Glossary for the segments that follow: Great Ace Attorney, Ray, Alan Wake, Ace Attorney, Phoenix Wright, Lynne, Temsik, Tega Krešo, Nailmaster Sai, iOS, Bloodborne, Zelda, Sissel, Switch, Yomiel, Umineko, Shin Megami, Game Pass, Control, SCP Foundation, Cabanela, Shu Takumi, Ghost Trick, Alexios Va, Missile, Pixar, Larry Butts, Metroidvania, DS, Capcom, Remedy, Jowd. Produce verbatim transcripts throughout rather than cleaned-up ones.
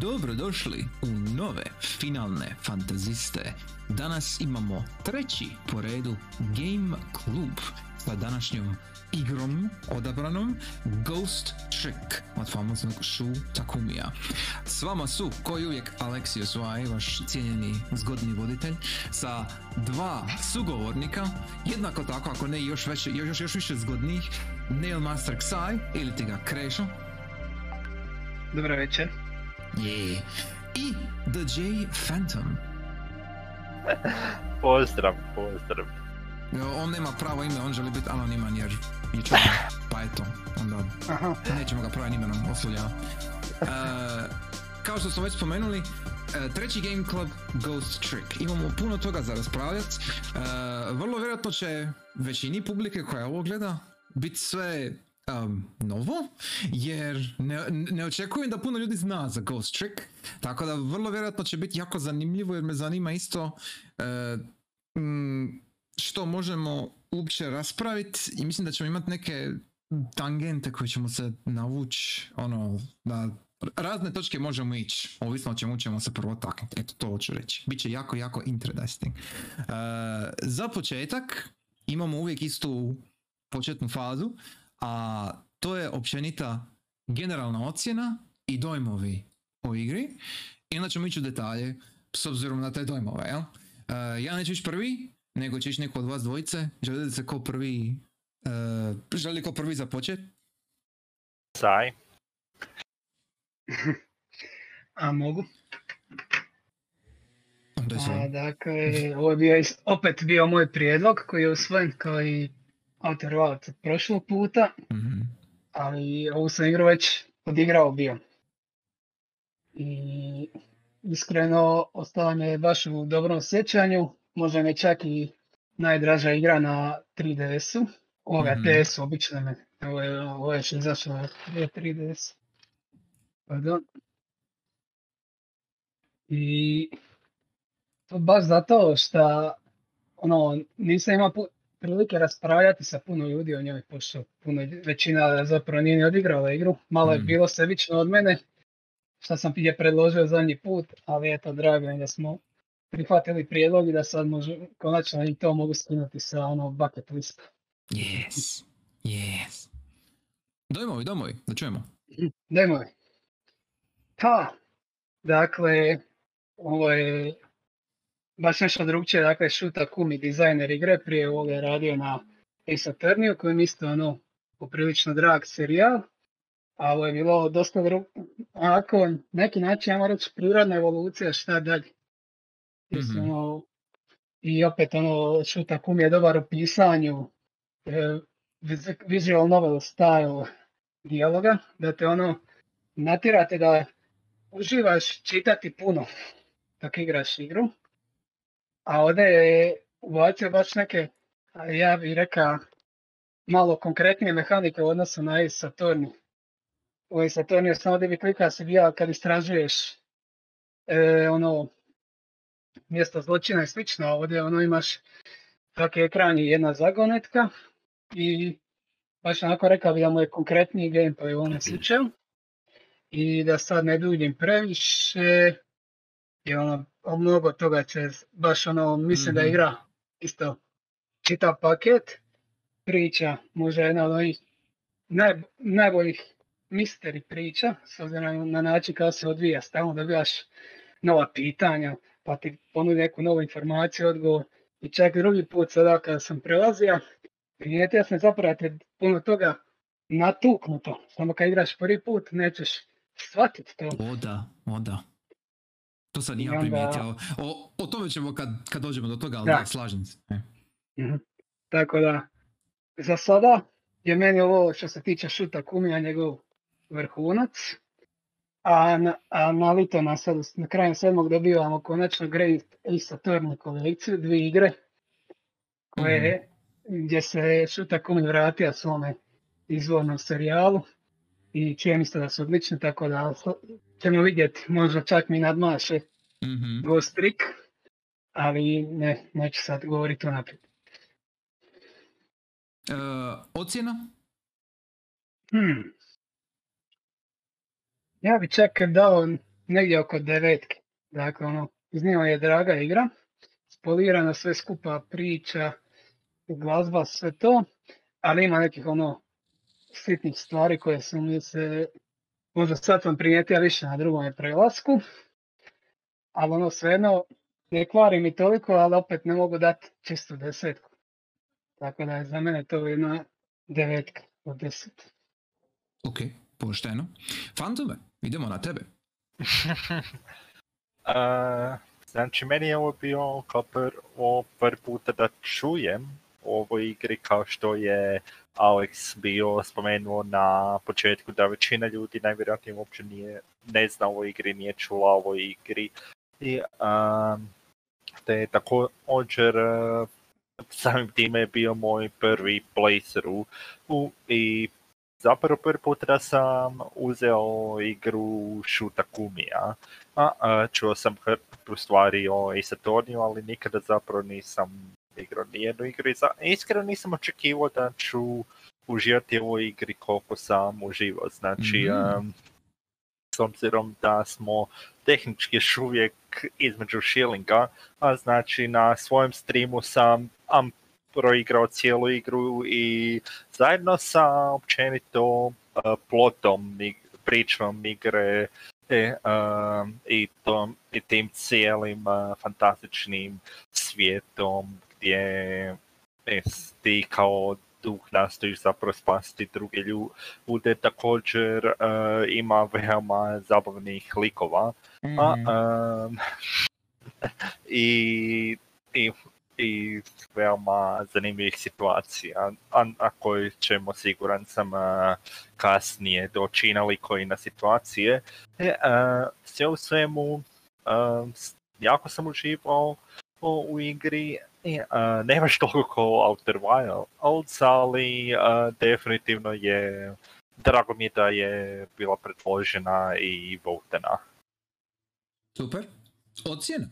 Dobrodošli u nove finalne fantaziste. Danas imamo treći po redu Game Club sa današnjom igrom odabranom Ghost Trick od famoznog Shu Takumija. S vama su, koji uvijek, Alexios Va, vaš cijenjeni zgodni voditelj, sa dva sugovornika, jednako tako, ako ne još, veće, još, još više zgodnih, Nailmaster Sai ili Tega Krešo. Dobro večer. Yeah. I The J Phantom. Pozdrav, pozdrav. On nema pravo ime, on želi biti anoniman jer je čudan, pa eto, onda nećemo ga pravim imenom oslovljavati. Uh, kao što smo već spomenuli, uh, treći Game Club Ghost Trick. Imamo puno toga za raspravljati. Uh, vrlo vjerojatno će većini publike koja ovo gleda biti sve Um, novo, jer ne, ne očekujem da puno ljudi zna za Ghost Trick, tako da vrlo vjerojatno će biti jako zanimljivo jer me zanima isto uh, m, što možemo uopće raspraviti i mislim da ćemo imati neke tangente koje ćemo se navući, ono, da razne točke možemo ići, ovisno o čemu ćemo se prvo taknuti, eto to hoću reći. Biće jako, jako interesting. Uh, za početak imamo uvijek istu početnu fazu, a to je općenita generalna ocjena i dojmovi o igri. I onda ćemo ići u detalje s obzirom na te dojmove, jel? Uh, ja neću ići prvi, nego će ići neko od vas dvojice. Želite se ko prvi... Uh, želite ko prvi započeti? Saj. A mogu? A, dakle, ovo je bio, opet bio moj prijedlog koji je usvojen kao i Outer Wilds od prošlog puta, mm-hmm. ali ovu sam igru već odigrao bio. I iskreno ostala mi je baš u dobrom sjećanju, možda mi čak i najdraža igra na tri D S-u. Ovoga mm-hmm. D S-u obično me, ovo je, ovo je što izašlo na tri D S. Pardon. I to baš zato što ono, nisam imao pu... prilike raspravljati sa puno ljudi o njoj, pošto puno, većina zapravo nije ni odigrala igru. Malo je bilo sebično od mene, što sam je predložio zadnji put, ali eto, drago mi da smo prihvatili prijedlog i da sad možu, konačno i to mogu skinuti sa ono bucket lista. Yes, yes. Dojmovi, dojmovi, da čujemo. Dojmovi. Ha, dakle, ovo je baš nešto drugčije, dakle, Shu Takumi, dizajner igre, prije ovoga je radio na Ace Attorneyu, koji je isto ono, poprilično drag serijal, a ovo je bilo dosta drugo, onako, neki način, ja moram reći, prirodna evolucija, šta dalje. Just, mm-hmm. ono, i opet, ono, Shu Takumi je dobar u pisanju, eh, visual novel style dijaloga, da te ono, natirate da uživaš čitati puno dok igraš igru. A ovdje je ubacio baš neke, ja bih rekao, malo konkretnije mehanike u odnosu na Ace Attorney. U Ace Attorneyu samo gdje bi klika se bija kad istražuješ e, ono, mjesto zločina i slično, a ovdje ono, imaš svaki ekran i jedna zagonetka. I baš onako rekao bih da mu je konkretniji gameplay u ovom slučaju. I da sad ne duljim previše, je ono, o mnogo toga će, baš ono, mislim mm-hmm. da igra isto čitav paket priča, možda jedna od ovih naj, najboljih misteri priča, s obzirom na način kako se odvija, stalno dobivaš nova pitanja, pa ti ponudi neku novu informaciju, odgovor. I čak drugi put sada kada sam prelazio, primijetio sam zapravo te puno toga natuknuto, samo kad igraš prvi put nećeš shvatiti to. O da, o da. To sam ja primijetio. O, o tome ćemo kad, kad dođemo do toga, ali da, da slažem se. Mhm. Tako da, za sada je meni ovo što se tiče Shu Takumija njegov vrhunac. A, na, a na lito na, sad, na kraju sedmog dobivamo konačno Great Ace Attorney kolekciju, dvije igre koje, mm. gdje se Shu Takumi vratio svome izvornom serijalu. I čujem isto da su odlični, tako da ćemo vidjeti, možda čak mi nadmaše mm-hmm. Ghost Trick, ali ne, neću sad govoriti unaprijed. Uh, ocjena? Hmm. Ja bi čak dao negdje oko devetke. Dakle, ono, iznimno je draga igra, spolirana sve skupa priča, glazba, sve to, ali ima nekih ono sitnih stvari koje su mi se možda sad vam primijetio više na drugom prelasku, ali ono svejedno ne kvari mi toliko, ali opet ne mogu dati čistu desetku. Tako da je za mene to jedna devetka od deset. Ok, pošteno. Fantome, idemo na tebe. uh, znači, meni je ovo bio kao prvo prvi puta da čujem o ovoj igri, kao što je Alex bio spomenuo na početku, da većina ljudi najvjerojatnije uopće nije, ne zna o ovoj igri, nije čula o ovoj igri. I uh, te također uh, samim time je bio moj prvi playthrough u, i zapravo prvi put da sam uzeo igru Shu Takumija. A, a, čuo sam hrpu stvari o Ace Attorneyu, ali nikada zapravo nisam igrao nijednu igru. Za, iskreno nisam očekivao da ću uživati u ovoj igri koliko sam uživao. Znači, mm-hmm. um, s obzirom da smo tehnički još uvijek između shillinga, a znači na svojem streamu sam um, proigrao cijelu igru i zajedno sa općenito uh, plotom, pričom igre e, uh, i, tom, i tim cijelim uh, fantastičnim svijetom gdje e, ti kao duh nastojiš zapravo spasiti druge ljude. Također uh, ima veoma zabavnih likova. Mm-hmm. A, um, i, i i veoma zanimljivih situacija, a, a koje ćemo siguran sam a, kasnije doći na likove i na situacije. E, a, sve u svemu, a, jako sam uživao o, u igri, e, a, nemaš toliko kao Outer Wilds, ali a, definitivno je, drago mi je da je bila predložena i votena. Super, ocjena.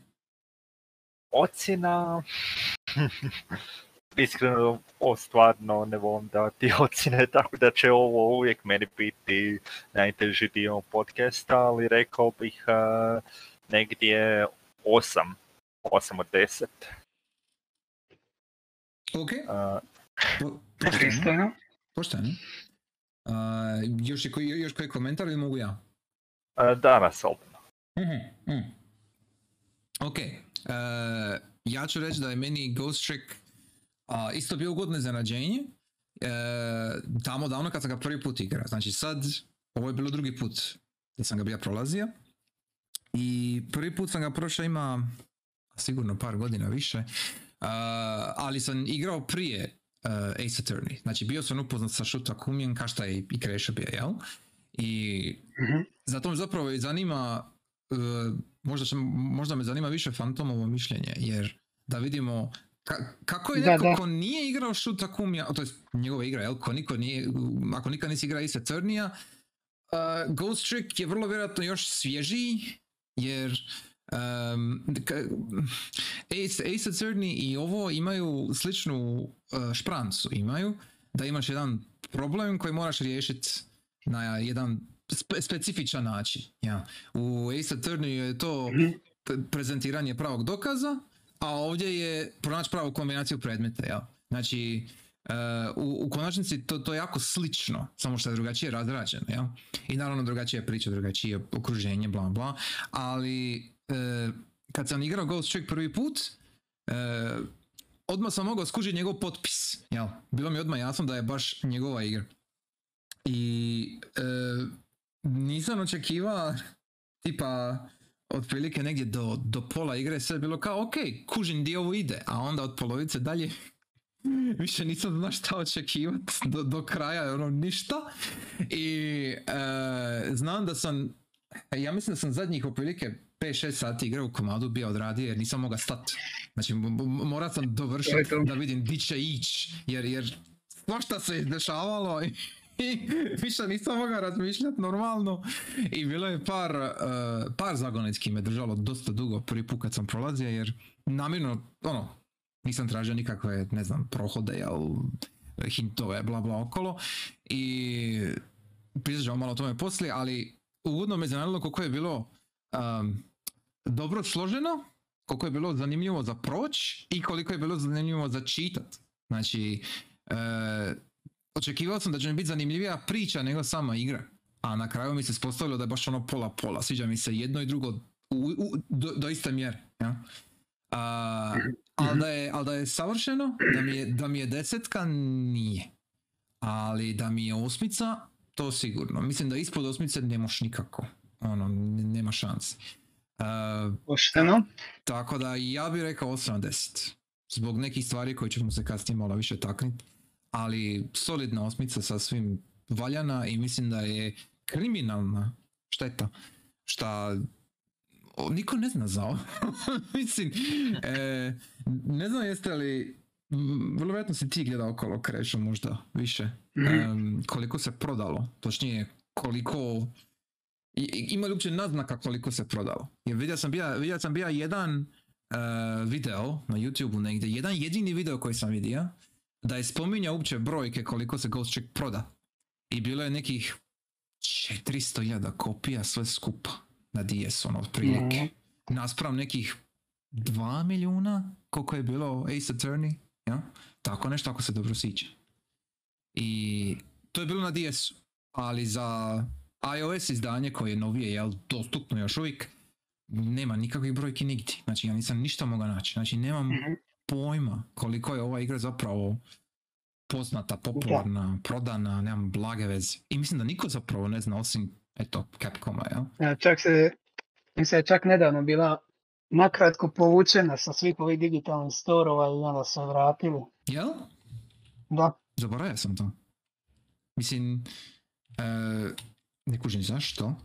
Ocjena, iskreno o, stvarno ne volim dati ocjene, tako da će ovo uvijek meni biti najteži dio podcasta, ali rekao bih uh, negdje osam, osam od deset. Ok, uh, pošteno. Pošteno. Uh, još, još koji komentar ili mogu ja? Uh, danas obrno. Mm-hmm. Mm. Ok. Uh, ja ću reći da je meni Ghost Trick uh, isto bio ugodno iznenađenje uh, tamo davno kad sam ga prvi put igrao. Znači sad, ovo je bilo drugi put da sam ga bio prolazio i prvi put sam ga prošao ima sigurno par godina više, uh, ali sam igrao prije uh, Ace Attorney. Znači bio sam upoznat sa Shu Takumijem, kao što je i Krešo bio, jel? I mm-hmm. zato me zapravo i zanima uh, Možda, će, možda me zanima više Fantomovo mišljenje, jer da vidimo ka, kako je neko da, da. ko nije igrao Shu Takumija, to je njegova igra, jel? Ko niko nije, ako nikad nisi igrao Ace Attorneya, uh, Ghost Trick je vrlo vjerojatno još svježiji, jer um, ka, Ace, Ace Attorney i ovo imaju sličnu uh, šprancu, imaju da imaš jedan problem koji moraš riješiti na jedan Spe- specifičan način. Ja. U Ace Attorneyu je to prezentiranje pravog dokaza, a ovdje je pronaći pravu kombinaciju predmeta. Ja. Znači, uh, u, u konačnici to, to je jako slično, samo što je drugačije razrađeno. Ja. I naravno drugačija priča, drugačije okruženje, bla bla. Ali uh, kad sam igrao Ghost Trick prvi put, uh, odmah sam mogao skužiti njegov potpis. Ja. Bilo mi je odmah jasno da je baš njegova igra. I uh, nisam očekivao, tipa, otprilike negdje do, do pola igre sve bilo kao ok, kužim di ovo ide, a onda od polovice dalje više nisam znao šta očekivati do, do kraja, ono ništa. I uh, znam da sam, ja mislim da sam zadnjih otprilike pet šest sati igre u komadu bio odradio jer nisam mogao stati. Znači morao sam dovršiti da vidim di će ići, jer, jer svašta se dešavalo i... I više nisam mogao razmišljati normalno i bilo je par, uh, par zagonetki me držalo dosta dugo prvi put kad sam prolazio jer namjerno, ono, nisam tražio nikakve, ne znam, prohode, jel, hintove, bla bla okolo i pričat ćemo malo o tome poslije, ali ugodno me zanimalo koliko je bilo um, dobro složeno, koliko je bilo zanimljivo za proć i koliko je bilo zanimljivo za čitat. Znači, e, očekivao sam da će mi biti zanimljivija priča nego sama igra, a na kraju mi se ispostavilo da je baš ono pola-pola, sviđa mi se jedno i drugo u, u, do, do iste mjere. Ja? A, ali, da je, ali da je savršeno, da mi je, da mi je desetka, nije. Ali da mi je osmica, to sigurno. Mislim da ispod osmice ne moš nikako. Ono, nema šanse. Uh, Pošteno. Tako da ja bih rekao osam od deset. Zbog nekih stvari koje ćemo se kasnije malo više takniti. Ali solidna osmica, sasvim valjana, i mislim da je kriminalna šteta. Šta... O, niko ne zna za ovo. Mislim, e, ne znam jeste li... Vrlo vjerojatno si ti gledao okolo Krešu možda više. Um, koliko se prodalo, točnije koliko... I, ima li uopće naznaka koliko se prodalo? Jer vidio sam bija, vidio sam bija jedan uh, video na YouTube negdje, jedan jedini video koji sam vidio, da je spominjao uopće brojke koliko se Ghost Trick proda. I bilo je nekih četiristo hiljada kopija sve skupa na D S, ono, otprilike. Naspram nekih dva milijuna, koliko je bilo Ace Attorney, ja? Tako nešto ako se dobro siće. I to je bilo na D S-u, ali za iOS izdanje koje je novije, jel, dostupno još uvijek, nema nikakvih brojki nigdje. Znači ja nisam ništa mogao naći, znači nemam pojma koliko je ova igra zapravo poznata, popularna, prodana, nemam blage veze. I mislim da niko zapravo ne zna, osim, eto, Capcoma, jel? Ja, čak se, mislim, čak nedavno bila nakratko povučena sa svih ovih digitalnih storova i onda se vratili. Jel? Da. Zaboravio sam to. Mislim, e, ne kužim zašto,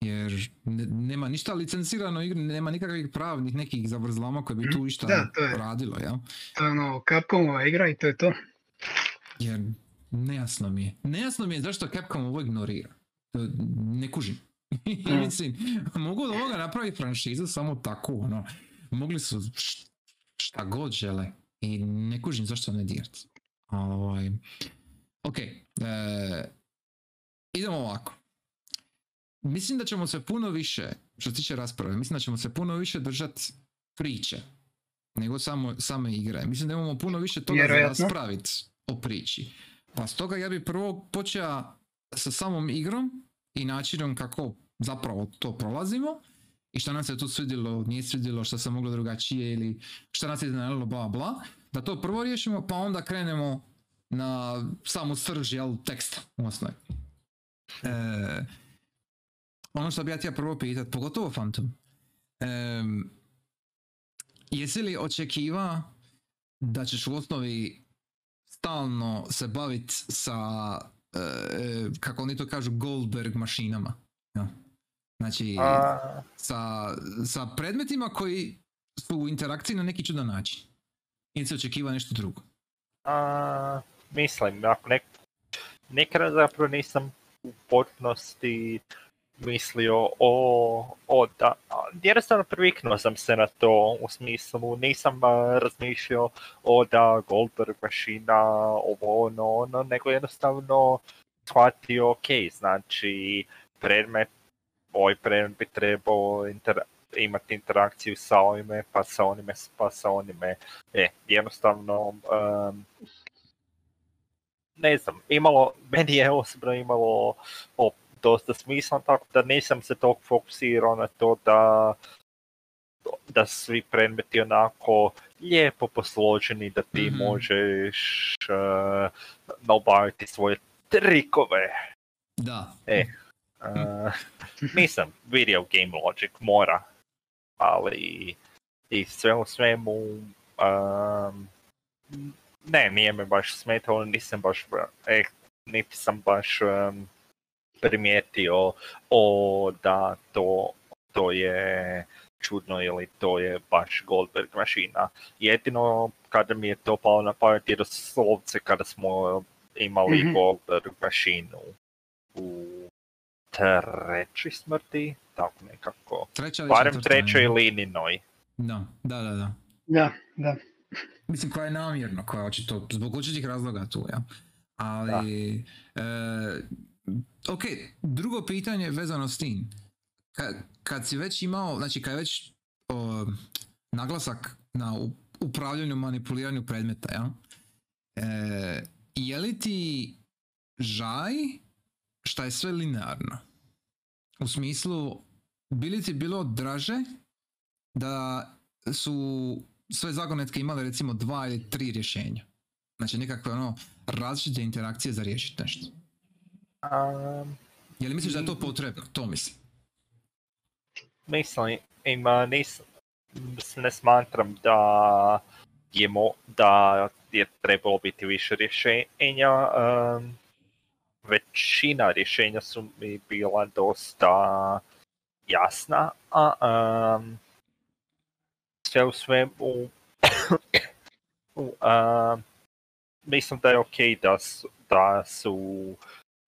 jer ne, nema ništa licencirano igre, nema nikakvih pravnih nekih zavrzlama koje bi tu išta da, radilo, jel? To je ono, Capcomova igra i to je to. Jer nejasno mi je. Nejasno mi je zašto Capcom ovo ignorira. Ne kužim. Mislim, mogu od ovoga napraviti franšizu samo tako, ono, mogli su šta god žele i ne kužim zašto ne dirati. Ovaj. Ok, e, idemo ovako. Mislim da ćemo se puno više, što se tiče rasprave, mislim da ćemo se puno više držati priče nego samo, same igre. Mislim da imamo puno više toga za raspraviti o priči. Pa stoga ja bih prvo počeo sa samom igrom i načinom kako zapravo to prolazimo i što nam se tu svidjelo, nije svidjelo, što se moglo drugačije ili što nas je zanimalo, bla bla, da to prvo riješimo pa onda krenemo na samu srž, jel, teksta u osnovi. E, ono što bi ja tija prvo pitat, pogotovo Phantom, e, jesi li očekiva da ćeš u osnovi stalno se baviti sa, E, kako oni to kažu, Goldberg mašinama, ja. Znači A... sa, sa predmetima koji su u interakciji na neki čudan način, ili se očekiva nešto drugo? A, mislim, ako nek... nekada zapravo nisam u potpunosti mislio o, o da, jednostavno priviknuo sam se na to, u smislu nisam razmišljao o da Goldberg mašina, ovo ono ono, nego jednostavno shvatio, ok, znači predmet, ovaj predmet bi trebao intera- imati interakciju sa ovime, pa sa onime, pa sa onime, e, jednostavno... Um, ne znam, imalo, meni je osobno imalo op- dosta smisla, tako da nisam se toliko fokusirao na to da, da svi predmeti onako lijepo posloženi, da ti mm-hmm. možeš uh, nabaviti svoje trikove. Da. E, uh, nisam video game logic, mora, ali i sve u svemu, um, ne, nije me baš smetalo, nisam baš, eh, niti sam baš um, primijetio o da to, to je čudno ili to je baš Goldberg mašina. Jedino kada mi je to palo na pamet je doslovce kada smo imali mm-hmm. Goldberg mašinu u trećoj smrti, tako nekako. Treća, barem trećoj Lininoj. Da, da, da. Da, da. Da. Mislim, koja je namjerno, koja je očito, zbog očitih razloga tu, ja. Ali... Ok, drugo pitanje vezano s tim. Kad, kad si već imao, znači kad je već o, naglasak na upravljanju, manipuliranju predmeta, ja? E, je li ti žaj šta je sve linearno? U smislu, bi li ti bilo draže da su sve zagonetke imale recimo dva ili tri rješenja? Znači nekakve ono različite interakcije za riješiti nešto. Um, je li misliš da je to potrebno? To mislim. Mislim, ima, nisam, ne smatram da je, mo, da je trebalo biti više rješenja. Um, većina rješenja su mi bila dosta jasna, a um, sve u svemu uh, mislim da je ok da su, da su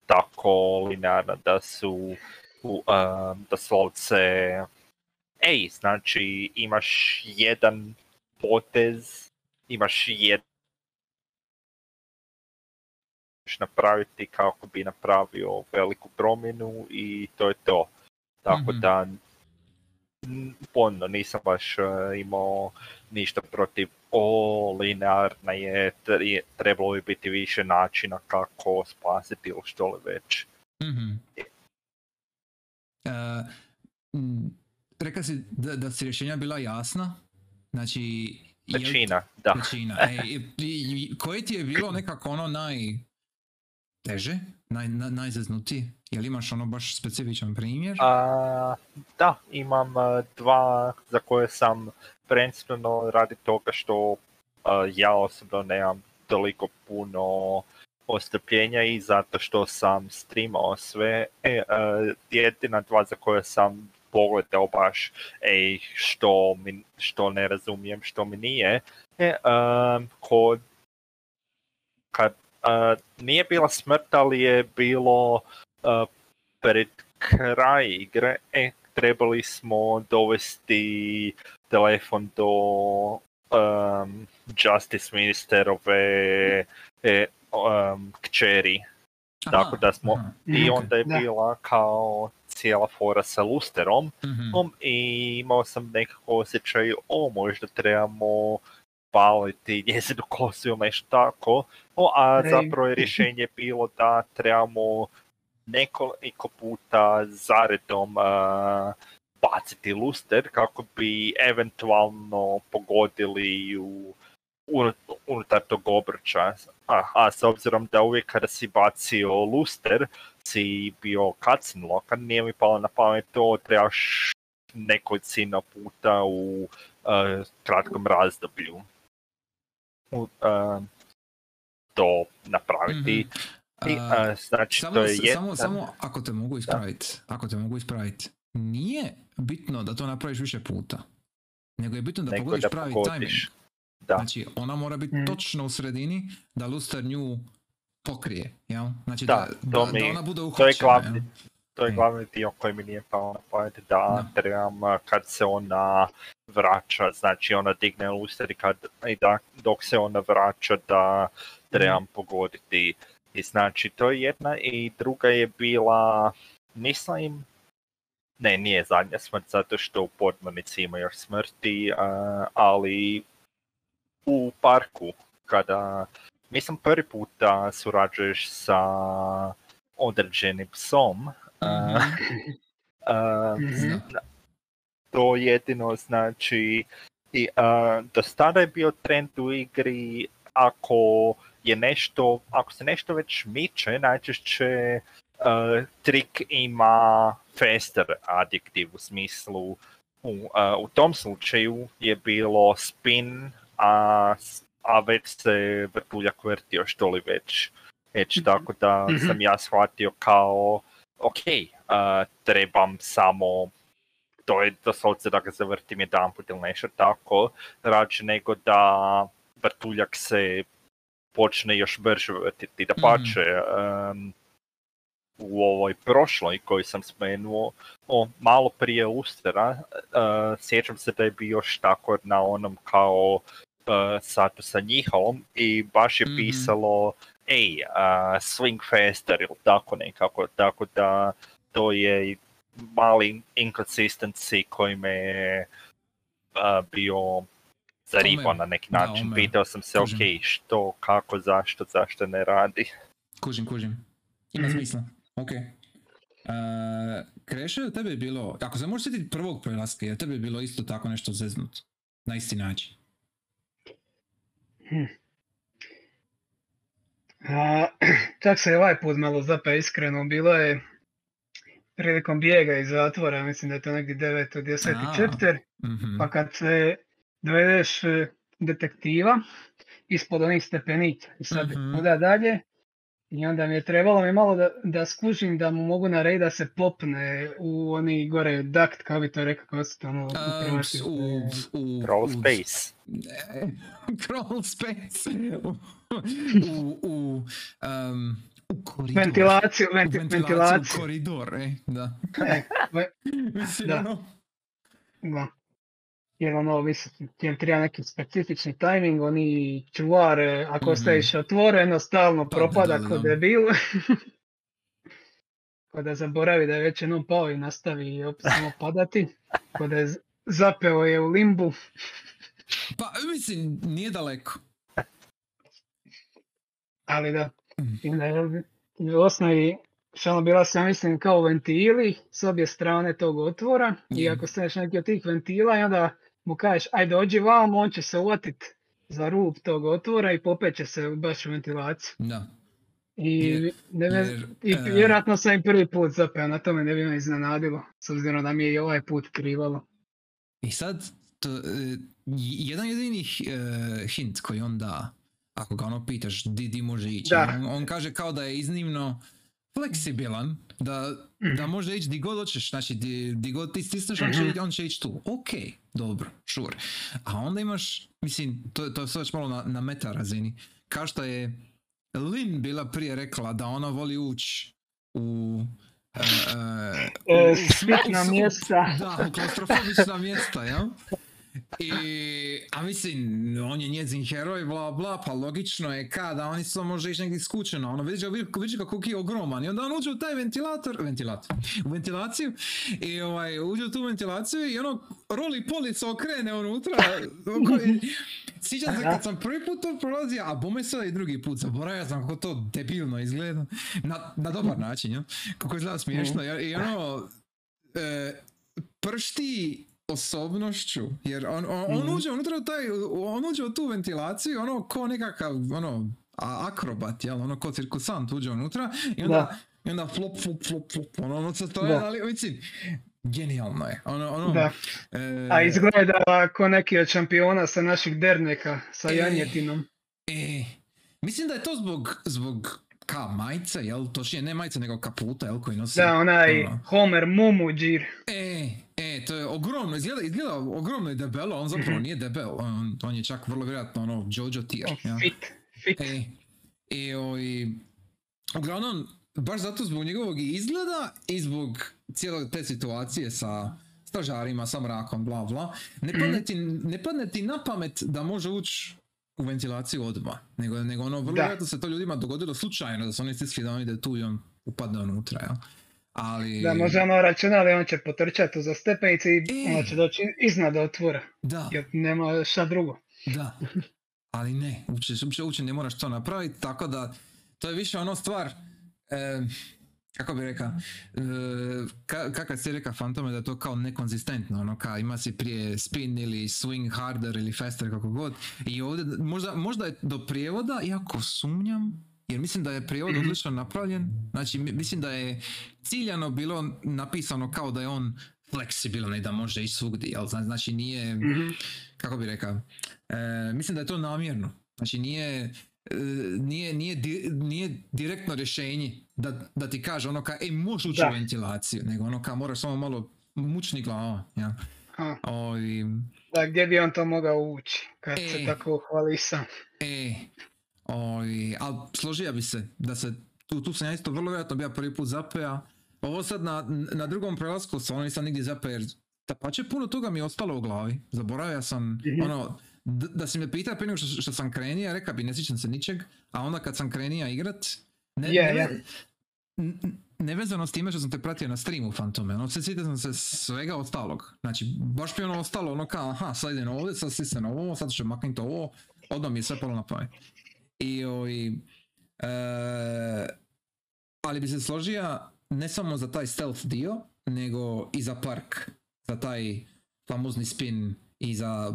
tako linearna, da su uh, doslovce ej, znači imaš jedan potez, imaš jedan napraviti kako bi napravio veliku promjenu i to je to. Tako mm-hmm. da ponovno nisam baš uh, imao ništa protiv o linearna je, je trebalo bi biti više načina kako spasiti ili što li već. Mm-hmm. Uh, m, reka si da, da si rješenja bila jasna, znači većina, je, da. Većina. E, i, i, koje ti je bilo nekako ono najteže, naj, na, najzaznutije? Jel imaš ono baš specifičan primjer? A, da, imam dva za koje sam prvenstveno radi toga što a, ja osobno nemam toliko puno ostrpljenja i zato što sam streamao sve. E, a, jedina dva za koje sam pogledao baš ej, što, mi, što ne razumijem, što mi nije. E, a, kod, kad, a, nije bila smrt, ali je bilo... Uh, pred kraj igre eh, trebali smo dovesti telefon do um, Justice Ministerove eh, um, kćeri. Tako da smo aha. i onda je bila kao cijela fora sa lusterom mm-hmm. i imao sam nekako osjećaj o možda trebamo paliti njezinu kosu ili nešto tako, o, a zapravo je rješenje bilo da trebamo nekoliko puta zaredom uh, baciti luster kako bi eventualno pogodili u, unutar tog obrča. A, a s obzirom da uvijek kada si bacio luster, si bio kacin lokan, nije mi palo na pamet to, trebaš nekolicina puta u uh, kratkom razdoblju uh, to napraviti. Mm-hmm. I, a, znači samo, to je jedan... samo, samo ako te mogu ispraviti, ako te mogu ispraviti, nije bitno da to napraviš više puta, nego je bitno da Neko pogodiš da pravi pogodiš. Timing. Da. Znači ona mora biti mm. točno u sredini da luster nju pokrije, jel? Znači da, da, da, mi, da ona bude uhočena. To je glavni dio koji mi nije pao na pamet, da no. trebam kad se ona vraća, znači ona digne luster i, kad, i da, dok se ona vraća da trebam mm. pogoditi. I znači to je jedna i druga je bila, mislim, ne nije zadnja smrt zato što u podmornici ima još smrti, uh, ali u parku kada, mislim prvi puta surađuješ sa određenim psom, uh, uh, mm-hmm. to jedino znači, i, uh, do sada je bio trend u igri ako... je nešto, ako se nešto već miče, najčešće uh, trik ima faster adjektiv u smislu, uh, uh, u tom slučaju je bilo spin, a, a već se vrtuljak vrtio što li već. Već mm-hmm. tako da mm-hmm. sam ja shvatio kao, ok, uh, trebam samo, to je doslovce da ga zavrtim jedan put ili nešto tako, rađe nego da vrtuljak se počne još brže vrtiti, da pače um, u ovoj prošloj koju sam spomenuo o, malo prije lustera uh, sjećam se da je bio još tako na onom kao uh, satu sa njihovom i baš je mm-hmm. pisalo ej, uh, swing faster ili tako nekako, tako da to je mali inconsistency koji me je uh, bio zaribao na neki način. Da, pitao sam se, kužim. Ok, što, kako, zašto, zašto ne radi. Kužim, kužim. Ima smisla. Ok. Uh, Krešo, tebe je bilo, ako se možeš sjetiti prvog prelaska, jer tebe je bilo isto tako nešto zeznut. Na isti način. Hmm. A, čak se je ovaj put malo zape iskreno, bilo je prilikom bijega iz zatvora, mislim da je to negdje deveti deseti chapter, mm-hmm. pa kad se dovedeš detektiva ispod onih stepenica i sad mm-hmm. onda dalje, i onda mi je trebalo mi malo da, da skužim da mu mogu na Ray da se popne u oni gore duct, kako bi to rekao, kako se to ono... Crawl space. Crawl space. U, u, um, u koridor. Ventilaciju, venti, ventilaciju. Ventilaciju u koridor, eh, da. E, ve, da. Ono... da. Jer ono, mislim, tijem treba neki specifični timing, oni čuvar, ako mm-hmm. staviš otvoreno, stalno pa, propada kod debil. Kod da zaboravi da je već jednom pao i nastavi opet samo padati. Kod da je zapeo je u limbu. Pa, mislim, nije daleko. Ali da, u osnovi šalno bila sam, mislim, kao ventili s obje strane tog otvora mm. i ako staneš neki od tih ventila i onda mu kažeš aj dođi vam, on će se uvatit za rub tog otvora i popeće se baš u ventilaciju. Da. I, jer, ne, jer, i vjerojatno sam i prvi put zapeo, na tome ne bi me iznenadilo, s obzirom da mi je i ovaj put krivalo. I sad, to, jedan jedinih uh, hint koji on da, ako ga ono pitaš di di može ići, on, on kaže kao da je iznimno fleksibilan, da, da može ići di god hoćeš, znači di, di god ti stisneš, on će, on će ići tu. Ok, dobro, sure. A onda imaš, mislim, to, to je sve već malo na, na meta razini, kao što je Lynne bila prije rekla da ona voli ući u... Uh, uh, u smutna mjesta. Da, u klaustrofobična mjesta, jel? Ja? I, a mislim, on je njezin heroj, bla bla, pa logično je kada oni samo može ići negdje skučeno, ono vidiš, vidiš kako je ogroman i onda on uđe u taj ventilator, ventilator, u ventilaciju i ovaj, uđe u tu ventilaciju i ono roli polica okrene unutra, sjećam se kad sam prvi put to prolazio, a bome sada i drugi put, zaboravio sam kako to debilno izgleda, na, na dobar način, ja? Kako izgleda smiješno i, i ono, e, pršti osobnošću, jer on, on, on mm. uđe unutra u taj, on uđe u tu ventilaciju, ono ko nekakav, ono, akrobat, jel, ono ko cirkusant uđe unutra i onda, i onda flop, flop, flop, flop, ono, ono se to je, ali, mislim, genijalno je, ono, ono... Da, e, a izgleda ko neki od šampiona sa naših derneka, sa e, janjetinom. E, mislim da je to zbog, zbog... ka majica, jel? Točnije, ne majica, nego kaputa, jel? Koji nosi... Da, onaj ono. Homer Mumuđir. E, e, to je ogromno, izgleda, izgleda ogromno i debelo, on zapravo mm-hmm. nije debel, on, on je čak vrlo vjerojatno ono Jojo tier. Oh, ja? Fit, fit. E, e, o, i, uglavnom, baš zato zbog njegovog izgleda i zbog cijele te situacije sa stražarima, sa mrakom, bla bla, ne padne ti, ne padne ti na pamet da može ući u ventilaciju odmah, nego, nego ono vrlo vjerojatno se to ljudima dogodilo slučajno, da su oni stiskli da on ide tu i on upadne unutra, jel? Ali... Da, možda ono računali, on će potrčati za stepenice i e... on će doći iznad otvora, da. Jer nema šta drugo. Da, ali ne, uopće, uopće ne moraš to napraviti, tako da to je više ono stvar, eh, kako bi rekao, eh, ka, kakva si reka Fantome da je to kao nekonzistentno, ono kao ima si prije spin ili swing harder ili faster kako god i ovdje možda, možda je do prijevoda, jako sumnjam, jer mislim da je prijevod odlično napravljen, znači mislim da je ciljano bilo napisano kao da je on fleksibilan i da može ići svugdje, jel? Znači nije, kako bi rekao, eh, mislim da je to namjerno, znači nije... Nije, nije, nije direktno rješenje da, da ti kaže ono ka, ej, možeš ući u ventilaciju, nego ono ka, moraš samo malo mučni glava, ja. O, i... Da, gdje bi on to mogao ući, kad e, se tako hvali sam. E, o, i, ali složio bi se, da se, tu, tu sam ja isto vrlo vjerojatno bio prvi put zapeja, ovo sad na, na drugom prelasku sam, ono nisam nigdje zapeja, jer tapače puno toga mi je ostalo u glavi, zaboravio sam, mm-hmm. ono, Da, da si me pitao prije nego što, što sam krenija, reka bi ne sjećam se ničeg, a onda kad sam krenija igrat, ne, yeah, ne, yeah. nevezano s time što sam te pratio na streamu Fantome, ono, sjetio sam se svega ostalog. Znači, baš mi ono ostalo, ono kao, aha, sad idem ovdje, sad si se na ovo, sad ću maknuti ovo, odmah mi je sve palo na pamet. I, o, i e, ali bi se složio ne samo za taj stealth dio, nego i za park, za taj famozni spin i za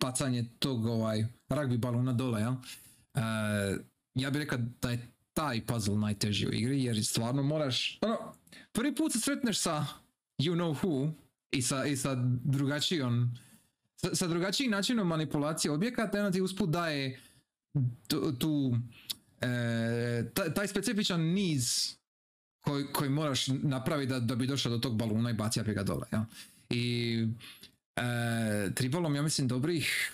bacanje tog ovaj, rugby balona dole, ja? E, ja bih rekao da je taj puzzle najteži u igri, jer stvarno moraš, ono, prvi put se sretneš sa you know who i sa, i sa drugačijom, sa, sa drugačijim načinom manipulacije objekata, jedna ti usput daje tu, tu e, taj specifičan niz koji, koji moraš napraviti da, da bi došao do tog baluna i bacio ga dole, ja? I e, tribalo mi, ja mislim, dobrih,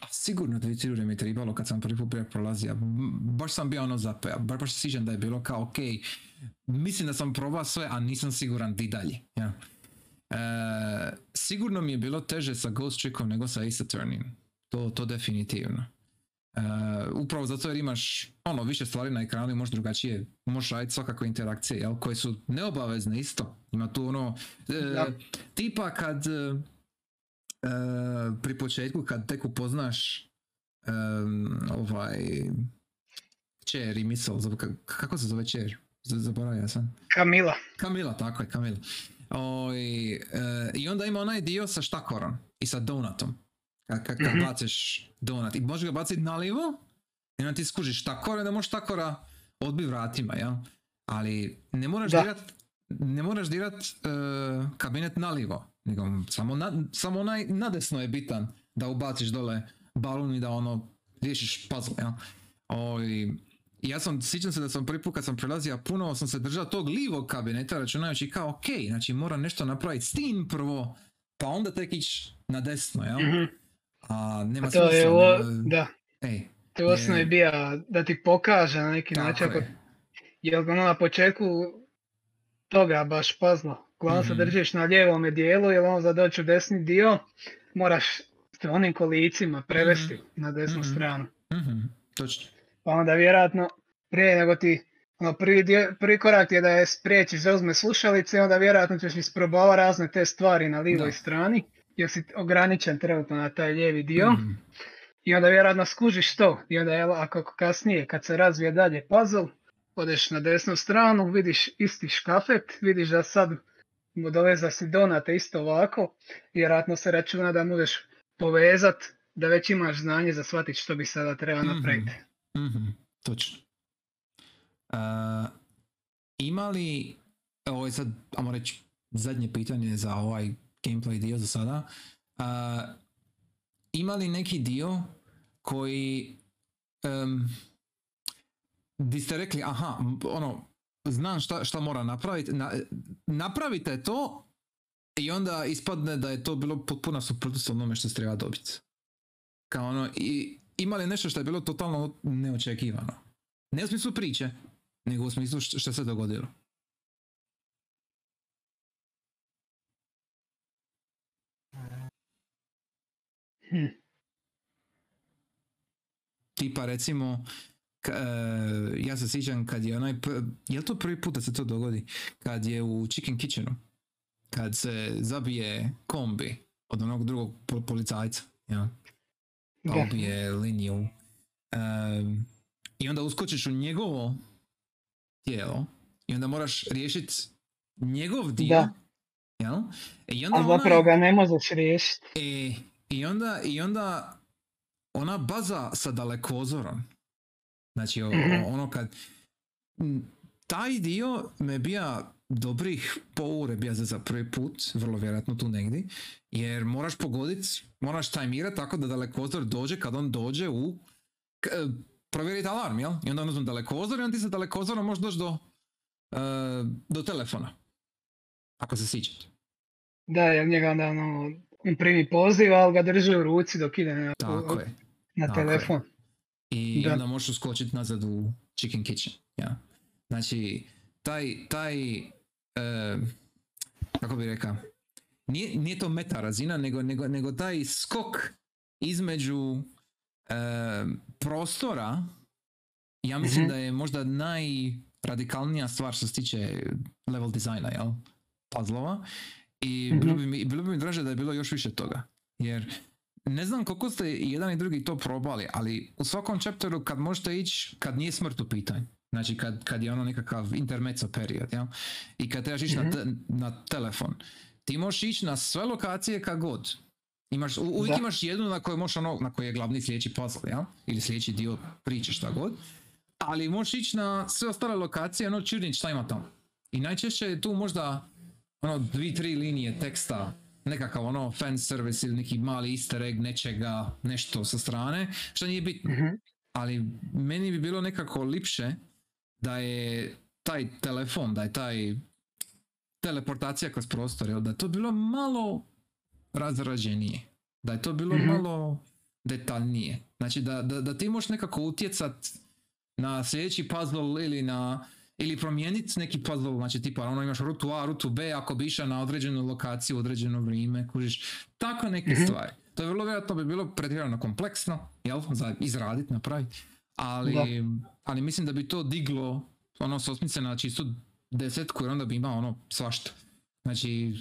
a sigurno da je mi tribalo kad sam prvi put prolazio, baš sam bio ono zapeja, baš baš siđen da je bilo kao ok, mislim da sam probao sve, a nisam siguran di dalje. Ja. E, sigurno mi je bilo teže sa Ghost Trickom nego sa Ace Attorney, to, to definitivno. E, upravo zato jer imaš ono više stvari na ekranu i možeš drugačije, možeš raditi svakakve interakcije, jel, koje su neobavezne isto. Ima tu ono, e, ja. tipa kad... Uh, pri početku kad tek upoznaš um, ovaj čer i Missile, kako se zove čer? Zaboravio sam. Kamila. Kamila, tako je, Kamila. O, i, uh, I onda ima onaj dio sa štakorom i sa donatom. Kad, kad mm-hmm. baciš donat i možeš ga baciti nalivo i onda ti skužiš štakor, onda možeš štakora odbi vratima, jel? Ali ne moraš dirati ne moraš dirat uh, kabinet nalivo. Nego, samo, na, samo onaj nadesno je bitan da ubaciš dole balun i da ono riješiš puzzle, ja? O, i, ja sam, sjećam se da sam prvi put kad sam prelazio, puno sam se držao tog lijevog kabineta računajući kao ok, znači moram nešto napraviti s tim prvo, pa onda tek ići na desno, ja? Mm-hmm. A nema smisla. To je o, da. Ej, to je osnovi bija da ti pokaže na neki način, je. Ako, jer ono na početku toga baš puzzle. Uglavnom se držiš na ljevome dijelu, jer ono za doći u desni dio moraš s onim kolicima prevesti mm-hmm. na desnu mm-hmm. stranu. Mm-hmm. Točno. Pa onda vjerojatno prije nego ti, ono prvi, dio, prvi korak je da je spriječiš da uzme slušalice, onda vjerojatno ćeš isprobavati razne te stvari na lijevoj strani, jer si ograničen trenutno na taj lijevi dio. Mm-hmm. I onda vjerojatno skužiš to, i onda je, ako kasnije kad se razvije dalje puzzle, odeš na desnu stranu, vidiš isti škafet, vidiš da sad doveza si donate isto ovako, vjerojatno se računa da možeš povezat, da već imaš znanje za shvatiti što bi sada treba napraviti. Mm-hmm. Mm-hmm. Točno. Uh, ima li, ovo je sad, ajmo reći, zadnje pitanje za ovaj gameplay dio za sada, uh, ima li neki dio koji, um, di ste rekli, aha, ono, znam šta, šta mora napraviti, na, napravite to i onda ispadne da je to bilo potpuno suprotno onome što se treba dobiti. Kao ono, i, ima li nešto što je bilo totalno neočekivano? Ne u smislu priče, nego u smislu što, što se dogodilo. Hm. Tipa recimo... K, uh, ja se sjećam kad je onaj, pr- je li to prvi put da se to dogodi? Kad je u Chicken Kitchenu, kad se zabije kombi od onog drugog policajca, ja? Pa yeah. obije liniju. Uh, I onda uskočiš u njegovo tijelo i onda moraš riješiti njegov dio. Ja? I onda a zapravo ona, ga ne možeš riješiti. E, i, onda, I onda ona baza sa dalekozorom. Znači, ono kad... Taj dio me bija dobrih pol ure bija za prvi put, vrlo vjerojatno tu negdje, jer moraš pogoditi, moraš tajmirati tako da dalekozor dođe, kad on dođe u... K, provjeriti alarm, jel? I onda on uzme dalekozor i onda ti sa dalekozorom možeš doći do, uh, do telefona. Ako se sjećate. Da, jer njega onda ono, on primi poziv, ali ga drži u ruci dok ide na, tako je. na tako telefon. Je. I da. Onda možeš uskočiti nazad u Chicken Kitchen. Ja. Znači, taj, taj, e, kako bih rekao, nije, nije to meta razina, nego, nego, nego taj skok između e, prostora, ja mislim mm-hmm. da je možda naj, radikalnija stvar što se tiče level dizajna, jel? Puzzlova. I mm-hmm. bilo, bi mi, bilo bi mi draže da je bilo još više toga. Jer ne znam koliko ste jedan i drugi to probali, ali u svakom chapteru kad možete ići, kad nije smrt u pitanju. Znači kad, kad je ono nekakav intermezzo period, jel? I kad trebaš ići mm-hmm. na, te, na telefon. Ti možeš ići na sve lokacije kad god. Imaš, uvijek da. Imaš jednu na kojoj možeš ono, na kojoj je glavni sljedeći puzzle, jel? Ili sljedeći dio priče, šta god. Ali možeš ići na sve ostale lokacije, ono čirnić šta ima tamo. I najčešće je tu možda ono dvi, tri linije teksta, nekakav ono fan service ili neki mali easter egg nečega, nešto sa strane, što nije bitno. Mm-hmm. Ali meni bi bilo nekako lipše da je taj telefon, da je taj teleportacija kroz prostor, jel? Da je to bilo malo razrađenije, da je to bilo mm-hmm. malo detaljnije. Znači da, da, da ti možeš nekako utjecat na sljedeći puzzle ili na ili promijeniti neki puzzle, znači tipa ono imaš rutu A, rutu B, ako bi išao na određenu lokaciju, određeno vrijeme, kužiš, tako neke mm-hmm. stvari. To je vrlo vjerojatno bi bilo pretjerano kompleksno, jel, za izraditi, napraviti, ali, ali mislim da bi to diglo ono s osmice na čistu desetku jer onda bi imao ono svašta. Znači,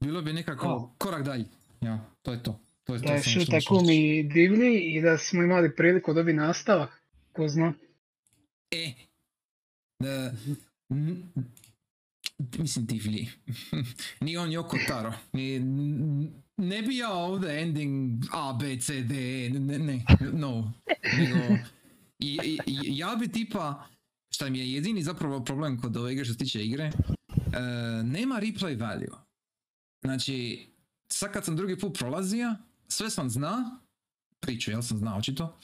bilo bi nekako oh. korak dalje, ja, to je to. To je to da, Shu Takumi divlji i da smo imali priliku dobiti nastavak, ko zna. E, da, n, mislim divlji, ni on Yoko Taro, ni, ne bi ja ovdje ending A, B, C, D, ne, ne, no. Nego, i, i, ja bi tipa, šta mi je jedini zapravo problem kod ove igre što se tiče igre, uh, nema replay value. Znači, sad kad sam drugi put prolazio, sve sam zna, priču, jel sam znao očito,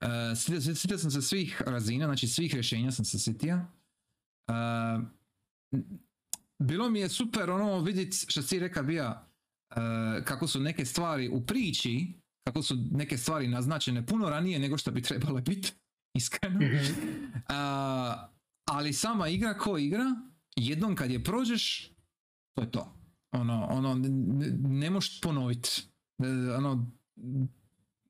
uh, sjetio sam se svih razina, znači svih rješenja sam se sjetio. Uh, bilo mi je super ono vidjeti što si reka bija, uh, kako su neke stvari u priči, kako su neke stvari naznačene puno ranije nego što bi trebale biti, iskreno. Uh, ali sama igra ko igra, jednom kad je prođeš, to je to. Ono, ono, ne, ne možeš ponoviti. Ono,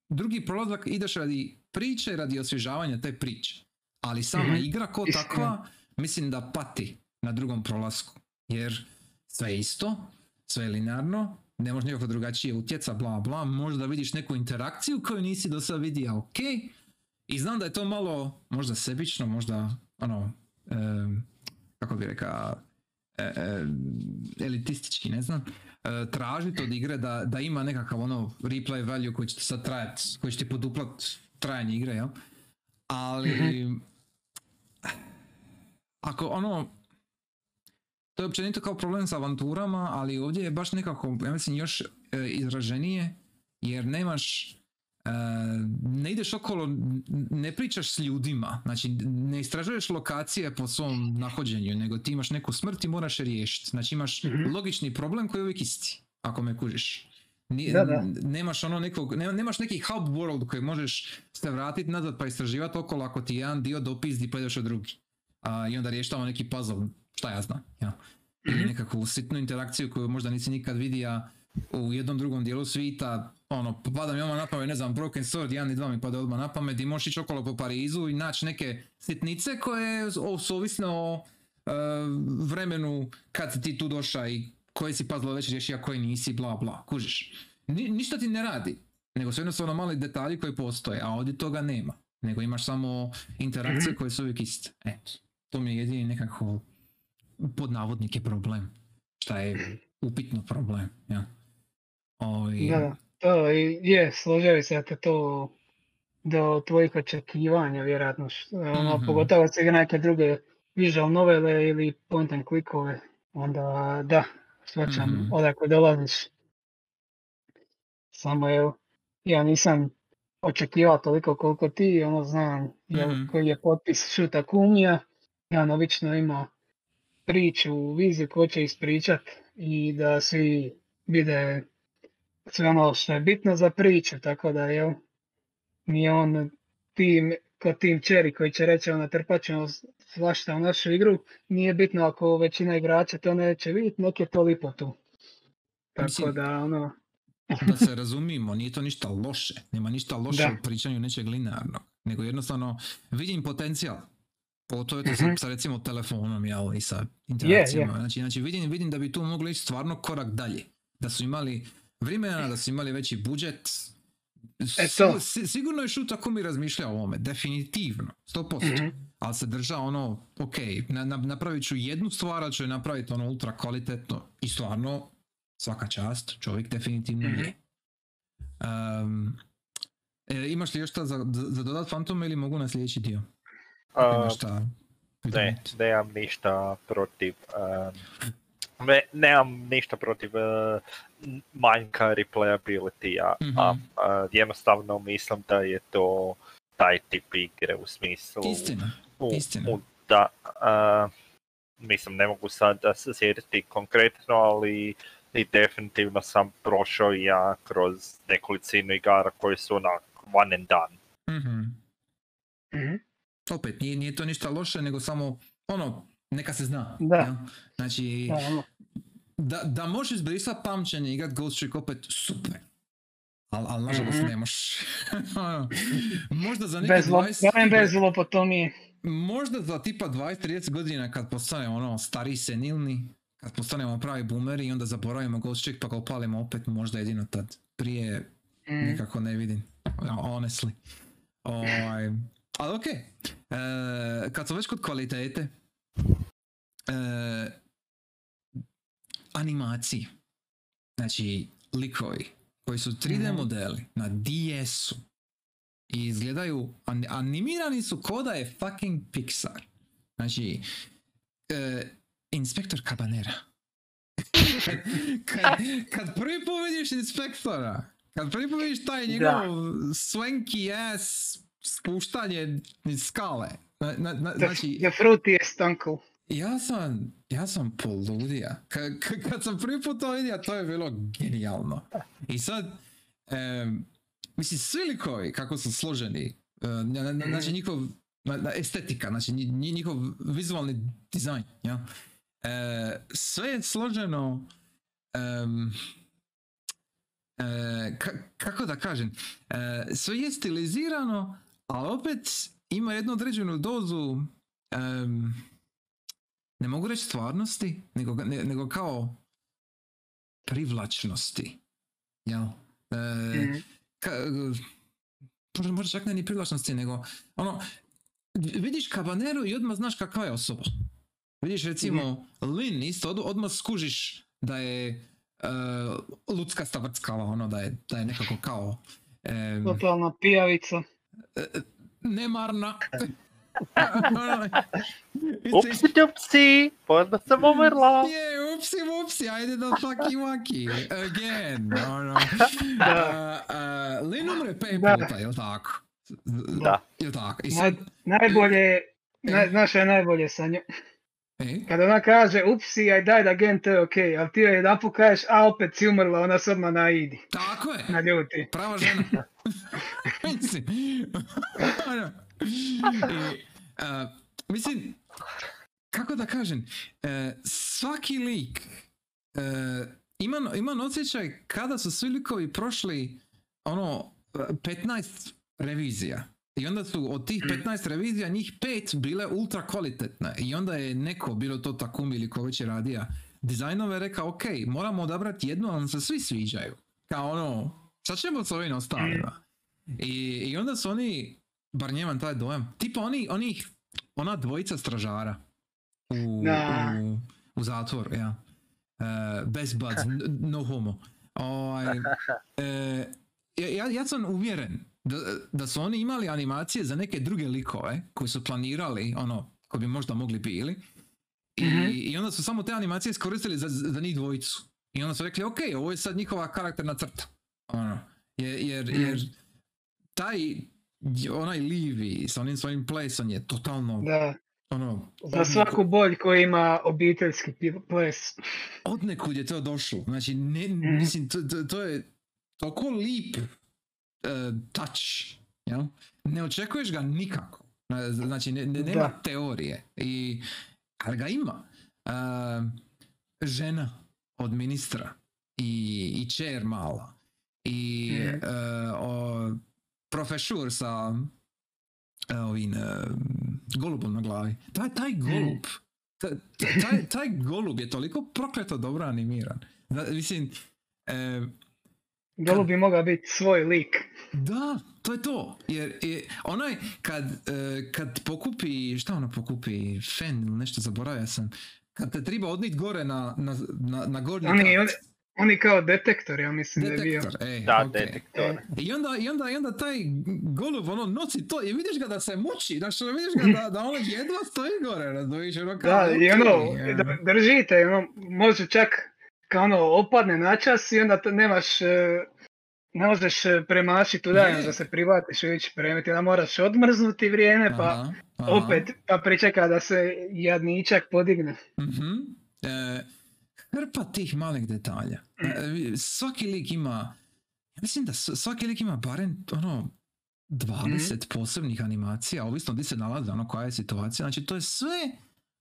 drugi prolazak ideš radi priče, radi osvježavanja te priče. Ali sama mm-hmm. igra ko isto. Takva, mislim da pati na drugom prolasku. Jer sve je isto, sve je linearno, ne možeš nikako drugačije utjeca, bla bla, možda vidiš neku interakciju koju nisi do sada vidio, ok. I znam da je to malo, možda sebično, možda, ono, e, kako bi rekao, E, e, elitistički, ne znam, e, tražiti od igre da, da ima nekakav ono replay value koji će ti sad trajati, koji će ti poduplat trajanje igre, jel? Ali mm-hmm. ako ono, to je općenito kao problem sa avanturama, ali ovdje je baš nekako, ja mislim, još e, izraženije, jer nemaš e, ne ideš okolo, ne pričaš s ljudima, znači ne istražuješ lokacije po svom nahođenju, nego ti imaš neku smrt i moraš je riješiti. Znači imaš mm-hmm. logični problem koji je uvijek isti, ako me kužiš. Ni, da, da. Nemaš, ono nekog, ne, nemaš neki hub world koji možeš se vratiti nazad pa istraživati okolo ako ti jedan dio dopizdi pa ideš od drugi. A, I onda riješ tamo neki puzzle, šta ja znam. Ja. Ili nekakvu sitnu interakciju koju možda nisi nikad vidio u jednom drugom dijelu svita. Ono, pada mi odmah na pamet, ne znam, Broken Sword, jedan i dva mi pada odmah na pamet i možeš ići okolo po Parizu i naći neke sitnice koje su ovisne o uh, vremenu kad ti tu došao i koje si puzzle već riješio, a koje nisi, bla bla, kužiš. Ni, ništa ti ne radi, nego su jednostavno mali detalji koji postoje, a ovdje toga nema, nego imaš samo interakcije koje su uvijek iste. Eto, to mi je jedini nekako pod navodnike problem, šta je upitno problem, ja. Ovi, da, da. To je, složio se da te to do tvojih očekivanja vjerojatno, ono, mm-hmm. pogotovo se neke druge visual novele ili point and clickove, onda da, svačam mm-hmm. odakle dolaziš. Samo evo, ja nisam očekivao toliko koliko ti, ono znam mm-hmm. koji je potpis Shu Takumija, ja novično ima priču, viziju ko će ispričat i da svi vide sve ono što je bitno za priču, tako da jel, nije on tim, ko tim čeri koji će reći ona trpačeno svašta u našu igru, nije bitno ako većina igrača to neće vidjeti, nek je to lipotu. Tako mislim, da ono... da se razumimo, nije to ništa loše, nema ništa loše da. U pričanju nečeg linearnog, nego jednostavno vidim potencijal. potovete mm-hmm. sa recimo telefonom, jel, i sa interakcijama. Yeah, yeah. Znači, znači vidim, vidim da bi tu moglo ići stvarno korak dalje. Da su imali vremena, da su imali veći budžet. Si, sigurno je Shu Takumi razmišljao o ovome, definitivno, sto posto. Mm-hmm. Ali se drža ono, ok, na, na, napravit ću jednu stvar, ali ću je napraviti ono ultra kvalitetno. I stvarno, svaka čast, čovjek definitivno mm-hmm. je. Um, e, imaš li još šta za, za dodat Fantome ili mogu na sljedeći dio? Uh, ne, nemam ništa protiv. Um, ne, nemam ništa protiv uh, manjka replayability-a. Mm-hmm. A, uh, jednostavno mislim da je to taj tip igre u smislu... Istina, u, istina. U, da, uh, mislim, ne mogu sad da se sjetiti konkretno, ali i definitivno sam prošao ja kroz nekolicinu igara koje su onak one and done. Mm-hmm. Mm-hmm. Opet, nije, nije to ništa loše, nego samo, ono, neka se zna. Da. Ja? Znači, da, da možeš izbrisati pamćenje i igrati Ghost Trick opet, super. Ali, al, nažalost, mm-hmm. ne možeš. Možda za neka dvadeset... Bez lopotomije. Možda za tipa dvadeset do trideset godina kad postane ono stari senilni, kad postanemo pravi boomeri i onda zaboravimo Ghost Trick pa ga upalimo opet, možda jedino tad. Prije mm. nekako ne vidim. Honestly. Ovaj... Ali okej, okay. E, kad smo već kod kvalitete, e, animaciji, znači likovi koji su tri D modeli na D S-u i izgledaju, an, animirani su ko da je fucking Pixar. Znači, e, inspektor Cabanela. kad, kad prvi povediš inspektora, kad prvi povediš taj njegov swanky ass spuštanje skale. Na, na, na, the, znači, the fruit is uncle. Ja sam, ja sam poludija. K, k, kad sam prvi put to vidio, to je bilo genijalno. I sad, e, mislim, svi likovi kako su složeni, e, znači njihov estetika, znači njihov vizualni dizajn, ja? E, sve je složeno, um, e, k- kako da kažem, e, sve je stilizirano, ali opet ima jednu određenu dozu, um, ne mogu reći stvarnosti, nego, ne, nego kao privlačnosti, jel? E, mm. ka, možda čak ne ni privlačnosti, nego ono, vidiš Cabanelu i odmah znaš kakva je osoba. Vidiš recimo mm. Lynne, isto od, odmah skužiš da je uh, ludska stavrckala, ono, da je, da je nekako kao... Um, totalna pijavica. Nemarna. Upsi tupsi, pozba sam umrla. Je, upsi upsi, ajde da fucky wacky. Again, no, no. Uh, uh, Lynne umre pet puta, jel' tako? Da. Jel' tako? I sad... Najbolje, naj, znaš je najbolje sa njom. E? Kada ona kaže, upsi, I died again, to je okej, okay, ali ti joj jedan put kažeš, a opet si umrla, ona se odmah naidi. Tako je, na ljuti. Prava žena. I, uh, mislim, kako da kažem, uh, svaki lik uh, imam, imam osjećaj kada su svi likovi prošli ono petnaest revizija. I onda su od tih petnaest revizija njih pet bile ultra kvalitetne. I onda je neko, bilo to Takumi ili ko već je radija, dizajnove rekao, ok, moramo odabrati jednu, ali se svi sviđaju. Kao ono, šta ćemo s ovim ostalima? I, I onda su oni, bar njemam taj dojam, tipa oni, oni ona dvojica stražara u, nah. u, u zatvoru, ja. Uh, best buds, no homo. Oh, I, uh, ja, ja sam uvjeren Da, da su oni imali animacije za neke druge likove koji su planirali, ono, koji bi možda mogli bili. Mm-hmm. I, i onda su samo te animacije iskoristili za, za njih dvojicu. I onda su rekli, ok, ovo je sad njihova karakterna crta. Ono, jer, jer, jer taj, onaj Livi sa onim svojim plesom je totalno... Da. Ono, za svaku bolj koji ima obiteljski ples. Odnekud je to došlo. Znači, ne, mm-hmm. mislim, to, to, to je toliko lip. Uh, touch, jel? Ne očekuješ ga nikako. Znači, ne, ne, nema da. teorije. I, ali ga ima. Uh, žena od ministra i, i čer mala i mm-hmm. uh, o, profesor sa uh, ovim uh, golubom na glavi. Taj, taj golub, taj, taj, taj golub je toliko prokleto dobro animiran. Da, mislim... E, golub bi mogao biti svoj lik. Da, to je to. Jer je, onaj, kad, e, kad pokupi, šta ono pokupi, fen ili nešto, zaboravio sam, kad te treba odnit gore na, na, na, na gornji krat. Oni kao detektor, ja mislim detektor, da je bio. Ej, da, okay. Detektor. I onda, i, onda, I onda taj golub, ono, noci to, i vidiš ga da se muči, znači vidiš ga da, da ono jedva stoji gore, razdoviš, ono kao... Da, i ono, držite, ono, može čak kao ono, opadne načas i onda nemaš, ne možeš premašiti udaljenost da se privatiš i ići premeti, onda moraš odmrznuti vrijeme, pa aha, aha. opet pa pričeka da se jadničak podigne. Uh-huh. E... Hrpa tih malih detalja. Svaki lik ima, mislim da svaki lik ima barem ono dvadeset posebnih animacija, ovisno gdje se nalaze, ono koja je situacija. Znači to je sve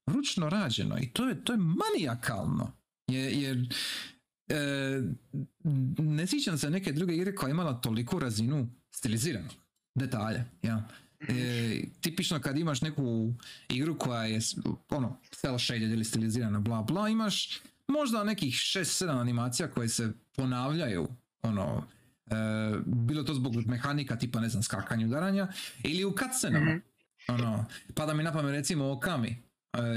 ručno rađeno i to je, to je manijakalno. Jer, jer e, ne sjećam se neke druge igre koja je imala toliku razinu stiliziranog detalja. Ja. E, tipično kad imaš neku igru koja je ono cel shaded ili stilizirana bla bla, imaš možda nekih šest sedam animacija koje se ponavljaju, ono, e, bilo to zbog mehanika tipa, ne znam, skakanja, udaranja, ili u cutscenama, mm-hmm. ono, pada mi napamet recimo o Kami, e,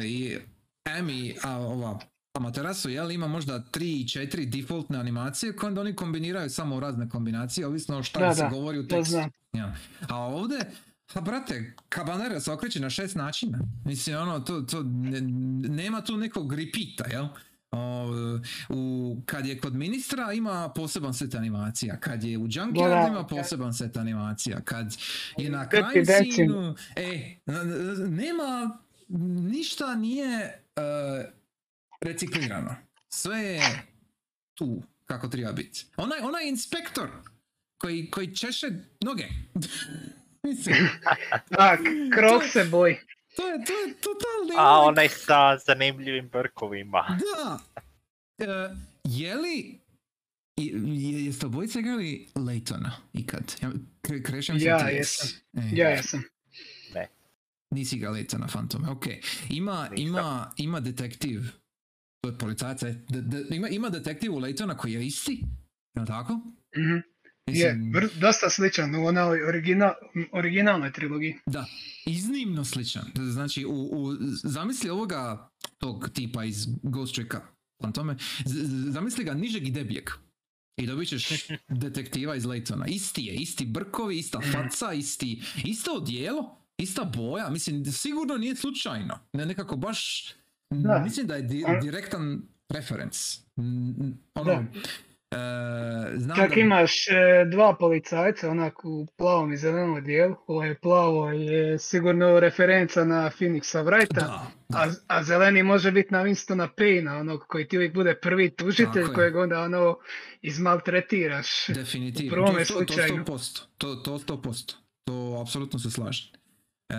i Amy, a ova Amaterasu, jel, ima možda tri četiri defaultne animacije koje onda oni kombiniraju samo razne kombinacije, ovisno o šta da, se da, govori u tekstu. Ja. A ovdje, a brate, Cabanela se okreće na šest načina, mislim, ono, to, to ne, nema tu nekog repeata, jel? Uh, u, kad je kod ministra ima poseban set animacija, kad je u Junkyard ima poseban set animacija, kad je na kraju sinu, e, nema, ništa nije uh, reciklirano. Sve je tu kako treba biti. Onaj, onaj inspektor koji, koji češe noge. Mislim. Tak, krok se boji. To je, to je totalni... A onaj sa zanimljivim brkovima. Da. E, je li... Je, jeste obojice igrali Laytona ikad? Ja, kre, krešem ja sam jesam. E, ja jesam. Ne. Nisi igra Laytona, Fantome. Okej. Okay. Ima, ima, ima detektiv. To je policajac. De, de, ima, ima detektiv u Laytona koji je isti. Je li tako? Mhm. Je, dosta sličan u onoj original, originalnoj trilogiji. Da, iznimno sličan. Znači, u, u, zamisli ovoga tog tipa iz Ghost Tricka, Fantome, z, zamisli ga nižeg i debljeg. I dobit ćeš detektiva iz Laytona. Isti je, isti brkovi, ista faca, isti, isto odijelo, ista boja. Mislim, sigurno nije slučajno. Ne, nekako baš, da. Mislim da je di, direktan reference. Ono... Uh, Čak da... imaš e, dva policajca, onak u plavom i zelenom dijelu, ovo je plavo je sigurno referenca na Phoenixa Wrighta, da, da. A, a zeleni može biti na Winstona Payna, onog koji ti uvijek bude prvi tužitelj tako kojeg je. Onda ono izmaltretiraš. Definitivno, u prvome to, to, to sto posto, to, to sto posto, to apsolutno se slažem. E,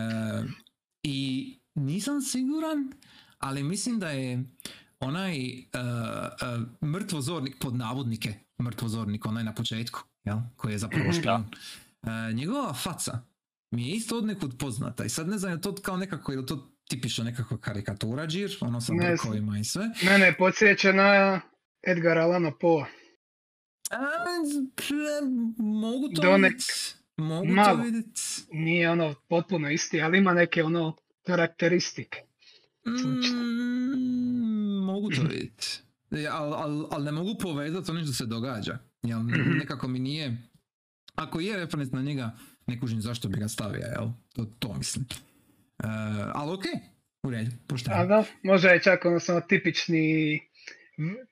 I nisam siguran, ali mislim da je... Onaj uh, uh, mrtvozornik, pod navodnike mrtvozornik, onaj na početku, jel? Koji je zapravo špion. Uh, njegova faca mi je isto od nekud poznata i sad ne znam je to kao nekako, je to tipično nekako karikatura džir, ono sa brkovima i sve. Mene je podsjeća na Edgar Allan Poe. Mogu to vidjeti. Mogu malo. To vidjeti. Nije ono potpuno isti, ali ima neke ono karakteristike. Mm, mogu to vidjeti, ali al, al ne mogu povezati ono što se događa, jel nekako mi nije, ako je referent na njega, ne kužim zašto bi ga stavio, jel, to, to mislim, uh, ali okej, okay. U redu, poštajem. A da, možda je čak ono samo tipični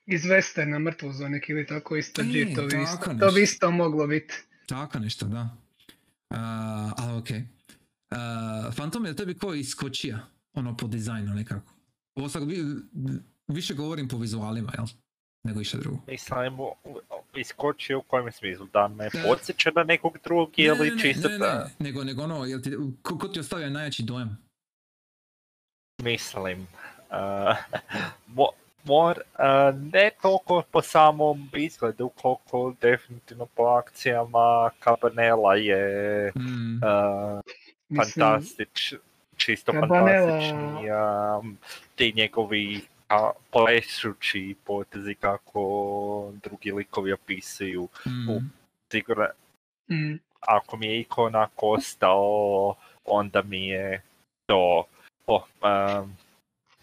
iz westerna mrtvozornik ili tako isto, e, to, bi isto to bi isto moglo biti. Tako nešto, da, uh, ali okej. Okay. Uh, Fantom je tebi koji iskočija? Ono po dizajnu nekako. Ovo sad vi, više govorim po vizualima, jel? Nego išta drugo. Nisam iskočio u kojem smislu, da me e... podsjeća na nekog drugog ili ne, ne, čisto ne, ne, ne. Da... Nego, nego ono, jel ti, ko, ko ti ostavio najjači dojem? Mislim, uh, mo, mor, uh, ne toliko po samom izgledu, koliko definitivno po akcijama Cabanela je mm. uh, fantastičan. čisto fantastični, a ti njegovi plesući potezi kako drugi likovi opisuju. Mm. Sigurno, mm. ako mi je iko onako ostao, onda mi je to, oh, um,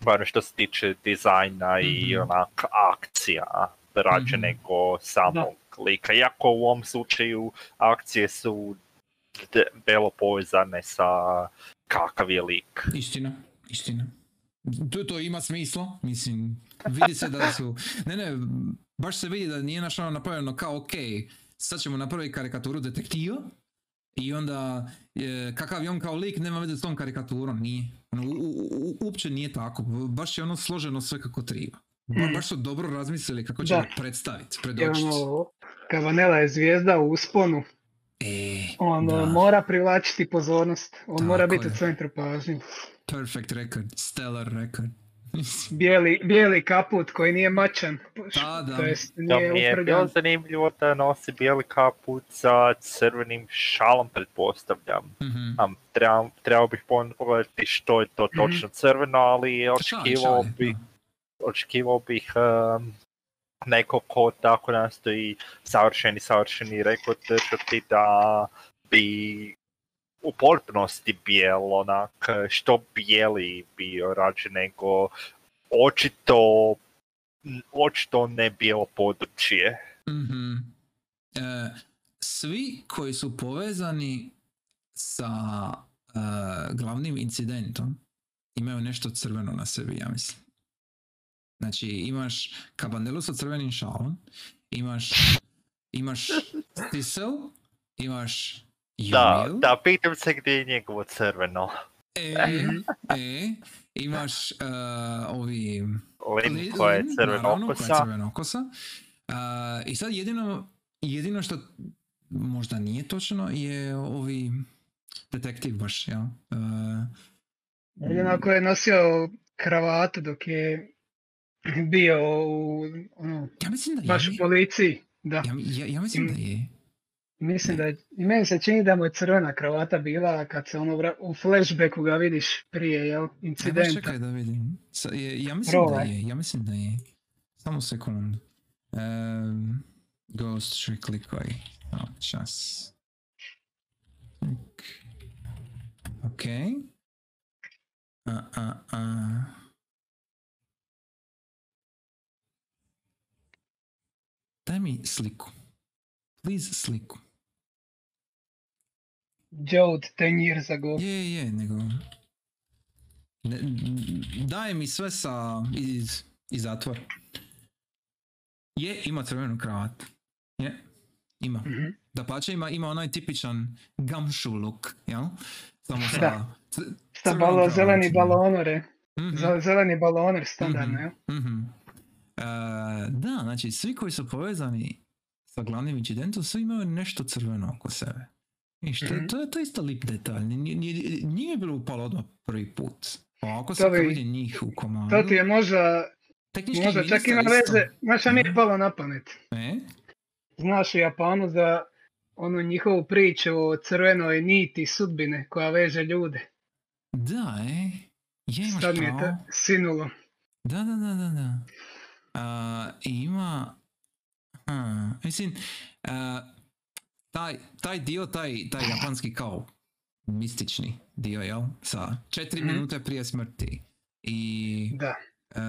bar što se tiče dizajna i mm. onak akcija rađe mm. nego samog da. lika. Iako u ovom slučaju akcije su debelo povezane sa kakav je lik. Istina, istina. To, to ima smisla, mislim, vidi se da su, ne ne, baš se vidi da nije našao napravljeno kao ok, sad ćemo napraviti karikaturu detektiva i onda e, kakav je on kao lik nema veze s tom karikaturom, nije, ono, u, u, uopće nije tako, baš je ono složeno sve kako treba. Ba, baš su dobro razmislili kako će predstaviti, predočiti. Cabanela je zvijezda u usponu. E, on da. mora privlačiti pozornost, on tako mora biti je. u centru pažnje. Perfect record, stellar record. bijeli, bijeli kaput koji nije mačan. Da, da. To jest, nije da mi je bilo zanimljivo da nosi bijeli kaput sa crvenim šalom, pretpostavljam. Mm-hmm. um, trebao, trebao bih pogledati što je to točno mm-hmm. crveno, ali očekivao bih očekivao bih um, neko ko tako nastoji savršeni, savršeni rekord držati da bi u potpunosti bijel, onak, što bijeli bio rađe nego očito, očito ne bijelo područje. Mm-hmm. E, svi koji su povezani sa e, glavnim incidentom imaju nešto crveno na sebi, ja mislim. Znači, imaš Cabanelu sa crvenim šalom, imaš, imaš Sissel, imaš Yomiel. Da, da, pitam se gdje je njegovo crveno. E, e, imaš uh, ovi... Lynne koja je crveno okosa. Uh, I sad jedino, jedino što možda nije točno je ovi detektiv baš, jel? Uh, jedino ako je nosio kravatu dok je... bio u, ono, ja mislim da je. Baš u policiji, da. Ja, ja, ja mislim da je. Mislim da je, i meni se čini da mu je crvena kravata bila kad se ono u flashbacku ga vidiš prije, jel, incidenta. Ja, čekaj da vidim. Sa, je, ja mislim Prova. da je, ja mislim da je. Samo sekundu. Um, Ghost Trick klikaj. Oh, čas. Ok. A, a, a. Daj mi sliku. Please sliku. Jowd, ten years ago. Je, je, nego... Ne, daj mi sve sa... iz, iz zatvora. Je, ima crvenu kravatu. Je, ima. Mm-hmm. Da pače, ima, ima onaj tipičan gamšu look, jel? Samo sa... Da. Sa balo, zeleni balonore. Mm-hmm. Zeleni balonor standardno, mm-hmm. jel? Mm-hmm. Uh, da, znači svi koji su povezani sa glavnim incidentom svi imaju nešto crveno oko sebe. I što, mm-hmm. to, to je isto lip detalj, nije bilo upalo odmah prvi put. Pa ako se vidi njih u komandu... To ti je možda, možda čak ima veze, znaš da nije palo na pamet. E? Znaš u Japanu za onu njihovu priču o crvenoj niti sudbine koja veže ljude. Da, e, ja imaš pravo. Sad mi je to sinulo. Da, da, da, da, da. Uh, ima, hmm, mislim, uh, taj, taj dio, taj, taj japanski kao mistični dio, jel? Sa četiri mm-hmm. minute prije smrti. I, da. Uh,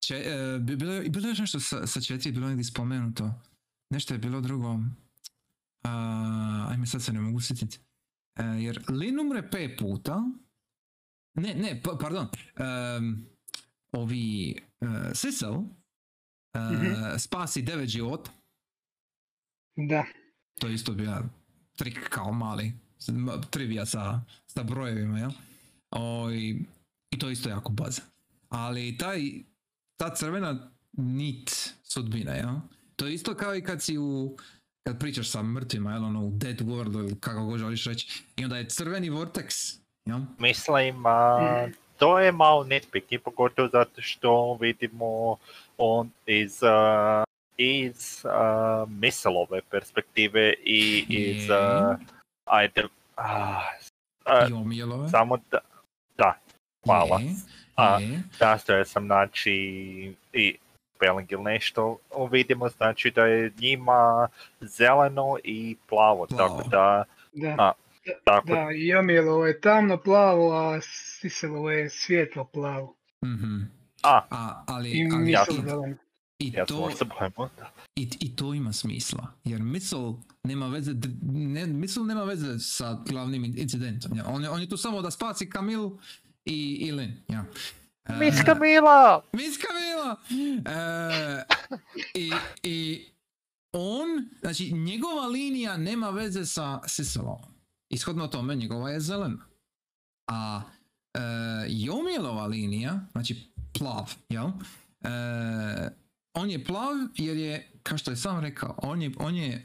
če, uh, bilo, bilo je još nešto sa, sa četiri, bilo negdje spomenuto. Nešto je bilo drugo. Uh, ajme, sad se ne mogu sjetiti. Uh, jer Lynne umre pet puta. Ne, ne, pa, pardon. Um, ovi... Uh, Sissel uh, mm-hmm. spasi devet života. Da. To je isto bio trik kao mali. Trivija sa, sa brojevima, jel? O, i, I to isto jako baza. Ali taj, ta crvena nit sudbina, jel? To je isto kao i kad si u... Kad pričaš sa mrtvima, jel? Ono, u Dead World ili kako god želiš reći. I onda je crveni vortex, jel? Mislim, a... Mm. To je malo nitpicky, pogotovo zato što vidimo on iz, uh, iz uh, Missile-ove perspektive i iz... Uh, ajde... Uh, uh, Yomielove? Samo da... hvala. Mm-hmm. A zato jer sam, znači, i Belling ili nešto vidimo, znači da je njima zeleno i plavo, plavo. Tako da... da. A, tako... da, Jomielovo je tamno plavo, a Sisselovo je svijetlo plavo. Mm-hmm. A, a, ali... I ali, Missile ja zeleno. I, ja to, i, I to ima smisla, jer Missile nema veze, ne, Missile nema veze sa glavnim incidentom. Ja. On, on je tu samo da spasi Kamilu i, i Lynne. Ja. Uh, Miss Kamila! Miss Kamila! Uh, i, I on, znači njegova linija nema veze sa Sisselom. Ishodno tome njegova je zelena. A uh, Jomielova linija, znači plav, jel? Uh, on je plav jer je, kao što je sam rekao, on je, on je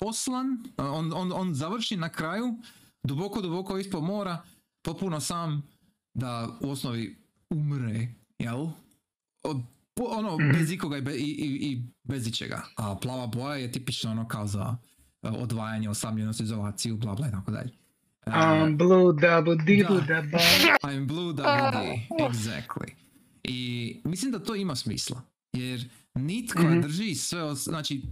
poslan, on, on, on završi na kraju, duboko, duboko ispod mora, popuno sam da u osnovi umre, jel? Od, ono, bez ikoga i, be, i, i bez ičega. A plava boja je tipično ono kao za odvajanje, osamljenost, izolaciju, bla bla i tako dalje. Uh, I'm blue double D, da, blue double D. I'm blue double D, exactly. I mislim da to ima smisla. Jer nit koja mm-hmm. drži sve, os- znači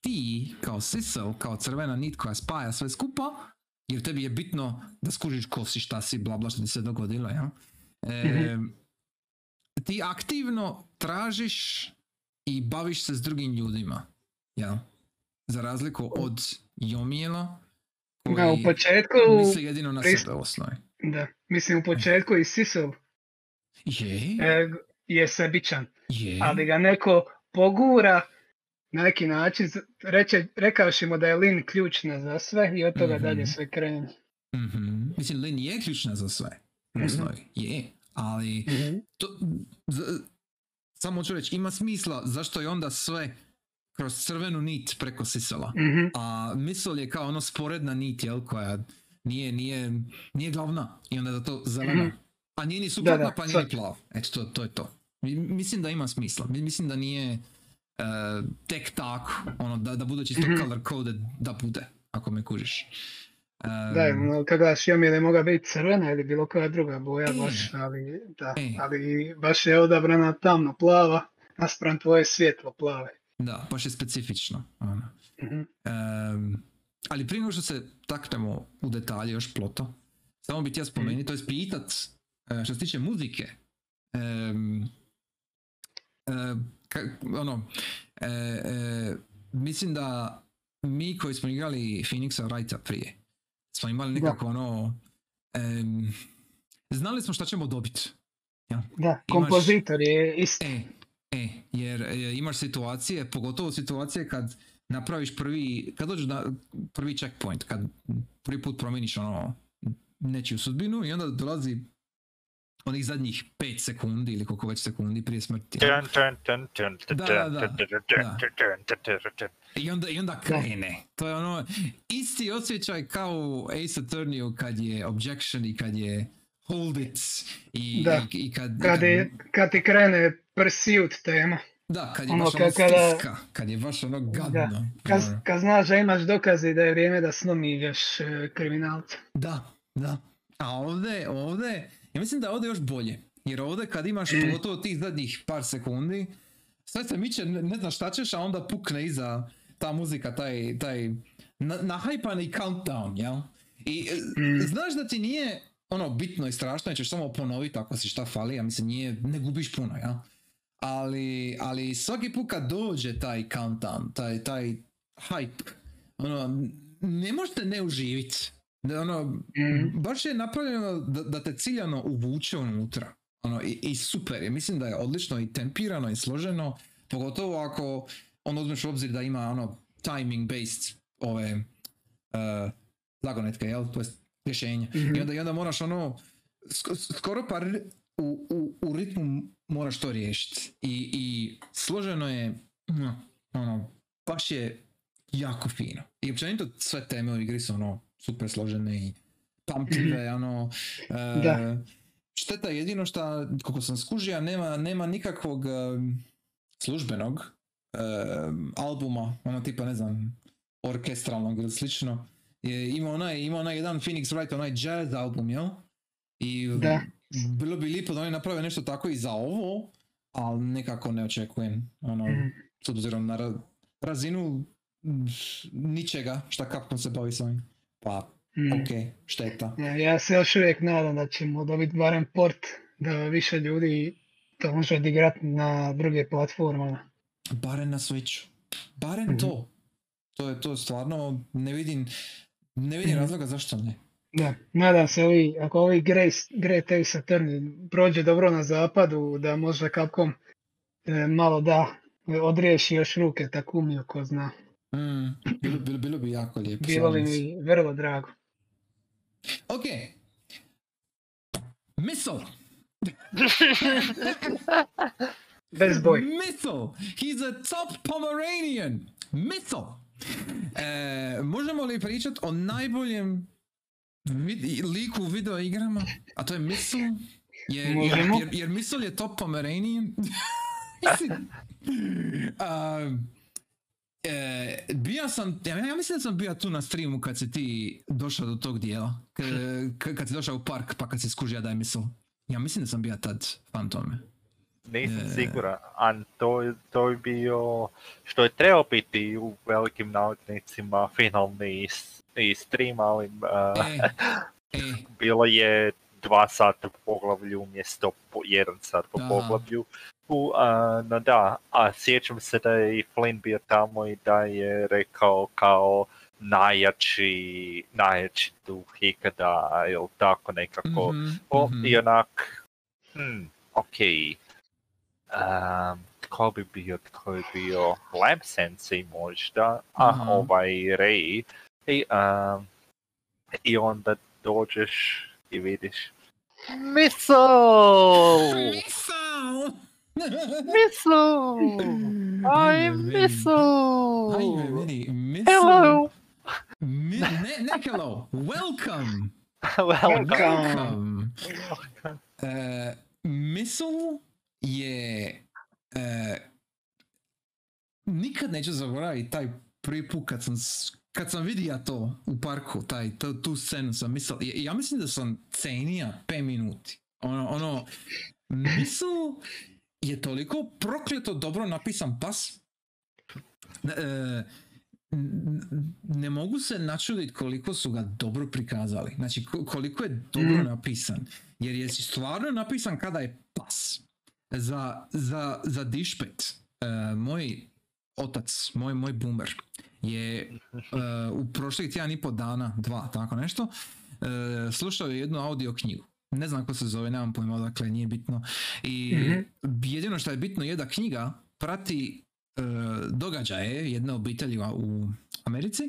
ti kao Sissel, kao crvena nit koja spaja sve skupa, jer tebi je bitno da skužiš ko si, šta si, bla bla, što ti se dogodilo, ja? E, mm-hmm. Ti aktivno tražiš i baviš se s drugim ljudima, ja? Za razliku od Jomiela, koji da, u početku, misli jedino na prist... sebe osnovi. Da, mislim u početku i Sissel je, e, je sebičan. Je. Ali ga neko pogura na neki način, reče, rekavši mu da je Lynne ključna za sve i od toga mm-hmm. dalje sve krene. Mm-hmm. Mislim, Lynne je ključna za sve, mm-hmm. osnovi, je, ali mm-hmm. to, z, samo ću reći, ima smisla zašto je onda sve kroz crvenu nit preko Sissela, mm-hmm. a Missile je kao ono sporedna nit, jel, koja nije, nije, nije glavna i onda zato zelena, mm-hmm. a nije ni suprotna pa nije ni plav, eto to, to je to. Mislim da ima smisla, mislim da nije uh, tek tako, ono, da, da bude čisto mm-hmm. color coded, da bude, ako me kužiš. Um, da, no, kad daš jom je da je mogla biti crvena ili bilo koja druga boja, e, baš, ali, da, e. ali baš je odabrana tamno plava, naspram tvoje svjetlo plave. Da, baš je specifično. Ono. Mm-hmm. Um, ali prije nego što se taknemo u detalje još ploto, samo bih ja spomenuo, mm-hmm. to je pitat što se tiče muzike. Um, Uh, ka, ono, uh, uh, mislim da mi koji smo igrali Phoenixa Wrighta prije, smo imali nekako da. ono, um, znali smo šta ćemo dobiti. Ja. Da, imaš, kompozitor je isti. E, e, jer e, imaš situacije, pogotovo situacije kad napraviš prvi, kad dođeš na prvi checkpoint, kad prvi put promijeniš ono nečiju sudbinu i onda dolazi onih zadnjih pet sekundi ili koliko već sekundi prije smrti. Da, da, da. I onda, i onda krene. To je ono isti osjećaj kao u Ace Attorneyu kad je objection i kad je hold it. I, i, i kad, kad, je, kad ti krene pursuit tema. Da, kad je ono, baš ono kada, stiska, kad je baš ono gadno. Kad, kad znaš da imaš dokaze da je vrijeme da snomigaš kriminalca. Da, da. A ovdje, ovdje... Ja mislim da je ovdje još bolje, jer ovdje kad imaš mm. pogotovo tih zadnjih par sekundi, sve se miče, ne, ne znaš šta ćeš, a onda pukne iza ta muzika, taj, taj na, nahajpani countdown, jel? I mm. znaš da ti nije ono bitno i strašno, jer ćeš samo ponoviti ako si šta fali, ja mislim nije, ne gubiš puno, jel? Ali, ali svaki put kad dođe taj countdown, taj, taj hype, ono, ne možete ne uživiti. Da, ono, mm. baš je napravljeno da, da te ciljano uvuče unutra. Ono, i, i super je, mislim da je odlično i tempirano i složeno, pogotovo ako on uzmeš u obzir da ima ono timing based ove uh, zagonetke, jel? To je rješenje. Mm-hmm. I, onda, I onda moraš ono, skoro par u, u, u ritmu moraš to riješiti. I, i složeno je, ono, baš je jako fino. I općenito sve teme u igri su ono, super složene i pamtljive, ono... E, šteta je jedino što, koliko sam skužio, nema, nema nikakvog um, službenog um, albuma, ono tipa, ne znam, orkestralnog ili slično. Je, ima onaj, ima onaj jedan Phoenix Wright, onaj jazz album, jel? I da. bilo bi lijepo da oni naprave nešto tako i za ovo, ali nekako ne očekujem, ono, s obzirom na ra- razinu ničega šta Capcom se bavi s ovim, pa mm. ok, šteta. Ja, ja se još uvijek nadam da ćemo dobiti barem port da više ljudi to može odigrati na druge platforme. Barem na Switchu, barem mm. to. To je to stvarno, ne vidim, ne vidim mm. razloga zašto ne. Da, nadam se ovi, ako ovi Great Ace Attorney prođe dobro na zapadu, da možda Capcom e, malo da odriješi još ruke Takumi, ko zna. Mm, bilo, bilo, bilo bi jako lijepo. Bilo bi mi vrlo drago. Ok. Missile. Best boy. Missile. He's a top Pomeranian. Missile. E, možemo li pričati o najboljem vid- liku u video igrama? A to je Missile. Jer, jer, jer, jer Missile je top Pomeranian. um, E, bio sam, ja, ja mislim da sam bio tu na streamu kad si ti došao do tog dijela, k, k, kad si došao u park pa kad si skužio da je Misl. Ja mislim da sam bio tad fantome. Nisam e... siguran, a to, to je bio što je trebao biti u velikim navodnicima finalni i stream, ali e, e. bilo je dva sata po poglavlju umjesto po jedan sat po da. poglavlju. U, a, no da, a sjećam se da je i Flynn bio tamo i da je rekao kao najjači, najjači duh ikada, ili tako nekako. Mm-hmm, o, mm-hmm. I onak, hmm, okej, okay. um, tko bi bio, tko bi bio Lab Sensei možda, a mm-hmm. ovaj Ray, i, um, i onda dođeš i vidiš Missile! Missile! Missile! I'm Missile! Hi, Remedy. Missile. Hello! Mi- ne- ne- hello! Welcome! Welcome! Welcome. Welcome. Uh, Missile je... Uh, nikad neću zaboraviti taj prvi put kad sam, kad sam vidio to u parku, taj, to, tu scenu sam mislio. Ja, ja mislim da sam cenija pet minuti. Ono, ono, Missile... je toliko prokleto dobro napisan pas. E, ne mogu se načuditi koliko su ga dobro prikazali. Znači koliko je dobro mm. napisan. Jer je stvarno napisan kada je pas. Za, za, za dišpet. E, moj otac, moj, moj boomer je e, u prošlih tjedan i po dana, dva, tako nešto, e, slušao je jednu audio knjigu. Ne znam kako se zove, nemam pojma, dakle nije bitno. I mm-hmm. jedino što je bitno je da knjiga prati e, događaje jedne obitelji u Americi,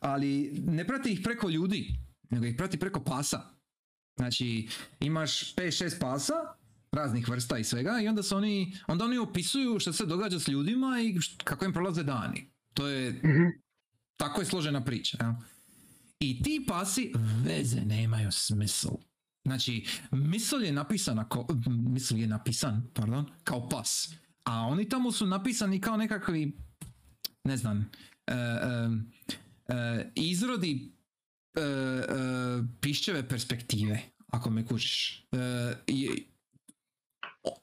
ali ne prati ih preko ljudi, nego ih prati preko pasa. Znači imaš pet šest pasa, raznih vrsta i svega, i onda, se oni, onda oni opisuju što se događa s ljudima i kako im prolaze dani. To je, mm-hmm. tako je složena priča. Ja? I ti pasi veze nemaju smisla. Znači, Missile je napisan, Missile je napisan, pardon, kao pas. A oni tamo su napisani kao nekakvi, ne znam, uh, uh, uh, izrodi uh, uh, pišćeve perspektive, ako me kužiš. Uh, i,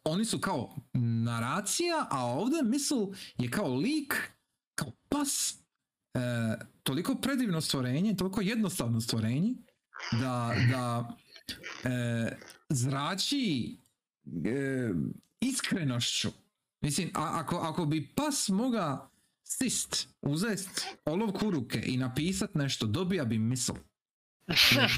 oni su kao naracija, a ovdje Missile je kao lik, kao pas. Uh, toliko predivno stvorenje, toliko jednostavno stvorenje, da... da E, zrači e, iskrenošću. Mislim, a, ako, ako bi pas moga sist, uzest olovku u ruke i napisat nešto, dobija bi Missile.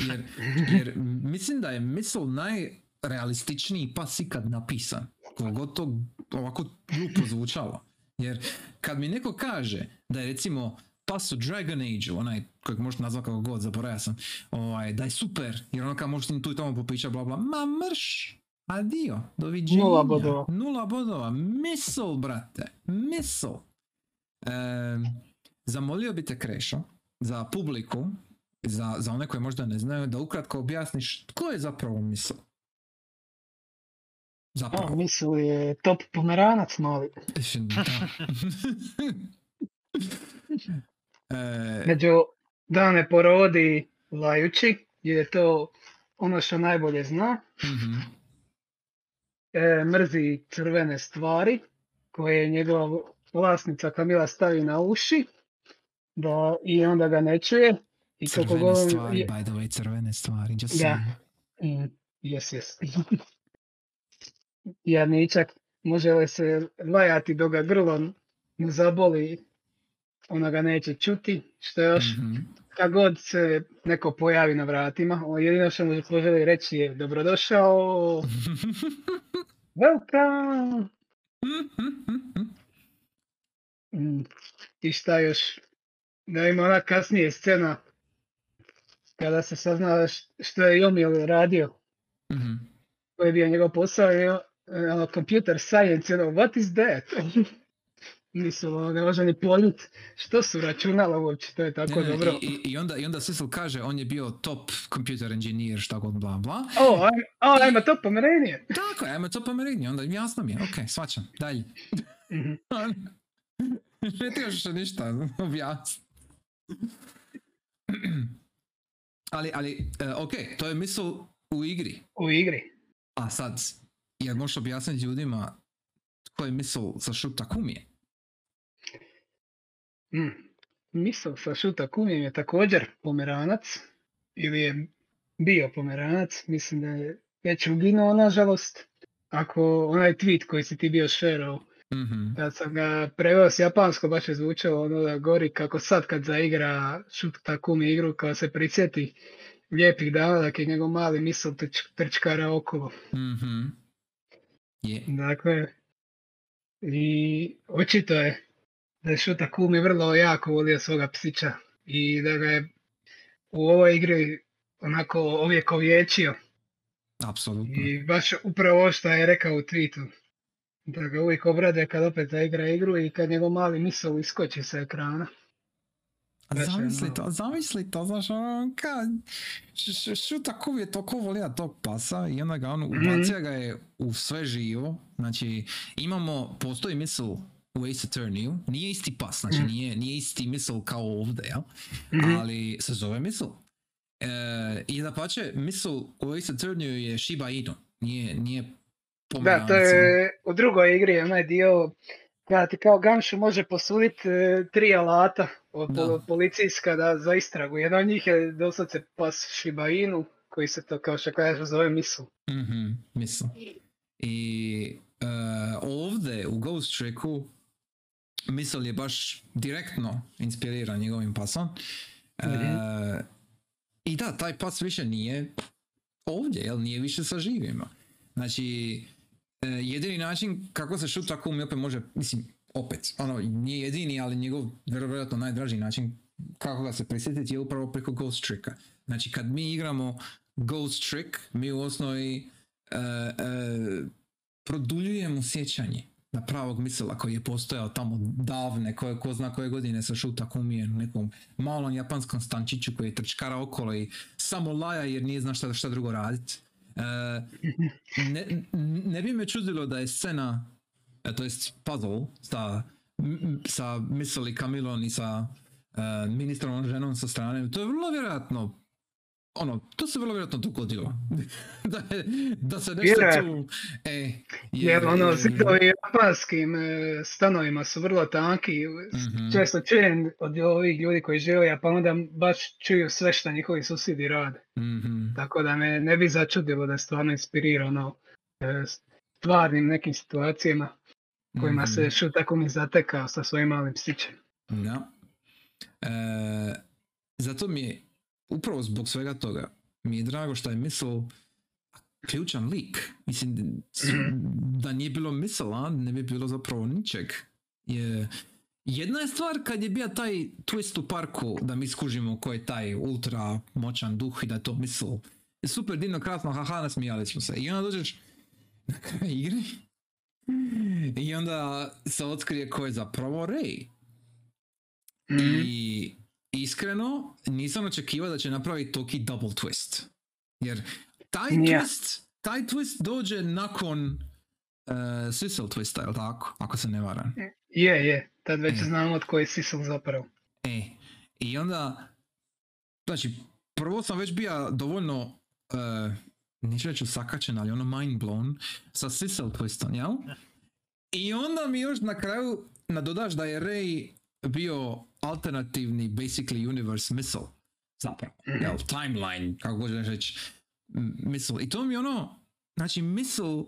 Jer, jer mislim da je Missile najrealističniji pas ikad napisan. Koliko to ovako glupo zvučalo. Jer kad mi neko kaže da je recimo pas u Dragon Age-u, onaj kojeg možete nazvati kako god, zaboravio sam, ovaj, da je super, jer ono kao možete tu i tamo popića, bla bla, ma mrš, adio, doviđenja. Nula bodova. Nula bodova, Missile, brate, Missile. E, zamolio bi te, Krešo, za publiku, za, za one koje možda ne znaju, da ukratko objasniš tko je zapravo Missile. Zapravo. Ja, Missile je top pomeranac mali. Da. E... Među dane porodi lajući, jer je to ono što najbolje zna. Mm-hmm. e, mrzi crvene stvari koje je njegova vlasnica Kamila stavi na uši da, i onda ga ne čuje. I crvene kako stvari, je... by the way, crvene stvari. Just da. Mm, yes, yes. Janičak može li se lajati dok ga grlom zaboli, ona ga neće čuti, što još, mm-hmm. kad god se neko pojavi na vratima, on jedino što mu želi reći je dobrodošao, welcome. Mm, I šta još, da ima ona kasnije scena, kada se sazna što je Yomiel radio, mm-hmm. koji je bio njegov posao, je ono, computer science, ono, what is that? Nisu, ono, ne može ni pojmit što su računala uopće, to je tako ne, dobro. I, i, onda, I onda Sissel kaže, on je bio top computer engineer, šta god, bla, bla. O, oh, oh, ajmo to pomerenje. Tako, ajmo to pomerenje, onda jasno mi je, okej, okay, svačam, dalje. Mm-hmm. Ne ti još ništa, objasni. ali, ali, uh, okej, okay, to je Missile u igri. U igri. A sad, jel možeš objasniti ljudima tko je Missile sa Shu Takumije? Mm. Missile sa Shu Takumijem je također pomeranac, ili je bio pomeranac, mislim da je već uginuo, nažalost. Ako onaj tweet koji si ti bio šerao, mm-hmm. kad sam ga preveo s japansko, baš je zvučalo ono da gori kako sad kad zaigra Shu Takumi igru, kao se prisjeti lijepih dana, dakle njegov mali Missile trčkara okolo. Mm-hmm. Yeah. Dakle, i očito je da je Shu Takumi vrlo jako volio svoga psića i da ga je u ovoj igri onako ovjekovječio. Apsolutno. I baš upravo ovo što je rekao u tweetu, da ga uvijek obrade kad opet zaigra igru i kad njegov mali Missile iskoči sa ekrana. A zamisli to, zamisli to, znaš, on kao, Shu Takumi je toliko volija tog pasa i onda ga on ubacija ga je u sve živo, znači imamo, postoji Missile u Ace Attorneyu, nije isti pas, znači nije, nije isti Missile kao ovdje, ja? Ali se zove Missile. E, I da pače, Missile u Ace Attorneyu je Shiba Inu, nije, nije pomeranac. Da, to je u drugoj igri, onaj dio... Kada ti kao Gamšu može posuditi e, tri alata od da. policijska da za istragu. Jedan od njih je doslovce pas Shiba Inu, koji se to kao što kažeš zove Missile. Mhm, Missile. I uh, ovdje u Ghost Tricku Missile je baš direktno inspiriran njegovim pasom. Mm-hmm. Uh, I da, taj pas više nije ovdje, jel? Nije više sa živima. Znači... Jedini način kako se Shu Takumi opet može, mislim, opet, ono, nije jedini, ali njegov vjerojatno najdraži način kako ga se prisjetiti je upravo preko Ghost Tricka. Znači, kad mi igramo Ghost Trick, mi u osnovi uh, uh, produljujemo sjećanje na pravog Missila koji je postojao tamo davne, koje, ko zna koje godine sa Shu Takumijem, nekom malom japanskom stančiću koji je trčkara okolo i samo laja jer nije zna šta, šta drugo raditi. Uh, ne, ne bi me čudilo da je scena, to jest puzzle sa, sa Missile i Kamilom i sa uh, ministrom ženom sa strane, to je vrlo vjerojatno, ono, to se vrlo vjerojatno dogodilo. da, da se nešto tu... E, jer ono, zidovi japanskim stanovima su vrlo tanki, mm-hmm. često čujem od ovih ljudi koji žive, pa onda baš čuju sve što njihovi susjedi rade. Mm-hmm. Tako da me ne bi začudilo da je stvarno inspirirano stvarnim nekim situacijama kojima mm-hmm. se Shu Takumi zatekao sa svojim malim psićem. No. E, zato mi je upravo zbog svega toga mi je drago što je Missile ključan lik. Mislim, da nije bilo Missile-a, ne bi bilo zapravo ničeg. Je... Jedna je stvar kad je bio taj twist u parku, da mi skužimo ko je taj ultra moćan duh i da je to Missile. Super divno, krasno, haha, nasmijali smo se. I onda dođeš na kraj igre i onda se otkrije ko je zapravo Ray. Mm. I... Iskreno, nisam očekivao da će napraviti toki double twist. Jer taj yeah. twist, taj twist dođe nakon uh, Sissel twista, jel tako? Ako se ne varam. Je, yeah, je. Yeah. Tad već yeah. znamo od koje je Sissel zapravo. E. I onda, znači, prvo sam već bio dovoljno uh, neću reći sakačen, ali ono mind blown, sa Sissel twistom, jel? I onda mi još na kraju nadodaš da je Ray bio alternativni, basically, universe Missile. Zapravo, jel? Timeline, kako možeš reći, Missile. I to mi ono, znači Missile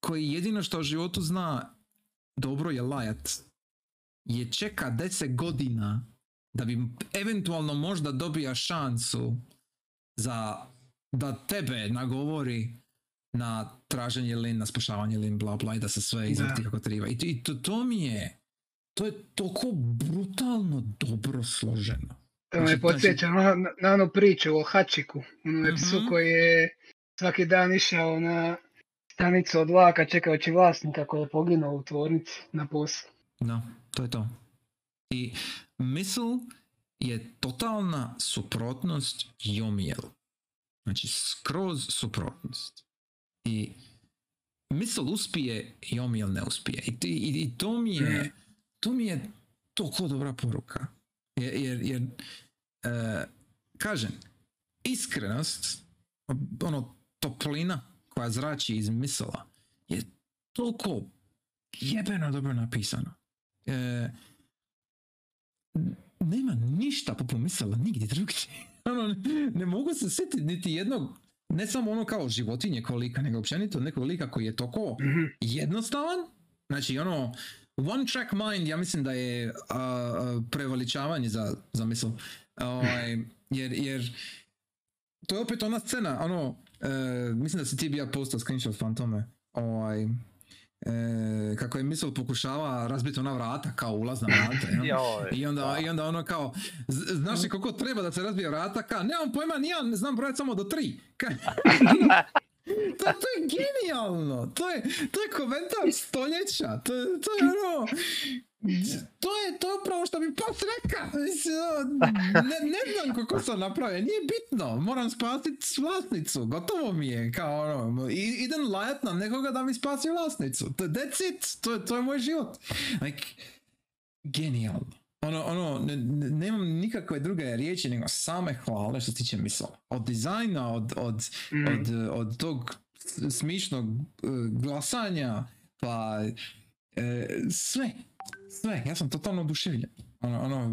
koji jedino što u životu zna dobro je lajat, je čeka deset godina da bi eventualno možda dobija šansu za da tebe nagovori na traženje Lynne, na spašavanje Lynne, bla bla, i da se sve izvrti kako treba. I, i to, to mi je, to je toliko brutalno dobro složeno. To me podsjeća na, na onu priču o Hačiku, ono uh-huh. psu koji je svaki dan išao na stanicu od vlaka čekajući vlasnika koji je poginuo u tvornici na poslu. No, to je to. I Missile je totalna suprotnost Yomielu. Znači, skroz suprotnost. I Missile uspije, Yomiel ne uspije. I, i, i to mi je, to mi je toliko dobra poruka. Jer, jer, jer uh, kažem, iskrenost, ono, toplina koja zrači iz Missile-a je toliko jebeno dobro napisano. Uh, nema ništa poput Missile-a nigdje drugdje. Ono, ne mogu se sjetiti niti jednog, ne samo ono kao životinje kolika, nego općenito nekog lika koji je toliko jednostavan. Znači ono, one track mind, ja mislim da je a, a, preveličavanje za, za Missile. O, jer, jer to je opet ona scena, ono, e, mislim da si ti bija postao screenshot fantome. O, e, kako je Missile pokušava razbiti ona vrata, kao ulazna vrata. Ja? I, onda, I onda ono kao, znaš li koliko treba da se razbije vrata? Ka, nemam pojma, nijem, znam brojati samo do tri. Ka, to, to je genijalno! To je, to je komentar stoljeća. To, to je ono... To je to pravo što bi pas reka. Ne, ne znam kako sam napravio, nije bitno, moram spasiti vlasnicu, gotovo mi je, kao ono, idem lajat na nekoga da mi spasi vlasnicu, that's it, to je, to je moj život. Like, genijalno. Ono, ono, ne, nemam nikakve druge riječi nego same hvale što se tiče Missile. Od dizajna, od, od, mm. od, od tog smišnog glasanja, pa e, sve. Sve, ja sam totalno oduševljen. Ono, ono,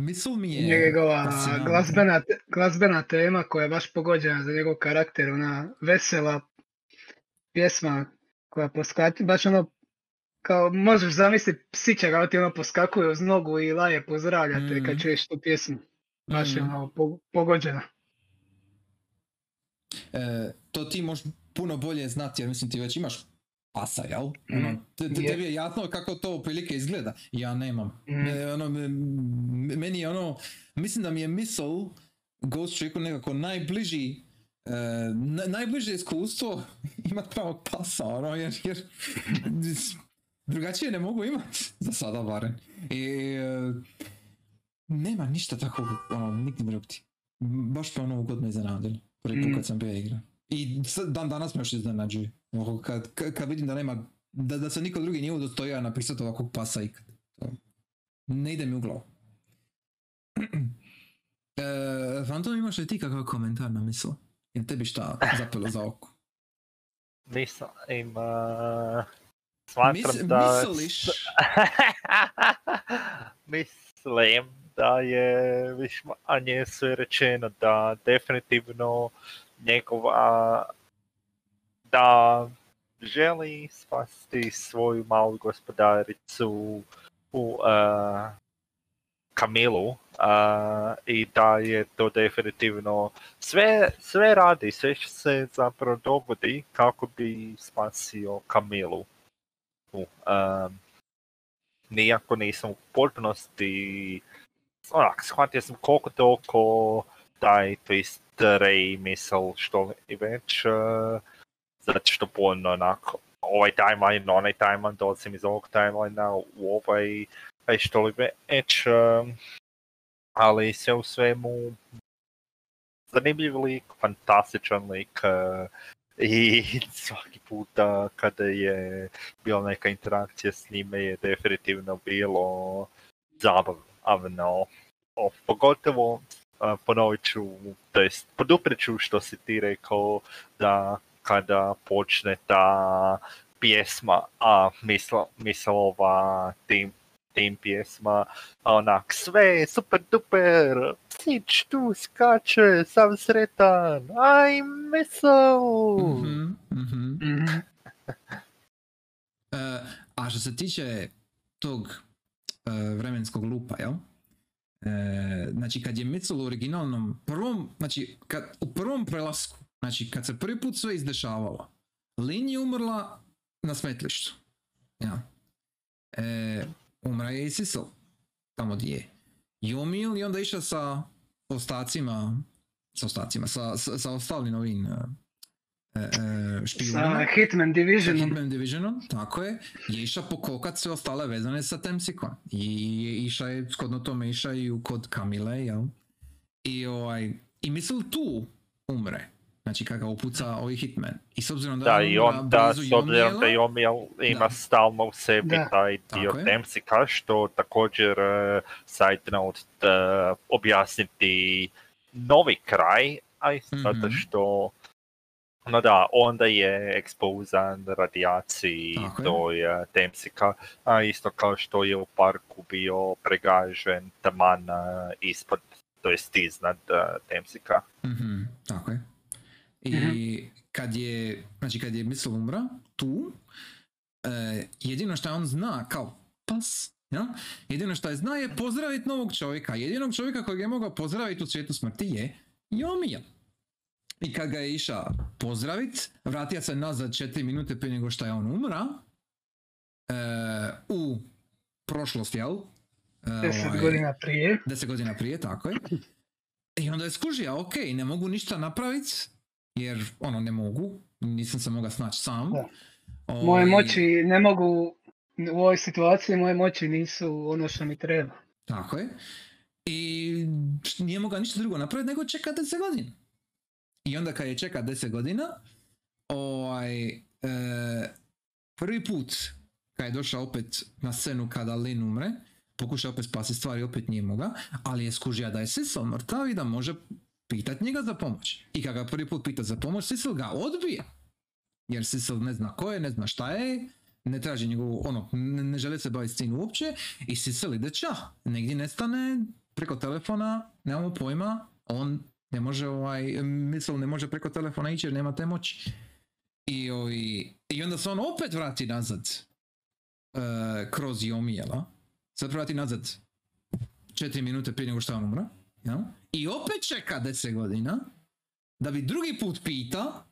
Missile mi je... Njegova glazbena, glazbena tema koja je baš pogođena za njegov karakter, ona vesela pjesma koja poskakuje, baš ono, kao možeš zamisliti psića kao ti ono poskakuje uz nogu i laje, pozdravlja te mm-hmm. kad čuješ tu pjesmu. Baš mm-hmm. je ono po, pogođena. E, to ti možeš puno bolje znati, jer mislim ti već imaš pasa, jel? Ono, te, te, tebi je jasno kako to otprilike izgleda. Ja nemam. E, ono, meni je ono, mislim da mi je Missile Ghost Tricku nekako najbliži, e, na, najbliže iskustvo imat pravog pasa, ono, jer, jer drugačije ne mogu imat, za sada barem. I e, nema ništa tako, ono, nikad ne rupti. Baš pa ono god me iznenadilo, prvi put kad sam bio igra. I dan danas me još iznenađuje. Kad, kad vidim da nema, da, da se niko drugi nije udostojao napisati ovakvog pasa ikad. Ne ide mi u glavu. E, Fantom, imaš li ti kakav komentar na Missile? Ili tebi šta zapelo za oko? Mislim, uh, smatram Mis, da... Misliš? Mislim da je više manje sve rečeno, da definitivno njegova... da želi spasti svoju malu gospodaricu u uh, Kamilu uh, i da je to definitivno sve, sve radi, sve što se zapravo dogodi kako bi spasio Kamilu. Uh, nijako nisam u potpunosti, onak, shvatio sam koliko toliko taj twist Ray Missile što i već, uh, zato što ponovno onako, ovaj timeline, onaj timeline, dolazim iz ovog timelinea u ovaj, taj što li već, um, ali sve u svemu zanimljiv lik, fantastičan lik uh, i svaki puta kada je bila neka interakcija s njime je definitivno bilo zabavno, pogotovo a, ponovit ću, to jest podupret ću što si ti rekao da kada počne ta pjesma, a misla, mislova tim, tim pjesma, a onak sve super duper, sić tu skače, sam sretan, I'm Missile! Mm-hmm, mm-hmm. uh, a što se tiče tog uh, vremenskog lupa, jel? Uh, znači kad je Missile u originalnom prvom, znači kad, u prvom prelasku, znači kad se prvi put sve izdešavalo, Lynne je umrla na smetlištu, ja. E, umra je i Sissel, tamo gdje je. Yomiel je onda išao sa ostacima, sa ostacima, sa, sa, sa ostalim ovim e, e, špijunima. Sa Hitman Divisionom. Hitman Divisionom, tako je. Je išao pokokat sve ostale vezane sa Temsikom. I je išao, shodno tome išao i kod Kamile, jel? I, ovaj, i Missile tu umre. Znači kada upuca ovaj Hitman. I s obzirom da, da je on, on da, s obzirom Yomiela, da Yomiel ima da. stalno u sebi da. taj dio Temsika, što također uh, sajt na uh, objasniti novi kraj, a i zato mm-hmm. što no da, onda je ekspozan radijaciji do uh, Temsika, a isto kao što je u parku bio pregažen taman uh, ispod, to jest iznad uh, Temsika. Mm-hmm. Tako je. I mm-hmm. kad je, znači kad je Missile umra, tu, eh, jedino što on zna, kao pas, ja? jedino što je zna je pozdraviti novog čovjeka. Jedinog čovjeka kojeg je mogao pozdraviti u svijetu smrti je Yomiel. I kad ga je išao pozdraviti, vratio se nazad četiri minute prije nego što je on umra, eh, u prošlost, jel? deset eh, ovaj, godina prije. deset godina prije, tako je. I onda je skužio, ok, ne mogu ništa napraviti, jer ono ne mogu, nisam se mogao snaći sam. Ovi... Moje moći ne mogu, u ovoj situaciji moje moći nisu ono što mi treba. Tako je. I nije mogao ništa drugo napraviti nego čeka deset godina. I onda kad je čeka deset godina, ovaj, e, prvi put kad je došao opet na scenu kada Lynne umre, pokušao opet spasiti stvari, opet nije mogao, ali je skužio da je Sissel mrtav i da može pitat njega za pomoć. I kada ga prvi put pita za pomoć, Sissel ga odbije. Jer Sissel ne zna ko je, ne zna šta je, ne traži njegovu, ono, ne, ne želi se baviti s tim uopće. I Sissel ide ča, negdje nestane, preko telefona, nemamo pojma, on ne može, ovaj, Missile ne može preko telefona ići jer nema te moći. I, ovi, i onda se on opet vrati nazad, uh, kroz Yomiela. Sad vrati nazad četiri minute prije nego što on umra. Ja? I opet čeka deset godina da bi drugi put pita,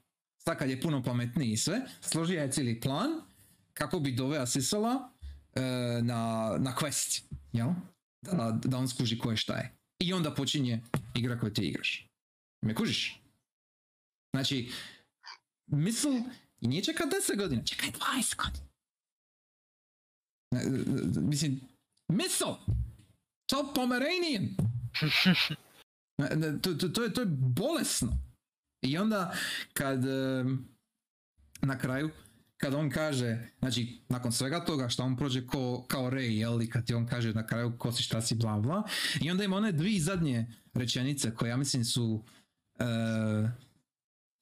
sad kad je puno pametniji i sve, složio je cijeli plan kako bi doveo Sissela e, na, na quest, ja? da, da on skuži koje šta je. I onda počinje igra koju ti igraš. Me kužiš? Znači, Missile nije čeka deset godina, čeka je dvadeset godina. Mislim, Missile! Top Pomeranian! To, to, to, je, to je bolesno. I onda kad na kraju kad on kaže, znači nakon svega toga što on prođe ko, kao Ray, jel, i kad ti on kaže na kraju ko si, šta si, bla bla, i onda ima one dvije zadnje rečenice koje ja mislim su uh,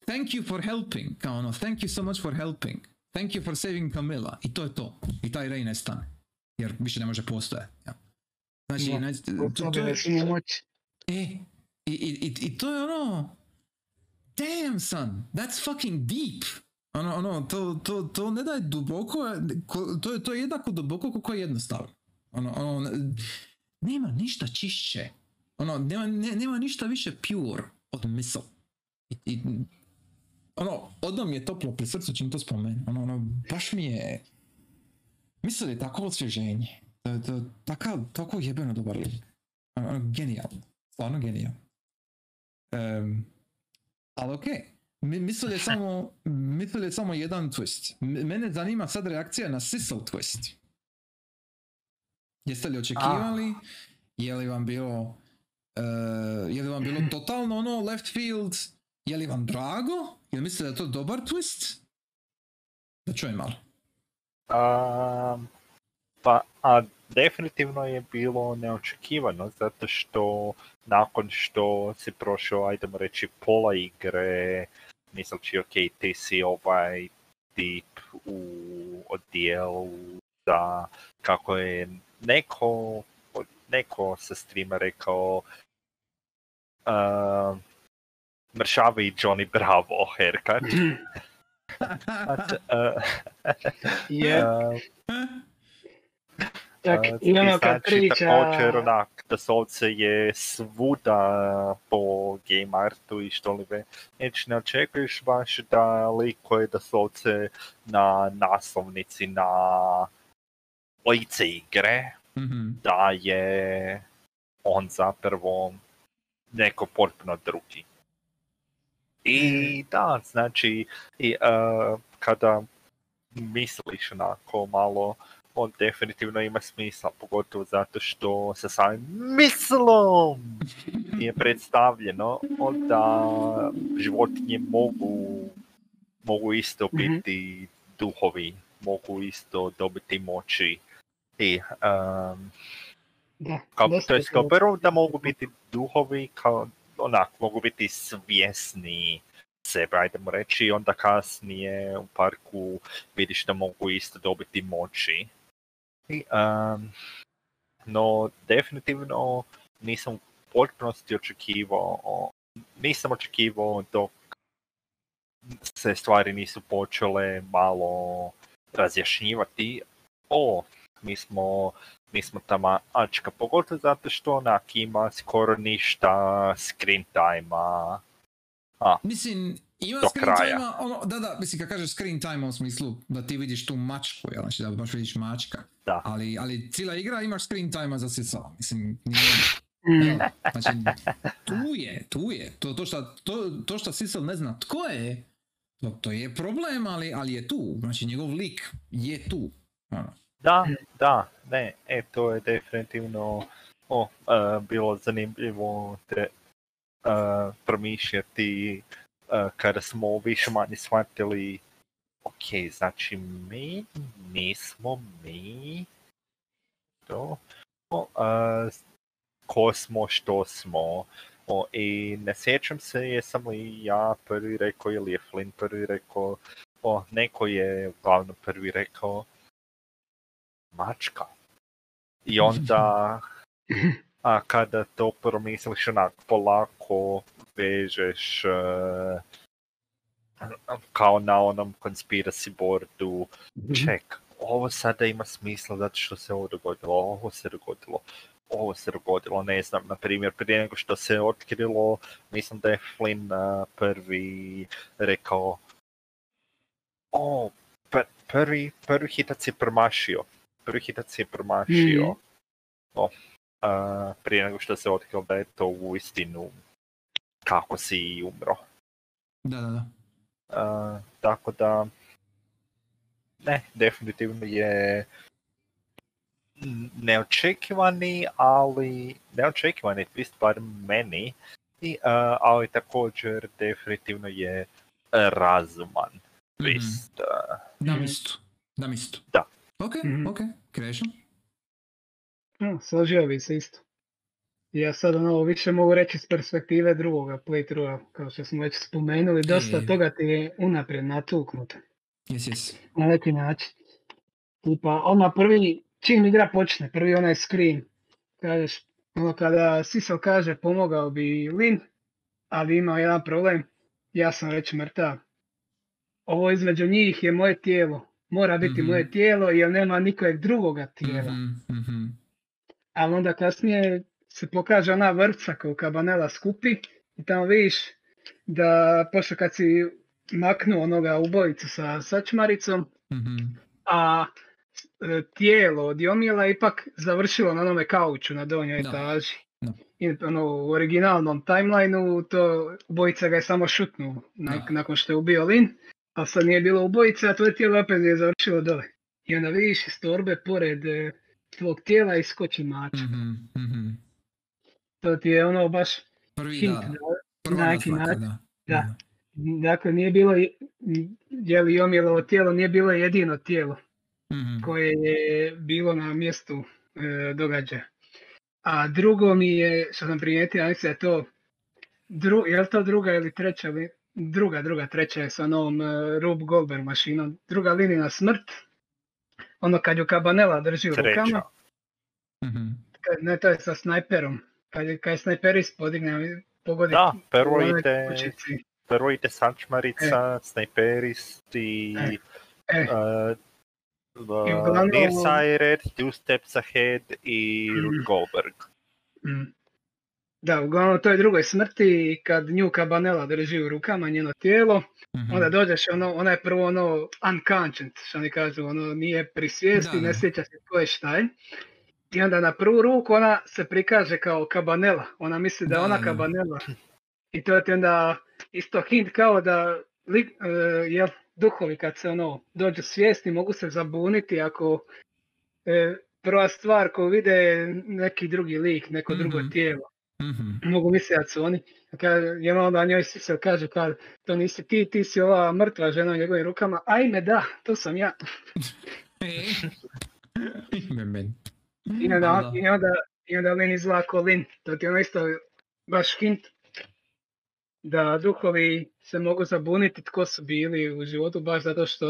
thank you for helping, kao ono, thank you so much for helping, thank you for saving Kamila, i to je to. I taj Ray nestane jer više ne može postojati, ja. Znači, ja, znači to, to je e, i, i, i to je ono, damn son, that's fucking deep. Ono, ono, to, to, to ne da je duboko, to je, to je jednako duboko kako je jednostavno. Ono, ono, nema ništa čišće, ono, nema, ne, nema ništa više pure od Missile. I, i, ono, odmah mi je toplo pri srcu čim to spomenu, ono, ono, baš mi je, Missile je tako osvježenje. Takav, tako jebeno dobar lik. Genijalno. Stvarno genijalno. Um, ali okej. Okay. Missile je samo, Missile je samo jedan twist. M- mene zanima sad reakcija na Sissel twist. Jeste li očekivali? Ah. Je li vam bilo... Uh, je li vam bilo totalno ono left field? Je li vam drago? Je li mislite da je to dobar twist? Da čujem malo. Um, pa... A definitivno je bilo neočekivano, zato što nakon što si prošao, ajdemo reći, pola igre, misleći, ok, ti si ovaj tip u odjelu da, kako je neko, neko sa streama rekao, uh, mršavi Johnny Bravo haircut. But, uh, yeah. uh, Uh, I ono kad priča... Također onak, doslovce je svuda po game artu i što li ve. Neći ne očekuješ baš da liko je doslovce na naslovnici, na lice igre, mm-hmm. da je on zapravo neko potpuno drugi. I da, znači, i, uh, kada misliš onako malo, on definitivno ima smisla, pogotovo zato što sa samim mislom je predstavljeno da životinje mogu, mogu isto biti mm-hmm. duhovi, mogu isto dobiti moći. I, um, da, kao, to je kao prvo da mogu biti duhovi, kao, onak, mogu biti svjesni sebe, ajdemo reći, onda kasnije u parku vidiš da mogu isto dobiti moći. I, um, no, definitivno nisam u potpunosti očekivao, nisam očekivao dok se stvari nisu počele malo razjašnjivati. O, mi smo, mi smo tamo ačka, pogotovo zato što onak ima skoro ništa screen time-a. A, mislim, ima do screen time-a, ono, da, da, mislim, kad kažeš screen time u smislu da ti vidiš tu mačku, jel, znači da baš vidiš mačka, da. Ali, ali cijela igra imaš screen time-a za sve sva, mislim, nije, znači, tu je, tu je, to, to što to, to Sissel ne zna tko je, to, to je problem, ali, ali je tu, znači njegov lik je tu. Ono. Da, da, ne, e, to je definitivno o, uh, bilo zanimljivo te... Uh, promišljati uh, kada smo više manje shvatili ok, znači mi nismo mi to uh, ko smo, što smo uh, i ne sjećam se jesam li ja prvi rekao ili je Flynn prvi rekao uh, neko je uglavnom prvi rekao mačka i onda a kada to promisliš onak polako vežeš uh, kao na onom conspiracy boardu, ček, ovo sada ima smisla zato što se ovo dogodilo, ovo se dogodilo, ovo se dogodilo, ne znam, na primjer, prije nego što se otkrilo, mislim da je Flynn uh, prvi rekao, o, pr- prvi, prvi hitac je promašio, prvi hitac je promašio, mm-hmm. o. Uh, prije nego što se otkrilo da je to u istinu kako si umro. Da, da, da. Uh, tako da, ne, definitivno je neočekivani, ali neočekivani twist, bar meni, i, uh, ali također definitivno je razuman twist. Mm-hmm. Na mistu, na mistu. Da. Ok, mm-hmm. ok, Krešo. No, složio bi se isto. Ja sad ono više mogu reći s perspektive drugoga playthrougha, kao što smo već spomenuli, dosta e... toga ti je unaprijed natuknuto. Yes, yes. Na neki način. Tipa, odmah prvi, čim igra počne, prvi onaj screen, kažeš, ono kada Sissel kaže pomogao bi Lynne, ali imao jedan problem, ja sam već mrtav. Ovo između njih je moje tijelo, mora biti mm-hmm. moje tijelo jer nema nikojeg drugoga tijela. Mm-hmm. Ali onda kasnije se pokaže ona vrpca koju Cabanela skupi i tamo vidiš da pošto kad si maknuo onoga ubojicu sa sačmaricom, mm-hmm. a tijelo od Yomiela ipak završilo na onome kauču na donjoj no. etaži. No. I ono, u originalnom timelineu to ubojica ga je samo šutnuo no. nakon što je ubio Lynne, a sad nije bilo ubojice, a tvoje tijelo opet je završilo dole. I onda vidiš iz torbe pored tvog tijela iskoči mačak. Mm-hmm, mm-hmm. To ti je ono baš prvi hint. Da. Prva na neki način. Da. Da. Dakle, nije bilo, je li Yomielovo tijelo, nije bilo jedino tijelo mm-hmm. koje je bilo na mjestu e, događa. A drugo mi je, što sam primijetio, ali se je to, dru, je li to druga ili treća, li, druga, druga, treća je sa onom e, Rube Goldberg mašinom, druga linija smrt, ono kad ju Cabanela drži u treća. Rukama, mm-hmm. kad, ne, to je sa snajperom, kad, kad je snajperist podigne, pogodi. Da, prvo ide, prvo ide sančmarica, e. snajperist i... E. E. Uh, Uh, Near Sired, Two Steps Ahead i mm. Goldberg. Mm. Da, uglavnom to je drugoj smrti kad nju Cabanela drži u rukama njeno tijelo, mm-hmm. onda dođeš ono, ona je prvo ono unconscious, što oni kažu, ono nije pri svijesti, ne sjeća se tko je šta je. I onda na prvu ruku ona se prikaže kao Cabanela, ona misli da je ona Cabanela. I to je onda isto hint kao da li, uh, je... Duhovi kad se ono dođu svjesni mogu se zabuniti ako e, prva stvar koju vide je neki drugi lik, neko mm-hmm. drugo tijelo. Mm-hmm. Mogu misliti da su oni. I onda njoj Sissel kaže kad to nisi ti, ti si ova mrtva žena u njegovim rukama. Ajme da, to sam ja. I onda, i onda, i onda Lynne izgleda ko Lynne. To ti je ono isto baš hint. Da duhovi se mogu zabuniti tko su bili u životu baš zato što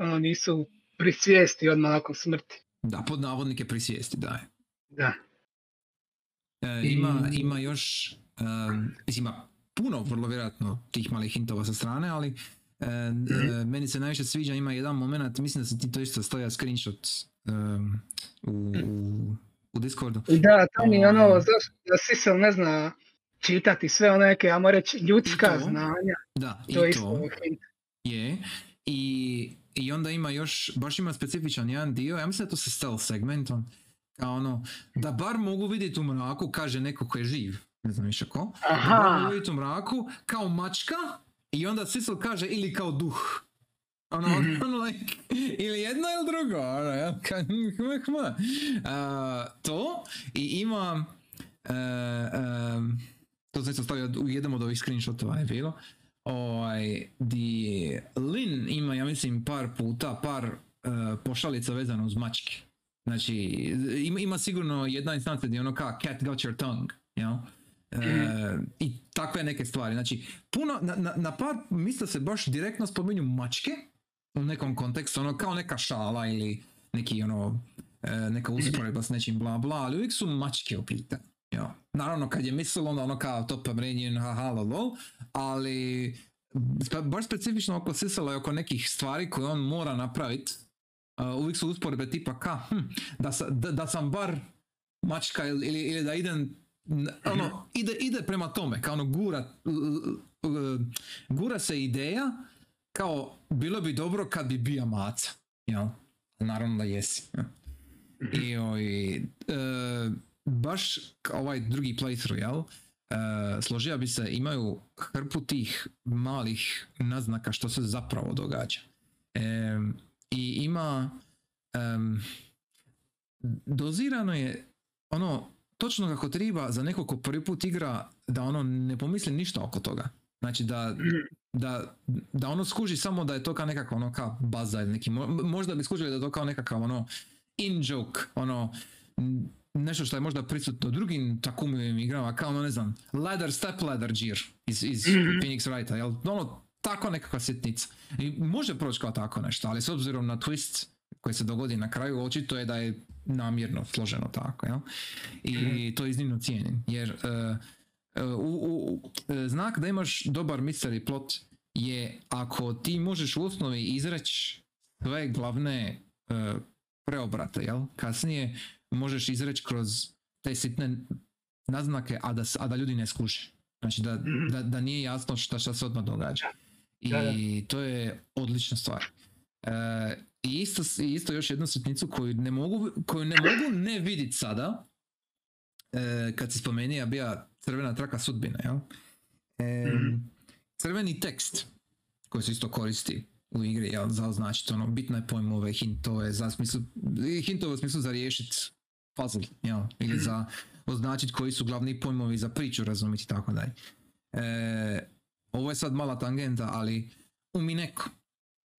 ono, nisu pri svijesti odmah nakon smrti. Da, pod navodnike pri svijesti, da. Da. E, ima, I... ima još, e, ima puno vrlo vjerojatno tih malih hintova sa strane, ali e, mm-hmm. meni se najviše sviđa, ima jedan moment, mislim da se ti to isto stavio screenshot um, u, u, u Discordu. Da, to mi je ono, zašto da Sissel ne zna čitati sve one neke, ja moram reći, ljudska to, znanja. Da, to i to isto je. I, I onda ima još, baš ima specifičan jedan dio, ja mislim da to se stealth segmentom, kao ono, da bar mogu vidjeti u mraku, kaže neko ko je živ, ne znam više ko, Aha. da mogu vidjeti u mraku, kao mačka, i onda Sissel kaže ili kao duh. Ono, mm-hmm. ono, like, ili jedno ili drugo, ono, ja, kao, hma, uh, to, i ima... Uh, um, to sam sam stavio u jednom od ovih screenshotova je bilo, ovaj, di Lynne ima, ja mislim, par puta, par uh, pošalica vezano uz mačke. Znači, ima, ima sigurno jedna instanca gdje ono kao cat got your tongue, you know? Uh, mm. I takve neke stvari. Znači, puno, na, na, na par misle se baš direktno spominju mačke u nekom kontekstu, ono kao neka šala ili neki, ono, neka usporedba s nečim bla bla, ali uvijek su mačke u pitanju. Jo. Naravno kad je Missile onda ono kao to pamrenjen haha lol, ali spe, baš specifično oko Sissela i oko nekih stvari koje on mora napraviti, uh, uvijek su usporedbe tipa ka, hm, da, sa, da, da sam bar mačka ili, ili, ili da idem, ono, ide, ide prema tome, kao ono gura, l, l, l, gura se ideja kao bilo bi dobro kad bi bija maca, jel? Naravno da jesi. Jo. I oj, uh, baš ovaj drugi playthrough, jel? Uh, složio bi se, imaju hrpu tih malih naznaka što se zapravo događa. Um, I ima... Um, dozirano je ono točno kako treba za nekog ko prvi put igra da ono ne pomisli ništa oko toga. Znači da, da, da ono skuži samo da je to kao nekakva ono kao baza ili neki... Možda bi skužili da je to kao nekakav ono in joke, ono... Nešto što je možda prisutno drugim Takumijevim igrama, kao ono ne znam, ladder, step ladder gear iz, iz mm-hmm. Phoenix Wrighta, jel? Ono, tako nekakva sitnica. I može proći kao tako nešto, ali s obzirom na twist koji se dogodi na kraju, očito je da je namjerno složeno tako, jel? I mm-hmm. to je iznimno cijenim, jer uh, uh, u, u, uh, znak da imaš dobar mystery plot je ako ti možeš u osnovi izreći sve glavne uh, preobrate, jel? Kasnije možeš izreći kroz te sitne naznake, a da, a da ljudi ne skuže. Znači da, da, da nije jasno šta, šta se odmah događa. I to je odlična stvar. E, I isto, isto još jednu sitnicu koju ne mogu, koju ne, mogu ne vidjeti sada, e, kad se spomeni, ja bija crvena traka sudbina. Jel? E, crveni tekst koji se isto koristi u igri, jel, za označiti ono, bitno je pojmove, hintove, za smislu, hintove u smislu za riješiti puzzle, jel, ili za označiti koji su glavni pojmovi za priču, razumjeti, tako dalje. E, ovo je sad mala tangenta, ali Umineko.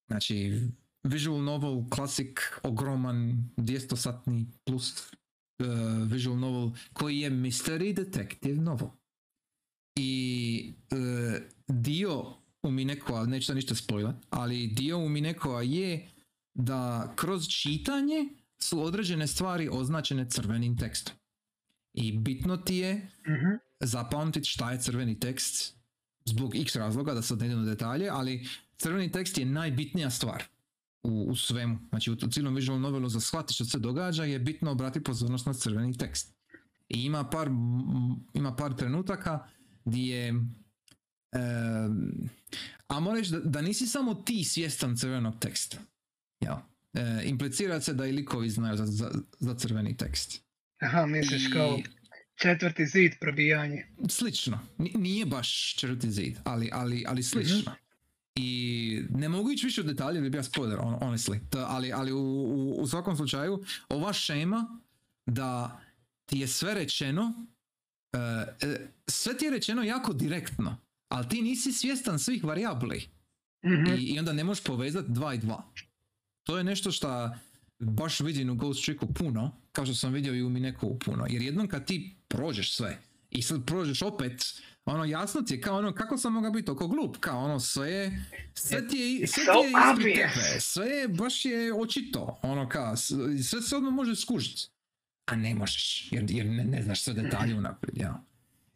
Znači, visual novel, klasik, ogroman, dvjesto satni plus uh, visual novel koji je mystery detective novel. I uh, dio Uminekova, neću sad ništa spojila, ali dio Uminekova je da kroz čitanje su određene stvari označene crvenim tekstom. I bitno ti je uh-huh. zapamtiti šta je crveni tekst zbog x razloga, da sad ne idem u detalje, ali crveni tekst je najbitnija stvar u, u svemu. Znači u cijelom visual novelu za shvati što se događa je bitno obratiti pozornost na crveni tekst. I ima par, ima par trenutaka gdje e, a moraš da, da nisi samo ti svjestan crvenog teksta. Ja. E, implicira se da i likovi znaju za, za, za crveni tekst. Aha, misliš I... kao četvrti zid probijanje. Slično. Nije baš četvrti zid, ali, ali, ali slično. Mm-hmm. I ne mogu ići više u detalje, bi bio spoiler, honestly. T- ali ali u, u, u svakom slučaju, ova šema da ti je sve rečeno, uh, sve ti je rečeno jako direktno, ali ti nisi svjestan svih varijabli. Mm-hmm. I, I onda ne možeš povezati dva i dva. To je nešto što baš vidim u Ghost Tricku puno, kao što sam vidio i u Uminekovu puno. Jer jednom kad ti prođeš sve i sad prođeš opet, ono jasno ti je kao ono kako sam mogao biti oko glup, kao ono sve, sve ti je, sve ti je ispred tebe, sve baš je očito, ono kao sve se odmah možeš skužiti, a ne možeš jer, jer ne, ne znaš sve detalje unaprijed. Ja.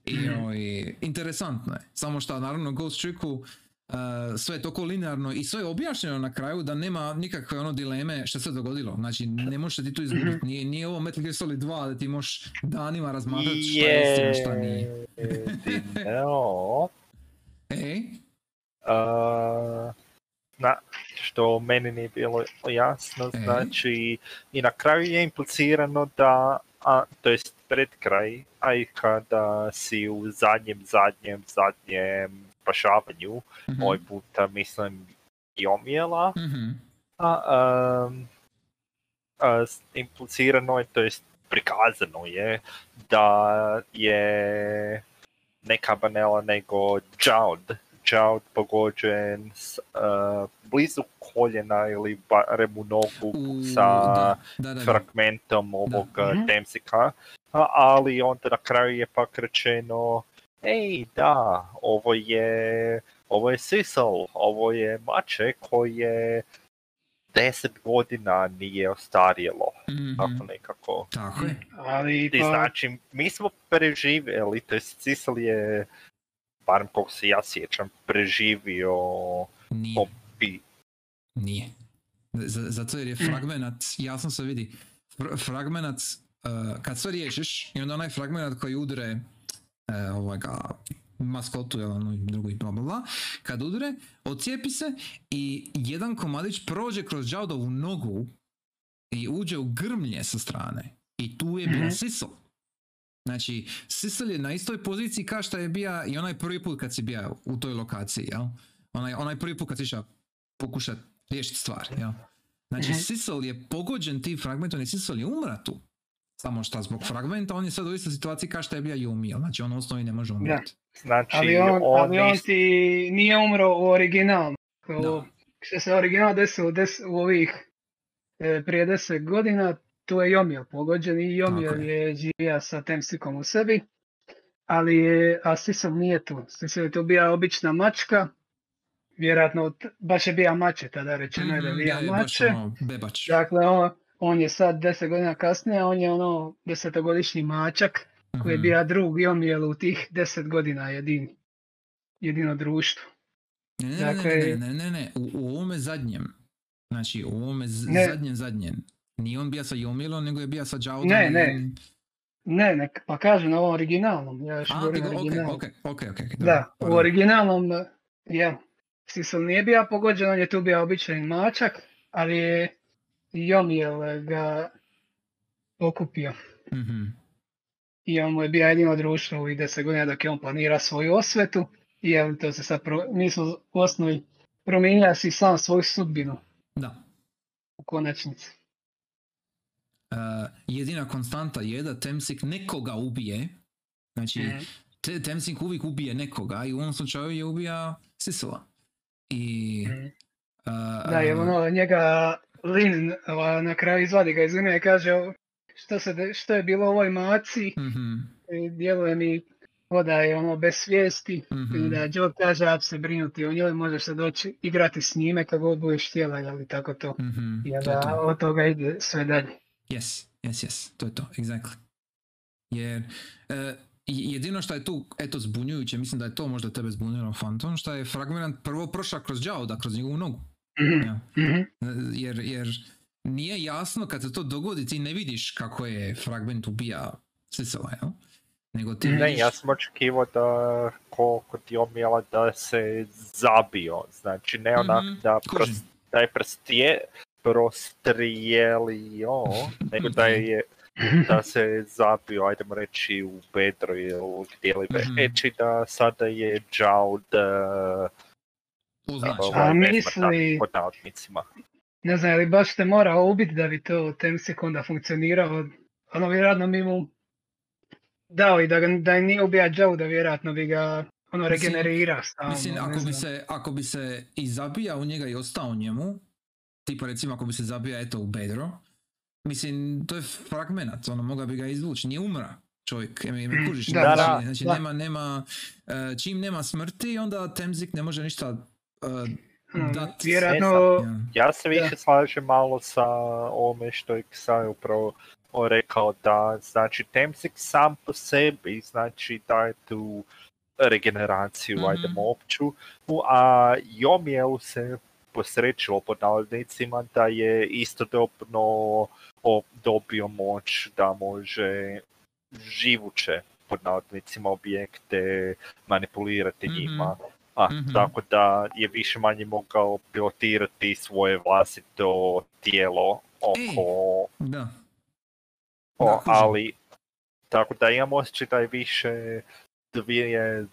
I, mm. I interesantno je, samo što naravno Ghost Tricku Uh, sve je toliko linearno i sve je objašnjeno na kraju da nema nikakve ono dileme što se dogodilo. Znači ne možeš ti tu izgubiti. Nije, nije ovo Metal Gear Solid dva da ti možeš danima razmatrati šta je istina, šta nije. Evo. Ej? Uh, na, što meni nije bilo jasno, e? Znači i na kraju je implicirano da, a, to jest pred kraj, a i kada si u zadnjem, zadnjem, zadnjem spašavanju, mm-hmm. ovaj puta mislim Yomiela, mm-hmm. a, um, a, implicirano je, to jest prikazano je da je ne Cabanela nego Jowd, Jowd pogođen s, uh, blizu koljena ili barem u nogu sa da, da, da, fragmentom da. ovog da. Temsika, a, ali onda na kraju je pak rečeno ej, da, ovo je, ovo je Sissel, ovo je mače koje deset godina nije ostarijelo, mm-hmm. tako nekako. Tako je. Ali, pa... Znači, mi smo preživjeli, to je Sissel je, barem koliko se ja sjećam, preživio... Nije. Popi... Nije. Z- zato jer je fragmenat, jasno se vidi, Fr- fragmenat, uh, kad sve riješiš, i onda onaj fragmenat koji udre... E, ovoga, maskotu, ono, drugo i bla bla bla, kad udre, odcijepi se i jedan komadić prođe kroz Jowdovu nogu i uđe u grmlje sa strane. I tu je bio mm-hmm. Sissel. Znači, Sissel je na istoj poziciji kao što je bio i onaj prvi put kad si bio u toj lokaciji, jel? Onaj, onaj prvi put kad si išao pokušati riješiti stvar, jel? Znači, mm-hmm. Sissel je pogođen tim fragmentom i Sissel je umra tu. Samo šta zbog fragmenta, on je sad u istoj situaciji kao što je bio Yomiel, znači on u osnovi ne može umreti. Znači, ali on, on, ali on is... ti nije umro u originalu. Što se original desilo des, u ovih e, prije deset godina, tu je Yomiel pogođen i Yomiel je živio sa Temsikom u sebi, ali je, a Sissel nije tu. Sissel je tu bio obična mačka, vjerojatno baš je bio mače, tada rečeno je da je bio mače. Je ono, bebač. Dakle, on, on je sad deset godina kasnije, on je ono desetogodišnji mačak mm-hmm. koji je bio drug Yomielu u tih deset godina jedini. Jedino društvo. Ne, ne, dakle, ne, ne, ne, ne, ne, u, u ovome zadnjem, znači u ovome z- zadnjem zadnjem, nije on bio sa Yomielom, nego je bio sa Jowdom. Ne, ne, ne, ne, pa kažem na ovom originalnom, ja još govorim o originalnom. Okay, okay, okay, okay, da, u originalnom, ja, Sissel nije bio pogođen, on je tu bio običan mačak, ali je Yomiel ga okupio mm-hmm. i on mu je bio jedino društvo u deset godina dok je on planira svoju osvetu i je to se sad pro... mi smo u osnovi promijenila si sam svoju sudbinu da. U konačnici. Uh, jedina konstanta je da Temsik nekoga ubije, znači mm-hmm. te, Temsik uvijek ubije nekoga i u ovom slučaju je ubija Sissela i mm-hmm. uh, da je ono njega Lynne na kraju izvadi ga iz i kaže što, se de, što je bilo u ovoj maci, mm-hmm. djeluje mi voda je ono bez svijesti, mm-hmm. i da Jowd kaže ab se brinuti o njoj, možeš se doći igrati s njime kako god budeš htjela, ali tako to. Mm-hmm. I da to to. Od toga ide sve dalje. Yes, yes, yes, to je to, exactly. Jer uh, jedino što je tu, eto, zbunjujuće, mislim da je to možda tebe zbunjilo, Fanton, što je fragment prvo prošao kroz Jowda, kroz njegovu nogu. Mm-hmm. Ja. Jer, jer nije jasno kad se to dogodi, ti ne vidiš kako je fragment ubija Sissela, jel? Nego ti ne, vidiš... ja sam očekivao da koliko ti omijela da se zabio, znači ne onak mm-hmm. da, prost, da je prstije, prostrijelio, nego da je da se zabio, ajdemo reći u bedro ili gdje li mm-hmm. reći da sada je Jowd uznači. A misli... pod navodnicima. Ne znam, ali baš te morao ubiti da bi to Temsik onda funkcionirao, ono vjerojatno mi mu dao i da, da nije ubija Jowda, vjerojatno bi ga ono regenerirao stalno. Mislim, ako bi, se, ako bi se i zabijao njega i ostao njemu, tipa recimo ako bi se zabija eto u bedro, mislim, to je fragmenat, ono, mogao bi ga izvući, nije umra čovjek, ime kužiš, da, da, znači da. Nema, nema, čim nema smrti, onda Temsik ne može ništa uh, dati. Vjerojatno... Ja. ja se više da. slažem malo sa ovome što je Ksaj upravo rekao, da, znači, Temsik sam po sebi, znači, daje tu regeneraciju, mm-hmm. ajdemo opću, a Yomielu se posrećilo pod navodnicima da je istodobno dobio moć da može živuće pod navodnicima objekte manipulirati mm-hmm. njima, a mm-hmm. tako da je više manje mogao pilotirati svoje vlastito tijelo oko, Ej, da. O, ali tako da imam osjećaj da je više dvije,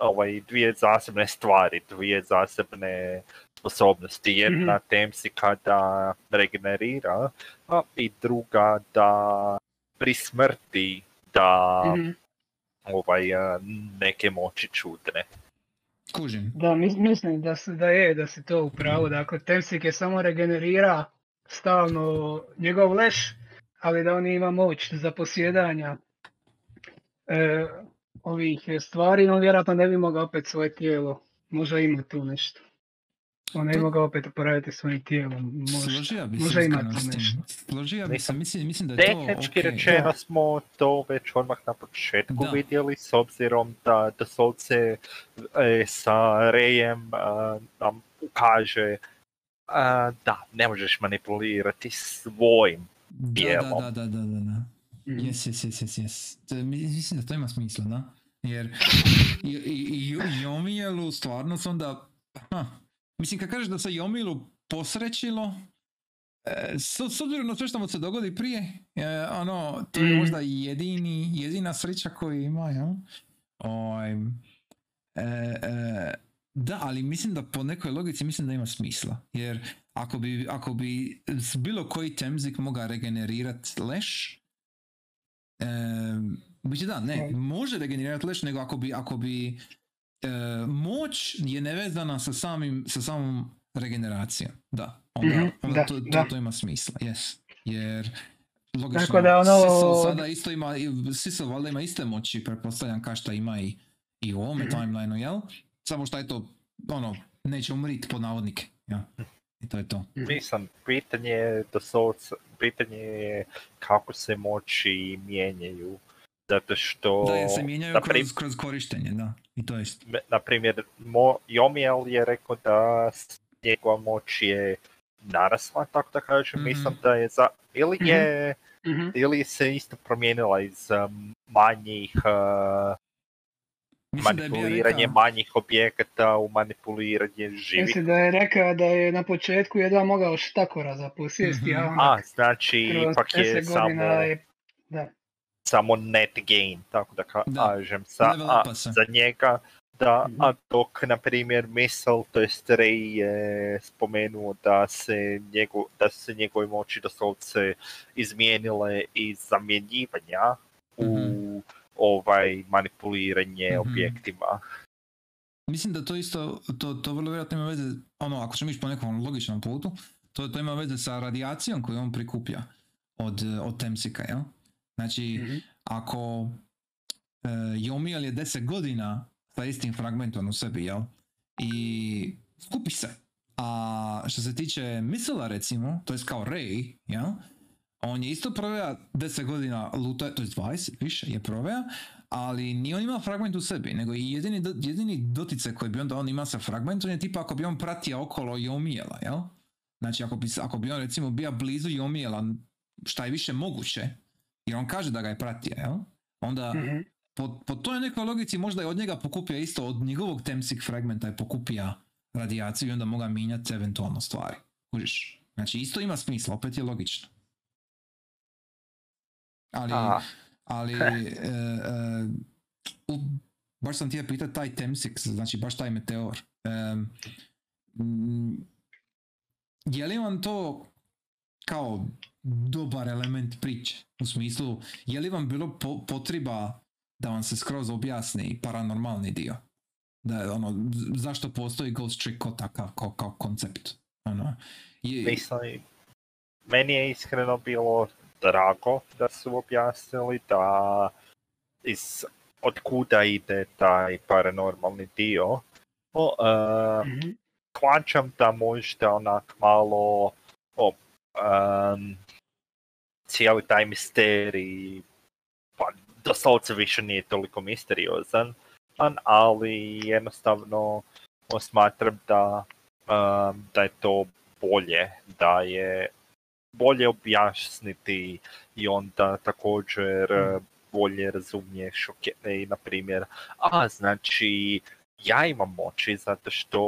ovaj, dvije zasebne stvari, dvije zasebne sposobnosti. Jedna mm-hmm. Temsika da regenerira, a i druga da pri smrti da mm-hmm. ovaj, neke moći čudne. Kužim. Da, mislim da, se, da je, da si to upravo. Mm-hmm. Dakle, Temsik je samo regenerira stalno njegov leš, ali da on ima moć za posjedanja e, ovih stvari, on vjerojatno ne bi mogao opet svoje tijelo. Možda ima tu nešto. On ne bi mogao opet uporaviti svojim tijelom. Možda, možda ima tu nešto. Složija bi se, mislim, mislim da je to... Tehnički okay. rečeno smo to već odmah na početku da. vidjeli, s obzirom da doslovce e, sa Rayem e, nam ukaže a, da ne možeš manipulirati svojim bijelom. Da, da, da, da, da, da. Jes, jes, jes, jes, jes. Mislim da to ima smisla, da? Jer Yomielu stvarno su onda... Ha, mislim, kad kažeš da se Yomielu posrećilo, e, s obzirom na sve što mu se dogodi prije, e, ono, to je možda jedini, jedina sreća koju ima, ja? O, e, e, da, ali mislim da po nekoj logici mislim da ima smisla, jer ako bi, ako bi bilo koji Temsik mogao regenerirati leš, e, biće da, ne, može regenerirati leš, nego ako bi, ako bi e, moć je nevezana sa samim, sa samom regeneracijom, da, onda, mm-hmm. onda to, da, to, to, to ima smisla, yes, jer logično, tako da ono... Sissel sada isto ima, Sissel valjda ima iste moći, pretpostavljam kao što ima i, i u ovome mm-hmm. timelineu, jel? Samo što je to, ono, neće umriti pod navodnike, ja. I to je to. Mislim, pitanje je, doslovce, pitanje je kako se moći mijenjaju, zato što... Da, se mijenjaju naprim... kroz, kroz korištenje, da, i to je isto. Naprimjer, Mo, Yomiel je rekao da njegova moć je narasla, tako da kažem, mm-hmm. mislim da je za... Ili je... Mm-hmm. Ili se isto promijenila iz manjih... Uh, Mislim manipuliranje da je manjih objekata u manipuliranje živih. Mislim da je rekao da je na početku jedva mogao štakora zaposjesti, mm-hmm. a onda... A, znači, ipak je samo... Je... Da. Samo net gain, tako da kažem. Sa, a, za njega, da, mm-hmm. a dok, na primjer, Missile, to jest Ray je spomenuo da se, njego, da se njegove moći doslovce izmijenile iz zamjenjivanja mm-hmm. u... ovaj manipuliranje mm-hmm. objektima. Mislim da to isto, to, to vrlo vjerojatno ima veze, ono, ako ćemo ići po nekom logičnom putu, to, to ima veze sa radijacijom koju on prikuplja od, od Temsika, jel? Znači, mm-hmm. ako e, Yomiel je deset godina sa istim fragmentom u sebi, jel? I skupi se. A što se tiče Missila, recimo, to je kao Ray, jel? On je isto proveo deset godina luta, to je dvadeset, više je proveo, ali nije on imao fragment u sebi, nego i jedini, do, jedini dotice koji bi onda on imao sa fragmentom je tipa ako bi on pratio okolo Yomiela, jel? Znači ako bi, ako bi on recimo bio blizu Yomiela, šta je više moguće, jer on kaže da ga je pratio, jel? Onda mm-hmm. po, po toj nekoj logici možda je od njega pokupio isto, od njegovog Temsik fragmenta je pokupio radijaciju i onda moga mijenjati eventualno stvari. Kužiš? Znači isto ima smisla, opet je logično. Ali, ali e, e, u, baš sam ti je pitao taj Temsik, znači baš taj meteor. E, m, je li vam to kao dobar element priče? U smislu, je li vam bilo po, potreba da vam se skroz objasni paranormalni dio? Da, ono, zašto postoji Ghost Trick kao takav, kao, kao koncept? Ono, je... Mislim, meni je iskreno bilo drago da su objasnili da iz otkuda ide taj paranormalni dio. O, uh, mm-hmm. Kvačam da možda onak malo o, um, cijeli taj misterij, pa doslovce više nije toliko misteriozan, ali jednostavno smatram da, um, da je to bolje, da je bolje objasniti i onda također bolje razumiješ, okay, na primjer, a znači ja imam moći zato što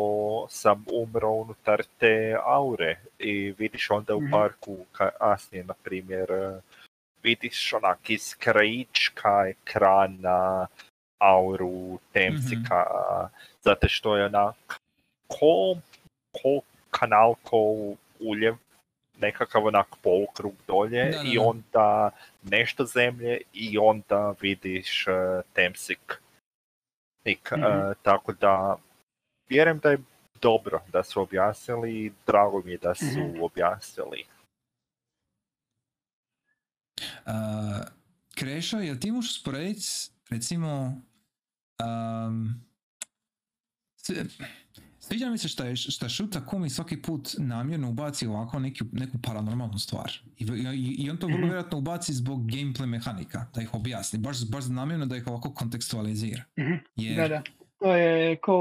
sam umro unutar te aure i vidiš onda u parku kasnije, na primjer, vidiš onak iz krajička ekrana auru Temsika, mm-hmm. zato što je onak ko, ko kanal, ko uljev, nekakav onak polukrug dolje, da, da, da. I onda nešto zemlje i onda vidiš uh, Temsik. Nik, mm-hmm. uh, tako da vjerujem da je dobro da su objasnili i drago mi je da su mm-hmm. objasnili. Uh, Krešo, jel ti možeš usporediti recimo um, sviđa mi se šta je, šta Shu Takumi svaki put namjerno ubaci ovako neki, neku paranormalnu stvar. I, i, i on to vrlo mm-hmm. vjerojatno ubaci zbog gameplay mehanika, da ih objasni. Baš, baš namjerno da ih ovako kontekstualizira. Mm-hmm. Jer... Da, da. To je ko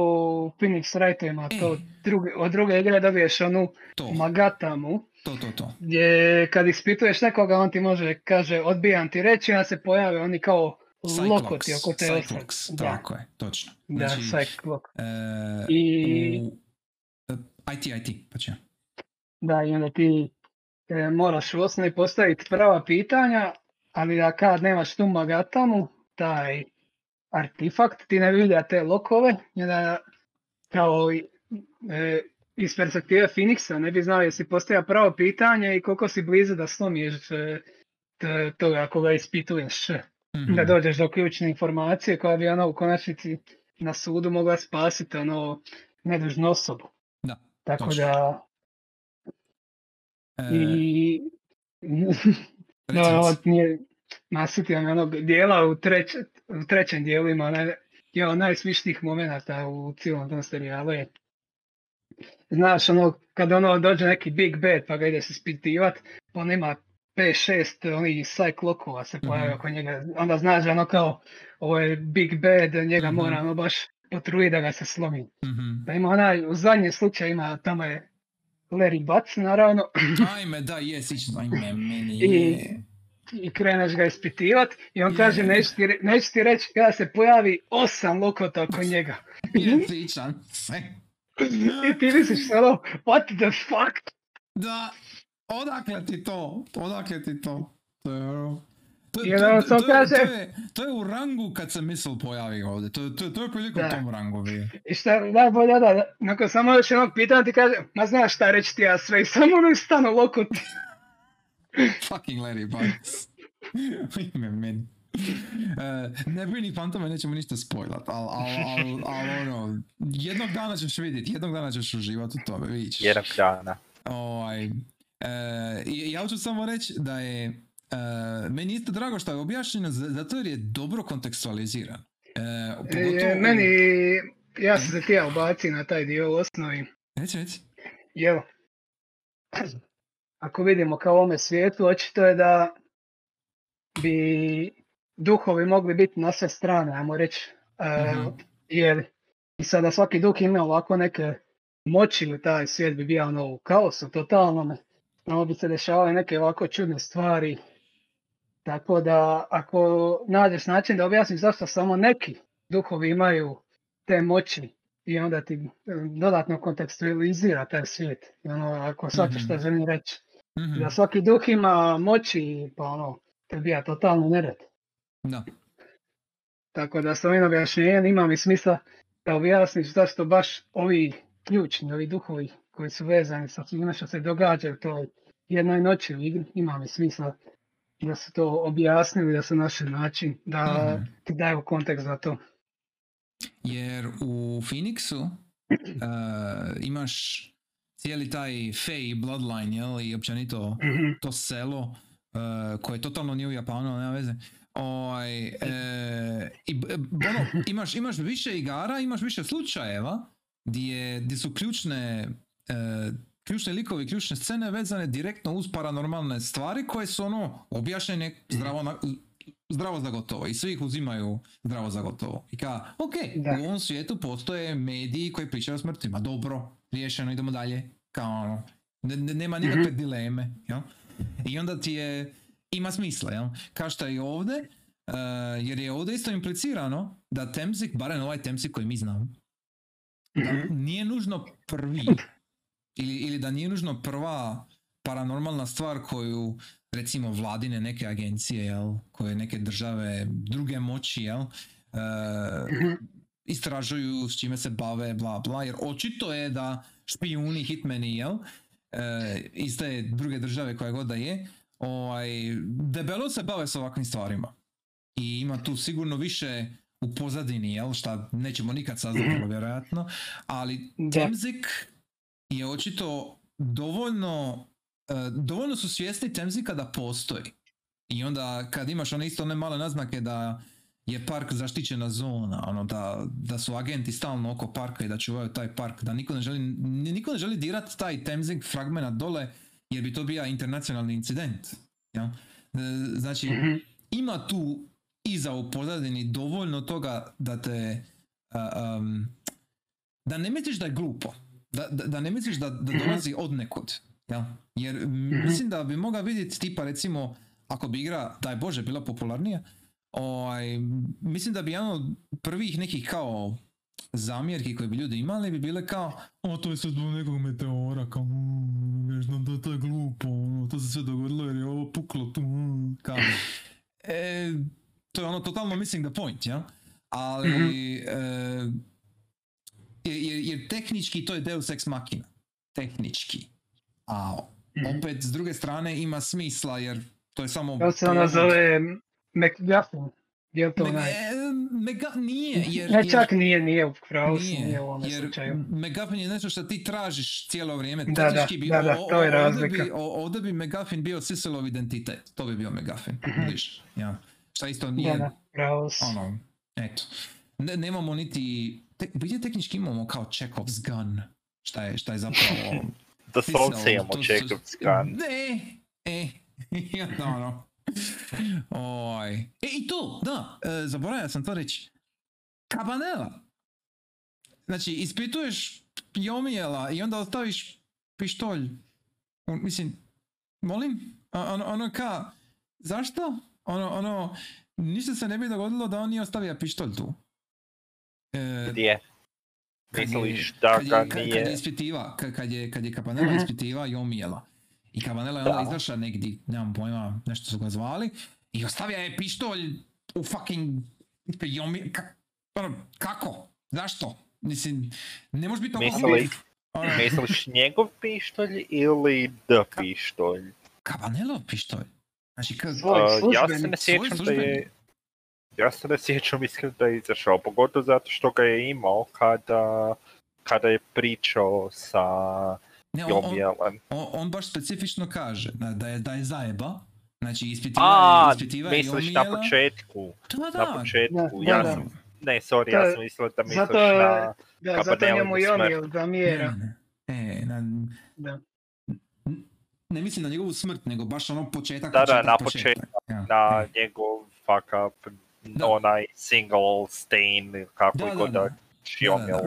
Phoenix Wright ima e. to. Druge, od druge igre dobiješ onu to. Magatamu. To, to, to. Gdje kad ispituješ nekoga, on ti može, kaže, odbijam ti reći, a se pojave oni kao... Cyclops, Cyclops, tako je, točno. Znači, da, Cyclops. E, I... I T, I T, pa će. Da, i onda ti e, moraš u osnovi postaviti prava pitanja, ali da kad nemaš tu magatamu, taj artefakt, ti ne vidi te lokove, onda kao e, iz perspektive Phoenixa ne bi znao jesi postavio pravo pitanje i koliko si blizu da slomiš toga ako ga ispituješ. Mm-hmm. Da dođeš do ključne informacije koja bi ona u konačnici na sudu mogla spasiti ono nedužnu osobu. Da, tako točno. Da... E... I... no, nije... Nasjetio mi onog dijela u, treć... u trećem dijelu ima onaj... jedan najsmišnijih momenata u cijelom tom serijalu je. Znaš, ono, kad ono dođe neki big bad pa ga ideš ispitivati, on ima pet šest onih cyclokova se pojavio mm-hmm. oko njega, onda znaš da ono kao ovo je big bad, njega mm-hmm. mora ono baš potruditi da ga se slomi. Mm-hmm. Da ima onaj, u zadnjem slučaju ima, tamo je Larry Butts naravno. Ajme, da, jes, ično, ajme, meni je. I, I kreneš ga ispitivati i on yeah. kaže, neću ti, neću ti reći kada se pojavi osam lokota oko njega. Jesičan. I ti misliš ono, what the fuck? Da. Odakle ti to? Odakle ti to? To je, to, to, to, to, je, to, je, to je u rangu kad se Missile pojavi ovdje. To, to, to je koliko u tom rangu bi. I šta najbolje da, nakon samo još jednog pitanja ti kaže, ma znaš šta reći ti ja sve i samo ono stano lokut. Fucking Larry Bugs. Ime meni. Uh, ne brini fantome, nećemo ništa spoilat, ali al, al, al, ono, jednog dana ćeš vidjeti, jednog dana ćeš uživati u tome, vidiš. Jednog dana. Ovaj... I ja ću samo reći da je Uh, meni isto drago što je objašnjeno, zato jer je dobro kontekstualiziran. Uh, pogotovo... e, meni, ja sam se tijel baci na taj dio u osnovi. Neći, neći. Evo. Ako vidimo kao ovome svijetu, očito je da bi duhovi mogli biti na sve strane, ajmo reći. Uh, uh-huh. Jer i sada svaki duh ima ovako neke moći, taj svijet bi bio ono u kaosu totalnom. Samo bi se dešavale neke ovako čudne stvari. Tako da, ako nađeš način da objasniš zašto samo neki duhovi imaju te moći i onda ti dodatno kontekstualizira taj svijet. I ono, ako shvaćaš mm-hmm. što želim reći, mm-hmm. da svaki duh ima moći, pa ono, te bija totalno nered. Da. Tako da s ovim objašnjenjem ima mi smisla da objasniš zašto baš ovi ključni, ovi duhovi koji su vezani sa svime što se događa u toj jednoj noći u igri, ima mi smisla da su to objasnili, da su našli način da mm. ti daju kontekst za to. Jer u Phoenixu uh, imaš cijeli taj fey bloodline, jel, i općenito mm-hmm. to selo uh, koje totalno nije u Japanu, nema veze. Oj, e, i, ono, imaš, imaš više igara, imaš više slučajeva gdje, gdje su ključne uh, ključni likovi, ključne scene vezane direktno uz paranormalne stvari koje su ono objašnjene zdravo, na, zdravo za gotovo i svi ih uzimaju zdravo za gotovo. I kao, ok, da. U ovom svijetu postoje mediji koji pričaju o smrtima, dobro, riješeno, idemo dalje, kao ono, ne, nema nikakve mm-hmm. dileme, jel? I onda ti je, ima smisla, jel? Kao šta je ovdje, uh, jer je ovdje isto implicirano da Temsik, barem ovaj Temsik koji mi znamo, mm-hmm. nije nužno prvi, Ili, ili da nije nužno prva paranormalna stvar koju recimo vladine neke agencije, jel, koje neke države druge moći, jel, uh, istražuju s čime se bave, bla bla, jer očito je da špijuni, hitmeni, jel, uh, iz te druge države koja god da je, ovaj, debelo se bave s ovakvim stvarima. I ima tu sigurno više u pozadini, jel, šta nećemo nikad saznati, vjerojatno, ali Temsik je očito dovoljno, uh, dovoljno su svjesni Temsika da postoji. I onda kad imaš one isto one male naznake da je park zaštićena zona, ono, da, da su agenti stalno oko parka i da čuvaju taj park, da niko ne želi, niko ne želi dirati taj Temsik fragment dole jer bi to bio internacionalni incident. Ja? Znači, mm-hmm. ima tu iza u pozadini dovoljno toga da te, uh, um, da ne misliš da je glupo. Da, da, da ne misliš da, da dolazi od nekud, ja? Jer mislim da bi mogao vidjeti tipa recimo, ako bi igra, daj Bože, bila popularnija, ovaj, mislim da bi jedan od prvih nekih kao zamjerki koje bi ljudi imali bi bile kao, o, to je sve zbog nekog meteora, kao, to, to je glupo, to se sve dogodilo jer je ovo puklo tu, kao, e, to je ono totalno missing the point, ja? Ali, e, Jer, jer tehnički to je Deus Ex Machina. Tehnički. A opet, s druge strane, ima smisla jer to je samo... To se ona zove McGuffin. Je li to onaj? Nije, jer... Ne, čak jer, nije, nije u pravu, nije u ovom slučaju. McGuffin je nešto što ti tražiš cijelo vrijeme. Da, tehnički da, bi, da, da, o, to je razlika. Bi, o, ovdje bi McGuffin bio Sisselov identitet. To bi bio McGuffin. Mm-hmm. Ja. Šta isto nije... Da, da, pravo si. Ono, eto. Ne, nemamo niti... Gdje tehnički imamo kao Chekhov's gun? Šta je, šta je zapravo... Da sonce imamo Chekhov's gun. Ne! E, ja da ono. Oj. E, i to, da, e, zaboravio sam to reći. Cabanela. Znači, ispituješ Yomiela i onda ostaviš pištolj. Mislim, molim? Ono, ono ka, zašto? Ono, ono, ništa se ne bi dogodilo da on nije ostavio pištolj tu. Gdje? Misliš da ga nije... Kad je ispitiva, kad je, kad je Cabanela mm-hmm. ispitiva Yomiela. I Cabanela je onda izašla negdje, nemam pojma, nešto su ga zvali. I ostavio je pištolj u fucking... Yomiela... Ka... Kako? Zašto? Mislim, ne može biti toga glup. Misliš njegov pištolj ili da pištolj? Cabanelov pištolj? Znači, kad... Uh, ja se ne sjećam da je... Ja se ne sjećam iskreno da je izašao, pogotovo zato što ga je imao kada, kada je pričao sa Ne, on, on, on, on baš specifično kaže da je, da je zajeba. Znači ispitiva je Jomiela. A, misliš na početku. Da, da. Na početku, ja, ja sam... Ne, sorry, to, ja sam mislio da misliš zato, na Kabanelu. Zato njemu Jomiel zamjera. E, na... Da. Ne mislim na njegovu smrt, nego baš ono početak, da, početak, da, na početak. početak. Ja, na e. njegov fuck up, da. Onaj single stain, kako da, god da Jomiel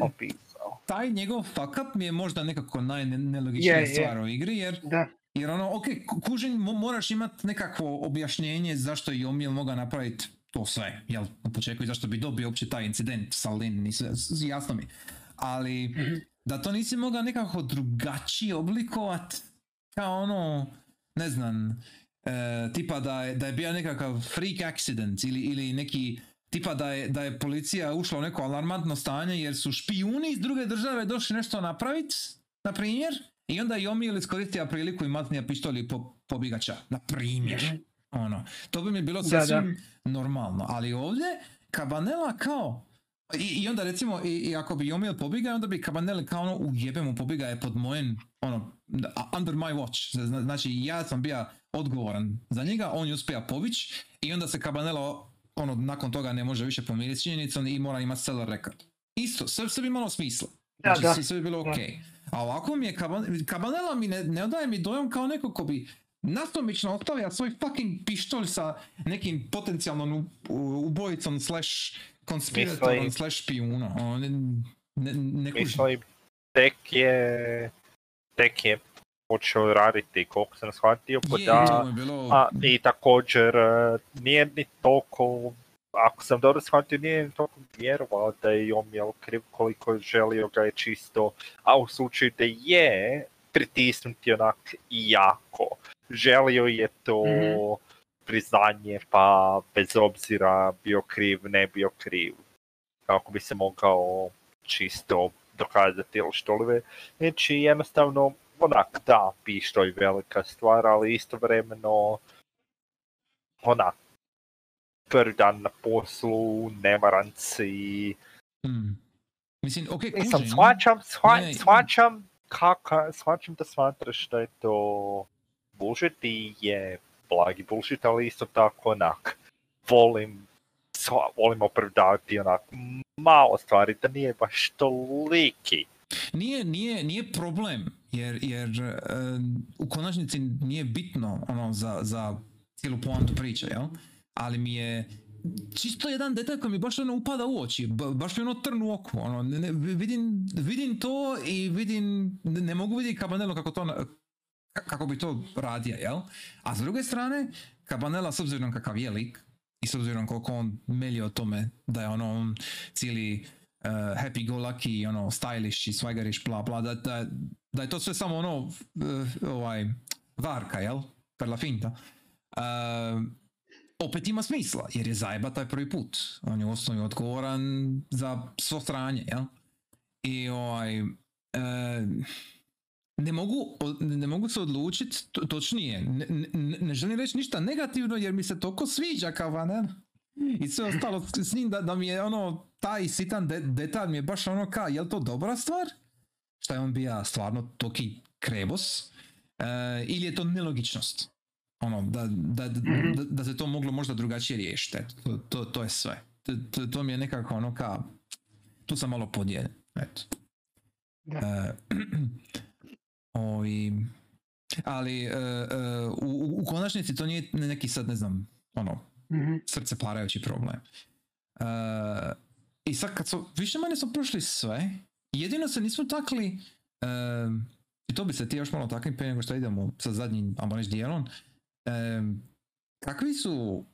opisao. Taj njegov fuck up mi je možda nekako najnelogičnija yeah, stvar yeah. u igri, jer... Da. Jer ono, ok, kužin, moraš imati nekakvo objašnjenje zašto je Yomiel mogao napraviti to sve, jel, na početku i zašto bi dobio uopće taj incident sa Lynne, jasno mi. Ali, mm-hmm. da to nisi mogao nekako drugačije oblikovati, kao ono, ne znam, e, tipa da je, da je bio nekakav freak accident ili, ili neki, tipa da je, da je policija ušla u neko alarmantno stanje jer su špijuni iz druge države došli nešto napraviti, na primjer. I onda Yomiel iskoristio priliku i matnija pištolji po, pobigača, na primjer. Ono, to bi mi bilo sasvim normalno, ali ovdje Cabanela kao... I, i onda recimo, i, i ako bi Yomiel pobjegao, onda bi Cabanela kao ono, ujebe mu, pobjegao je pod mojem, ono, under my watch. Znači ja sam bio odgovoran za njega, on je uspio pobić i onda se Cabanela, ono, nakon toga ne može više pomiriti s činjenicom i mora imati seller record. Isto, sve, sve bi imalo smisla. Znači da, da. sve bi bilo okej. Okay. A ovako mi je, Cabanela mi ne, ne odaje mi dojam kao neko ko bi nasumično ostavio svoj fucking pištolj sa nekim potencijalnom ubojicom slash konspiratorom slash špijunom. Ne, ne, ne mislim, tek je, tek je počeo raditi, koliko sam shvatio, je, da, je bilo... a, i također nije ni toliko, ako sam dobro shvatio, nije ni toliko vjerovao da je Yomiel kriv, koliko želio ga je čisto, a u slučaju da je pritisnuti onak jako. Želio je to mm-hmm. priznanje, pa bez obzira bio kriv, ne bio kriv. Kako bi se mogao čisto dokazati ili što li. Znači jednostavno, onak da, pištolj velika stvar, ali istovremeno onak. Prvi dan na poslu, nemaranci. Hmm. Mislim, okej, okay, kužim. Shvaćam, shvaćam, shvaćam, kaka, shvaćam da smatraš da je to bullshit i je blagi bullshit, ali isto tako onak, volim, shva, volim opravdati onak malo stvari, da nije baš toliki. Nije, nije, nije problem, jer, jer uh, u konačnici nije bitno ono za, za cijelu poantu priče, jel? Ali mi je čisto jedan detalj koji mi baš ono upada u oči, baš mi ono trn u oku, ono, ne, vidim, vidim to i vidim, ne, ne mogu vidjeti Cabanelu kako to, kako bi to radio, jel? A s druge strane, Cabanela s obzirom kakav je lik i s obzirom koliko on melio o tome da je ono on cijeli uh, happy go lucky, ono stylish i swagerish, bla bla, da, da, da je to sve samo ono, uh, ovaj, varka, jel? Perla finta. Uh, Opet ima smisla, jer je zajeba taj prvi put. On je u osnovi odgovoran za svo stranje, jel? I ovaj... E, ne, mogu, ne mogu se odlučiti, točnije, ne, ne, ne želim reći ništa negativno jer mi se toliko sviđa Cabanela. I sve ostalo s njim da, da mi je ono, taj sitan de, detalj mi je baš ono kao, jel to dobra stvar? Šta je on bija stvarno toki krebos? E, ili je to nelogičnost? Ono, da, da, da, da se to moglo možda drugačije riješiti, to, to, to je sve. To, to, to mi je nekako ono kao, tu sam malo podijeljen, eto. E, ovi, ali e, u, u konačnici to nije neki sad, ne znam, ono, srce parajući problem. E, i sad kad su, više manje su prošli sve, jedino se nismo takli, e, i to bi se ti još malo takli prije nego što idemo sa zadnjim, ajmo reći, dijelom. E, kakvi su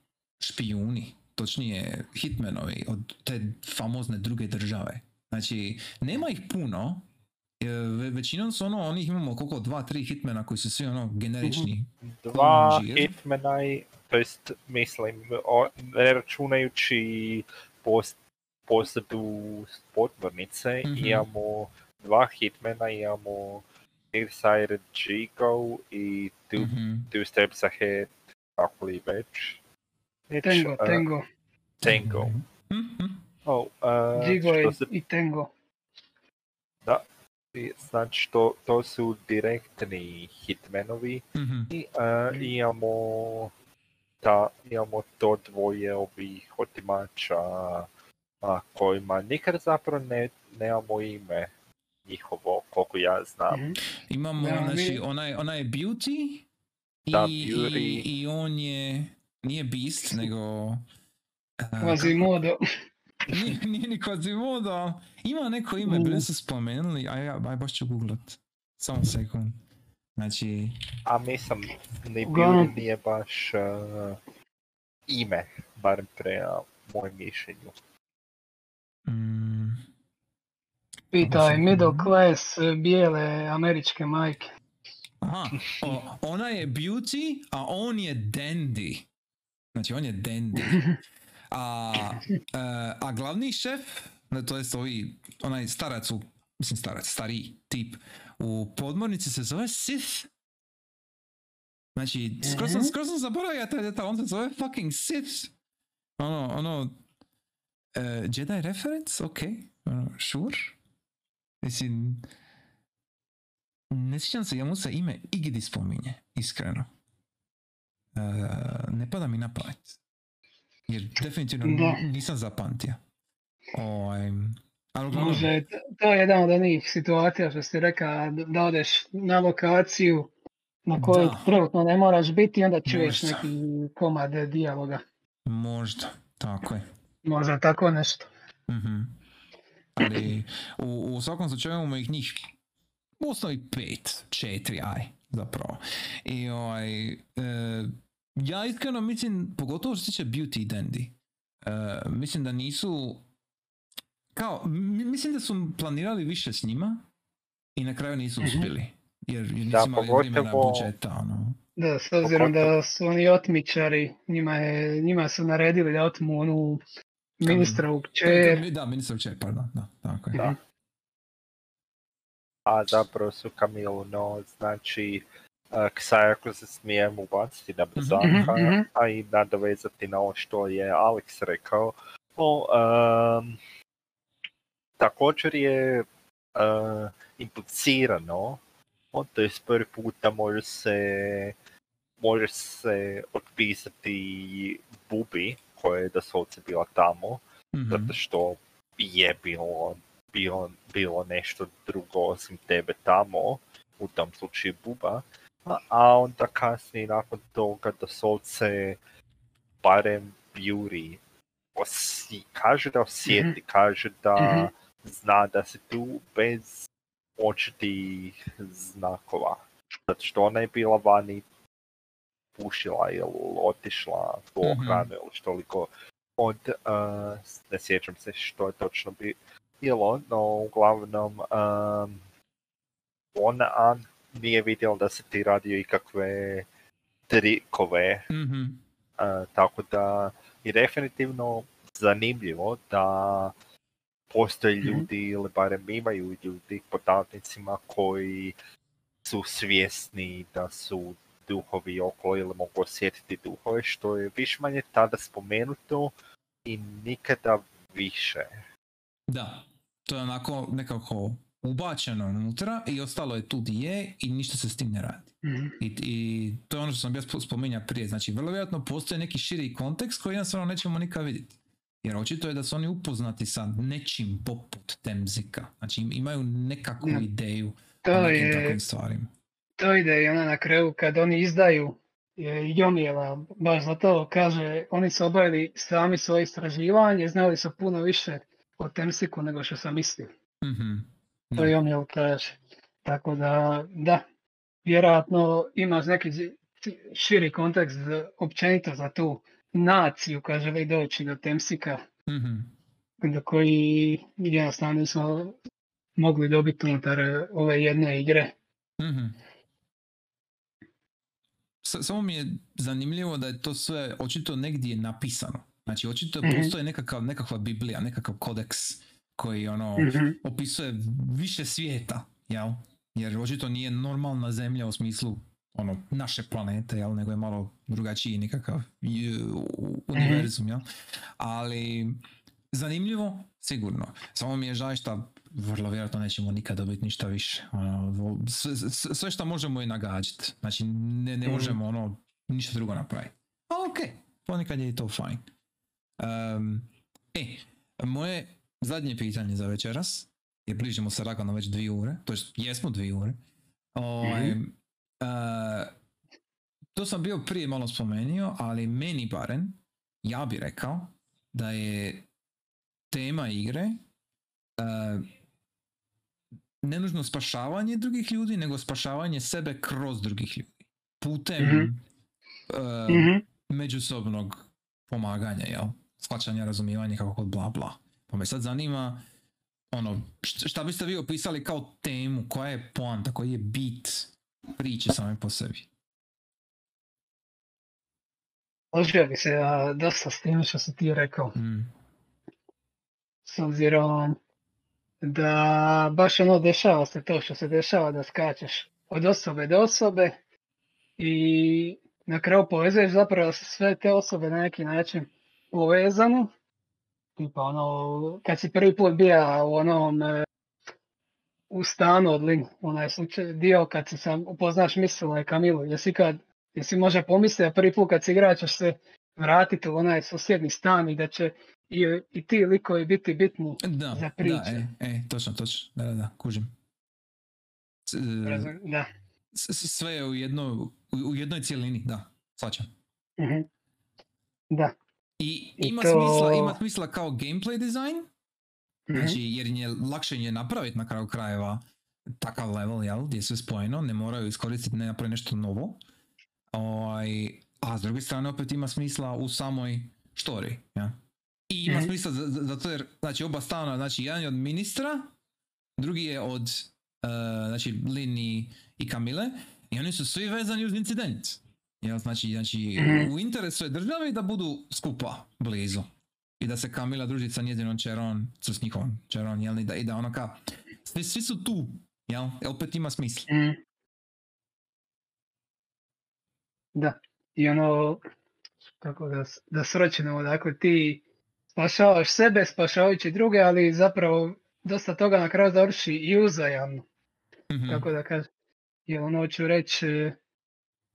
špijuni, točnije hitmanovi od te famozne druge države? Znači, nema ih puno, e, većinom su ono, onih imamo koliko, dva, tri hitmana koji su svi ono generični. Dva hitmana, to jest, mislim, o, ne računajući pos, posadu potvornice, mm-hmm. imamo dva hitmana, imamo... Sired Gigo i Two, mm-hmm. two Steps Ahead, kako li već. Tengo, uh, Tengo. Tengo. Mm-hmm. Oh, uh, Gigo se... i Tengo. Da. znači to, to su direktni hitmanovi, mm-hmm. i uh, imamo, ta, imamo to dvoje ovih otimača a, kojima nikad zapravo ne, nemamo ime njihovo, koliko ja znam. Mm-hmm. Imamo, ja, znači, mi... onaj, onaj Beauty, da, i, Beauty. I, i on je, nije Beast, nego... Quasimodo. Nije, nije ni Quasimodo, ima neko ime, bili su spomenuli, a ja aj baš ću googlat, samo sekund, znači... A nisam, ni Beauty nije baš uh, ime, barem prema mojem mišljenju. Mm. Pitaj middle class bijele američke majke. Aha, o, ona je Beauty, a on je Dandy. Znači on je Dandy. A, a, a glavni šef, to jest ovi, onaj starac, u, mislim starac, stariji tip, u podmornici se zove Sith. Znači, skroz sam, skroz sam zaboravio taj detalj, on se zove fucking Sith. Ono, ono, uh, Jedi reference, ok, ono, sure. Mislim, ne sjećam se, ja mu se ime igdje spominje, iskreno. Uh, ne pada mi na pamet. Jer definitivno da. Nisam zapamtio. Um, Može, to je jedan od onih situacija što si rekao, da odeš na lokaciju na kojoj prvotno ne moraš biti i onda čuješ možda neki komad dijaloga. Možda, tako je. Možda tako nešto. Mm-hmm. Ali u, u svakom slučaju imamo ih njih u osnovi pet, četiri, aj zapravo. I ovaj... E, ja iskreno mislim, pogotovo što se tiče Beauty i Dandy, uh, mislim da nisu, kao, m- mislim da su planirali više s njima i na kraju nisu uspjeli, jer nisu da, imali vremena budžeta, ono. Da, s obzirom pogotovo da su oni otmičari, njima, je, njima su naredili da otmu onu ministrovu kćer. Da, da, da ministrovu kćer, pardon, da, tako je. Da. A zapravo su Kamilu, no, znači... Ksajako se smijem ubaciti na brzaka, mm-hmm. a i nadovezati na ovo što je Alex rekao. No, um, također je uh, implicirano, no, to je prvi puta može se, može se otpisati Bubi, koja je da doslovce bila tamo, mm-hmm. zato što je bilo, bilo, bilo nešto drugo osim tebe tamo, u tom slučaju Buba. A onda kasnije nakon toga doslovce barem Beauty osi, kaže da osjeti, mm-hmm. kaže da mm-hmm. zna da si tu bez očitih znakova. Zato što ona je bila vani, pušila ili otišla po hranu mm-hmm. ili što liko. Od, uh, ne sjećam se što je točno bilo, no uglavnom um, ona an nije vidjela da se ti radio ikakve trikove, mm-hmm. uh, tako da je definitivno zanimljivo da postoje ljudi, mm-hmm. ili barem imaju ljudi pod navodnicima koji su svjesni da su duhovi okolo ili mogu osjetiti duhove, što je više manje tada spomenuto i nikada više. Da, to je onako nekako... ubačeno unutra i ostalo je tu di je i ništa se s tim ne radi. Mm-hmm. I, I to je ono što sam ja spominjao prije. Znači, vrlo vjerojatno postoji neki širi kontekst koji jednostavno nećemo nikad vidjeti. Jer očito je da su oni upoznati sa nečim poput Temsika. Znači, imaju nekakvu no, ideju o nekim takvim stvarima. To ide i ona na kraju kad oni izdaju Yomiela, baš za to kaže, oni su obavili sami svoje istraživanje, znali su puno više o Temsiku nego što sam mislio. Mm-hmm. To je Yomiel kaže. Tako da, da, vjerojatno imaš neki širi kontekst općenito za tu naciju, kaže, već doći do Temsika, mm-hmm. do koji jednostavno nismo mogli dobiti unutar ove jedne igre. Mm-hmm. Samo mi je zanimljivo da je to sve očito negdje napisano. Znači, očito mm-hmm. postoji nekakav, nekakva Biblija, nekakav kodeks koji ono mm-hmm. opisuje više svijeta, jel? Jer očito nije normalna zemlja u smislu ono naše planete, jel? Nego je malo drugačiji nekakav univerzum, jel? Ali zanimljivo, sigurno. Samo mi je žao što vrlo vjerojatno nećemo nikad dobiti ništa više. Ono, sve, sve što možemo je nagađati. Znači, ne, ne možemo ono, ništa drugo napraviti. A okej, okay, ponekad je to fajn. Um, e, moje zadnje pitanje za večeras, jer bližimo se lagano već dvije ure, to jesmo dvije ure. O, mm-hmm. uh, to sam bio prije malo spomenuo, ali meni barem, ja bih rekao da je tema igre uh, ne nužno spašavanje drugih ljudi, nego spašavanje sebe kroz drugih ljudi. Putem mm-hmm. Uh, mm-hmm. međusobnog pomaganja, jel? Shvaćanja, razumijevanja, kako kod bla bla. Pa me sad zanima, ono, šta biste vi opisali kao temu, koja je poanta, koji je bit priče same po sebi? Složio bi se a, dosta s tim što si ti rekao. Mm. S obzirom da baš ono dešava se to što se dešava, da skačeš od osobe do osobe i na kraju povezuješ zapravo sve te osobe na neki način povezano. Tipa ono, kad si prvi put bija u onom e, u stanu od Lynne, onaj slučaj, dio kad si sam upoznaš Missile i Kamilu, jesi kad, jesi može pomisliti da prvi put kad si igrač ćeš se vratiti u onaj susjedni stan i da će i, i ti likovi biti bitni da, za priče. Da, e, e, točno, točno, da, da, da, kužim. S, da. Sve je u, jedno, u jednoj cjelini, da, shvaćam. Uh-huh. Da. I ima, I to... smisla, ima smisla kao gameplay design, mm-hmm. znači jer je lakše je napraviti na kraju krajeva takav level, jel, gdje je sve spojeno, ne moraju iskoristiti, ne napraviti nešto novo. O, a s druge strane opet ima smisla u samoj story. Ja? I ima mm-hmm. smisla zato jer, znači oba stana, znači jedan je od ministra, drugi je od, uh, znači Lynne i Kamile, i oni su svi vezani uz incident. Ja, znači, znači u interesu je države da budu skupa, blizu. I da se Kamila druži sa njezinom čeron, s njihovom čeron, jel? I da, i da ono ka... Svi, svi su tu, jel? E, opet ima smisla. Da. I ono... Kako da, da sročeno, dakle ti spašavaš sebe, spašavajući druge, ali zapravo dosta toga na kraju završi i uzajamno. Mm-hmm. Kako da kažem. I ono ću reći...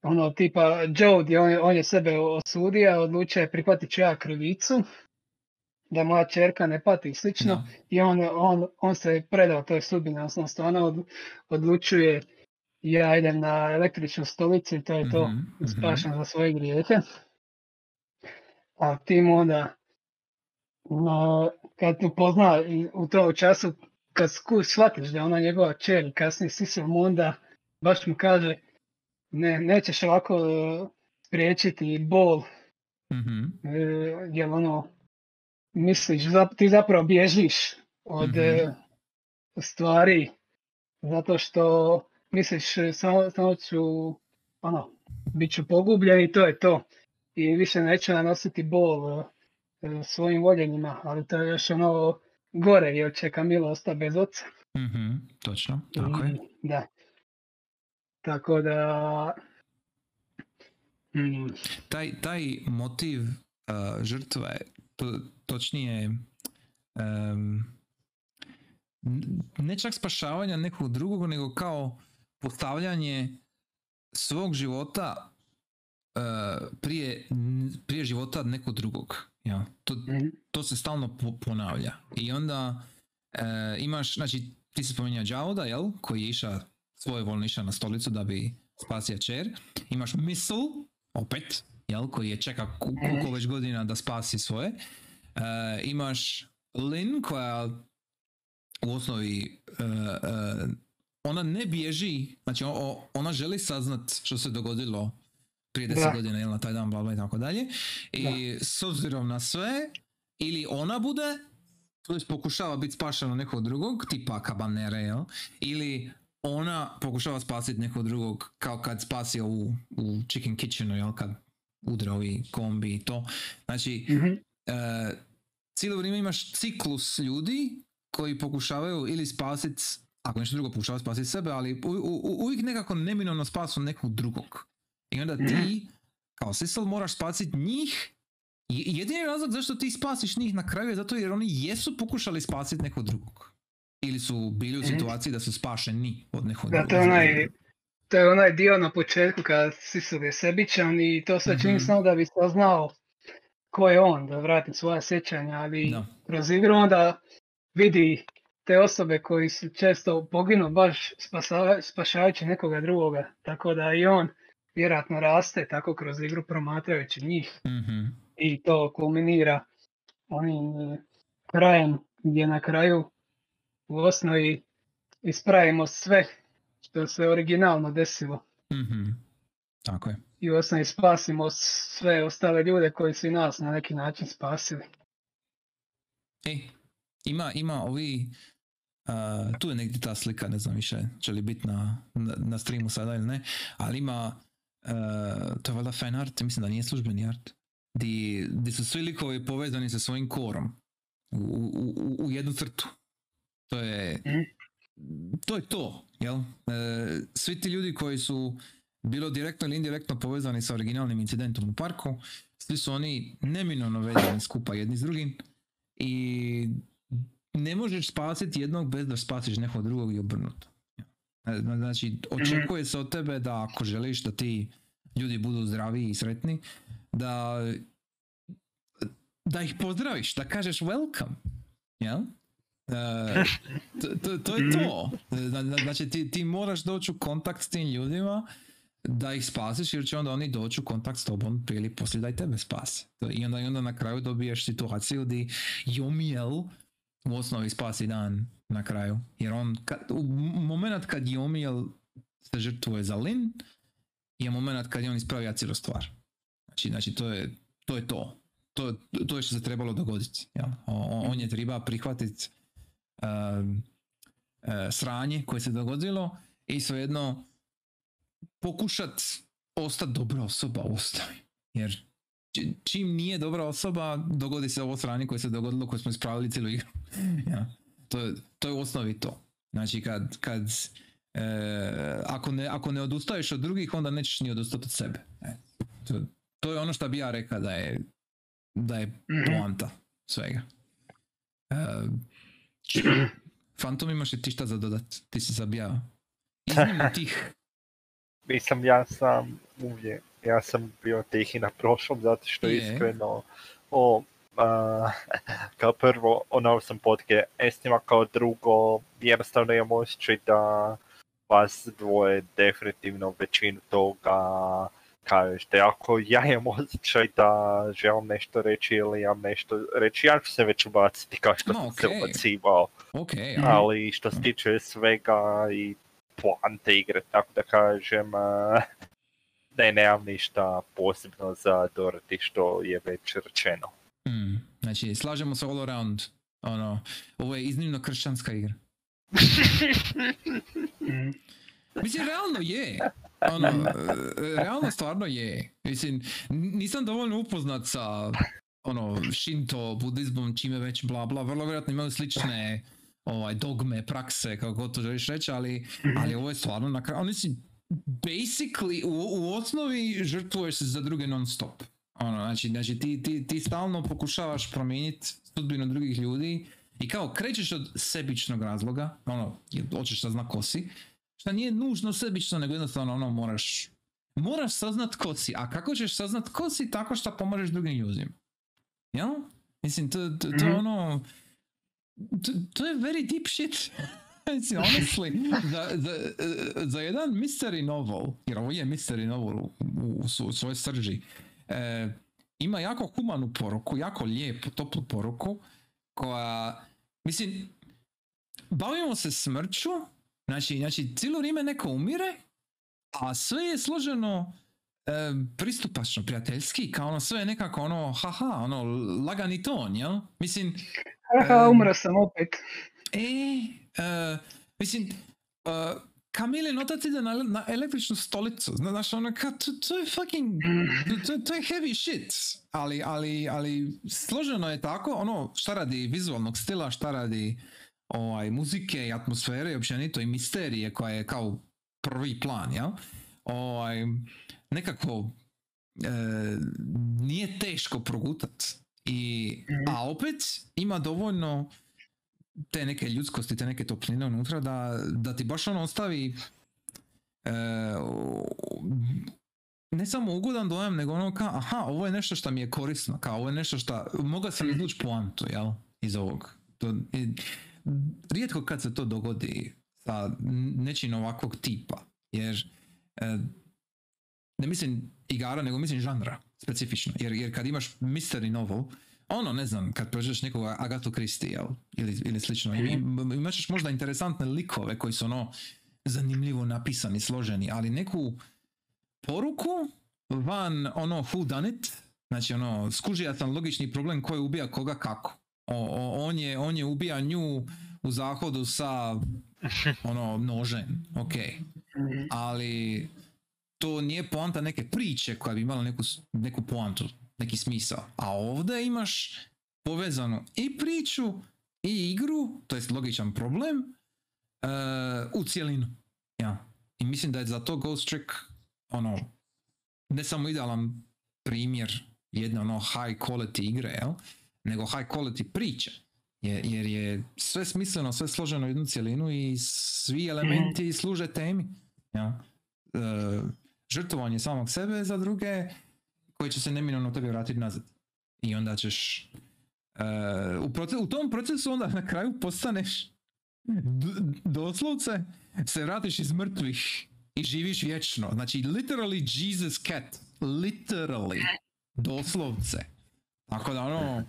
Ono tipa Jowd je, on, on je sebe osudio, odlučio je prihvatit ću ja krivicu, da moja čerka ne pati i slično. No. I on, on, on se predao toj sudbini, odnosno ona od, odlučuje ja idem na električnu stolicu i to je to, mm-hmm. spašen za svoje grijehe. A tim onda, no, kad tu pozna u tom času, kad shvatiš da ona njegova čer, kasnije Sissel, onda baš mu kaže ne, nećeš ovako uh, spriječiti bol, mm-hmm. e, jer ono, misliš, zap, ti zapravo bježiš od mm-hmm. e, stvari, zato što misliš samo, samo ću, ono, bit ću pogubljen i to je to. I više neću nanositi bol e, svojim voljenjima, ali to je još ono gore, jer će Kamila ostati bez oca. Mm-hmm, točno, tako je. I, da. Tako da... Mm. Taj, taj motiv uh, žrtve, to, točnije um, ne čak spašavanja nekog drugog, nego kao postavljanje svog života uh, prije, prije života nekog drugog. Ja. To, mm. to se stalno ponavlja. I onda uh, imaš, znači ti si spominjao Jowda, jel, koji je išao svojevoljno išao na stolicu da bi spasio čer. Imaš Missile, opet, jel, koji je čeka koliko već godina da spasi svoje. E, imaš Lynne koja u osnovi e, e, ona ne bježi, znači o, ona želi saznat što se dogodilo prije deset da. godina, jel, na taj dan, bla, bla, i tako dalje. I da. S obzirom na sve, ili ona bude, tj. Pokušava biti spašena nekog drugog, tipa Cabanere, jel, ili ona pokušava spasiti nekog drugog, kao kad spasio u, u Chicken Kitchenu, jel, kad udra ovi kombi i to. Znači, mm-hmm. e, cijelo vrijeme imaš ciklus ljudi koji pokušavaju ili spasiti, ako nešto drugo pokušava spasiti sebe, ali u, u, uvijek nekako neminovno spasu nekog drugog. I onda ti, mm-hmm. kao Sissel, moraš spasiti njih. Jedini razlog zašto ti spasiš njih na kraju je zato jer oni jesu pokušali spasiti nekog drugog. ili su bili u situaciji da su spašeni od nekog... Da, to je onaj, to je onaj dio na početku kada Sissel je sebičan i to sve čini samo da bi saznao ko je on, da vrati svoja sjećanja, ali no. kroz igru onda vidi te osobe koji su često poginu baš spasava, spašavajući nekoga drugoga, tako da i on vjerojatno raste tako kroz igru promatrajući njih mm-hmm. i to kulminira onim e, krajem gdje na kraju u osnovi ispravimo sve što se originalno desilo. Mm-hmm. Tako je. I u osnovi spasimo sve ostale ljude koji su i nas na neki način spasili. E, ima, ima ovi, uh, tu je negdje ta slika, ne znam više će li biti na, na, na streamu sada ili ne, ali ima, uh, to je valjda fan art, mislim da nije službeni art, di, di su svi likovi povezani sa svojim korom u, u, u, u jednu crtu. To je to, je to jel? Uh, svi ti ljudi koji su bilo direktno ili indirektno povezani sa originalnim incidentom u parku, svi su oni neminovno vezani skupa jedni s drugim i ne možeš spasiti jednog bez da spasiš nekog drugog i obrnuto. Znači, očekuje se od tebe da ako želiš da ti ljudi budu zdravi i sretni, da, da ih pozdraviš, da kažeš welcome, jel? Uh, to, to, to je to. Znači, ti, ti moraš doći u kontakt s tim ljudima da ih spasiš, jer će onda oni doći u kontakt s tobom prije ili poslije da i tebe spasi. I onda, i onda na kraju dobiješ situaciju gdje Yomiel u osnovi spasi dan na kraju. Jer on, kad, u moment kad Yomiel se žrtvuje za Lynne, je moment kad je on ispravio cijelu stvar. Znači, znači to, je, to je to. To, to je što se trebalo dogoditi. Ja? On, on je treba prihvatiti uh, uh, sranje koje se dogodilo i svejedno pokušat ostati dobra osoba, ostavi. Jer čim nije dobra osoba, dogodi se ovo sranje koje se dogodilo, koje smo ispravili cijelu igru. Ja. To, je, to je u osnovi to. Znači, kad, kad, e, ako, ne, ako ne odustaješ od drugih, onda nećeš ni odustati od sebe. E, to, to je ono što bi ja rekao da je, da je poanta svega. E, Fantom, imaš li ti šta za dodat? Ti si zabijao. Iznimno tih... Nisam, ja sam uvijek, ja sam bio tihi na prošlom, zato što je iskreno, o, a, kao prvo, onao sam potke esnima, kao drugo, jednostavno imam osjećaj da vas dvoje definitivno većinu toga kažete. Ako ja imam osjećaj da želim nešto reći ili imam nešto reći, ja ću se već ubaciti kao što no, sam okay. se ubacivao, okay. ali što se tiče svega i poante igre, tako da kažem, ne, nemam ništa posebno za dorati što je već rečeno. Mm, znači, slažemo se all around, ono, ovo je iznimno kršćanska igra. mm. Mislim, realno je, ono, realno stvarno je. Mislim, nisam dovoljno upoznat sa, ono, šinto, budizmom, čime već, bla, bla, vrlo vjerojatno imaju slične ovaj, dogme, prakse, kako god to želiš reći, ali, ali ovo je stvarno na kraju. Oni si, basically, u, u osnovi žrtvuješ se za druge non stop. Ono, znači, znači ti, ti, ti stalno pokušavaš promijeniti sudbinu drugih ljudi i kao krećeš od sebičnog razloga, ono, hoćeš da zna ko si, što nije nužno sebično, nego jednostavno ono moraš, moraš saznat ko si, a kako ćeš saznat ko si? Tako što pomažeš drugim ljudima. Jel? Mislim, to, to, to je ono... To, to je very deep shit. Honestly, za, za, za jedan mystery novel, jer ovo je mystery novel u, u, u svojoj srži, e, ima jako humanu poruku, jako lijepu, toplu poruku, koja, mislim, bavimo se smrću, znači, znači cijelo vrijeme neko umire, a sve je složeno e, pristupačno, prijateljski, kao ono sve je nekako ono, haha, ono, lagani ton, jel? Mislim... Aha, umro sam opet. E, uh, mislim, uh, Kamilin otac ide na, na električnu stolicu. Znaš, ono, ka, to, to je fucking, to, to je heavy shit. Ali, ali, ali, složeno je tako, ono, šta radi vizualnog stila, šta radi ovaj, muzike i atmosfere i općenito i misterije koja je kao prvi plan, jel? Ovaj, nekako, eh, nije teško progutat. I, a opet ima dovoljno te neke ljudskosti, te neke topline unutra, da, da ti baš on ostavi e, ne samo ugodan dojam, nego ono kao, aha, ovo je nešto što mi je korisno, kao ovo je nešto što, moga sam izvući poantu, jel, iz ovog. To, i, rijetko kad se to dogodi sa nečim ovakvog tipa, jer e, ne mislim igara, nego mislim žanra, specifično, jer, jer kad imaš mystery novel, ono, ne znam, kad prođeš nekoga Agatu Christie, jel, ili, ili slično, mm-hmm. imat ćeš možda interesantne likove koji su ono zanimljivo napisani, složeni, ali neku poruku van ono who done it, znači ono skužijatan logični problem koji ubija koga kako. O, o, on, je, on je ubija nju u zahodu sa ono nožem, ok. Ali to nije poanta neke priče koja bi imala neku, neku poantu, neki smisao. A ovdje imaš povezanu i priču i igru, to jest logičan problem, uh, u cjelinu. Ja. I mislim da je za to Ghost Trick ono, ne samo idealan primjer jedne ono high quality igre, jel? Nego high quality priče. Jer, jer je sve smisleno, sve složeno u jednu cjelinu i svi elementi služe temi. Ja. E, žrtvovanje samog sebe za druge koji će se neminovno tebi vratiti nazad. I onda ćeš e, u, proces, u tom procesu onda na kraju postaneš d- doslovce se vratiš iz mrtvih i živiš vječno. Znači literally Jesus cat. Literally. Doslovce. Tako da ono,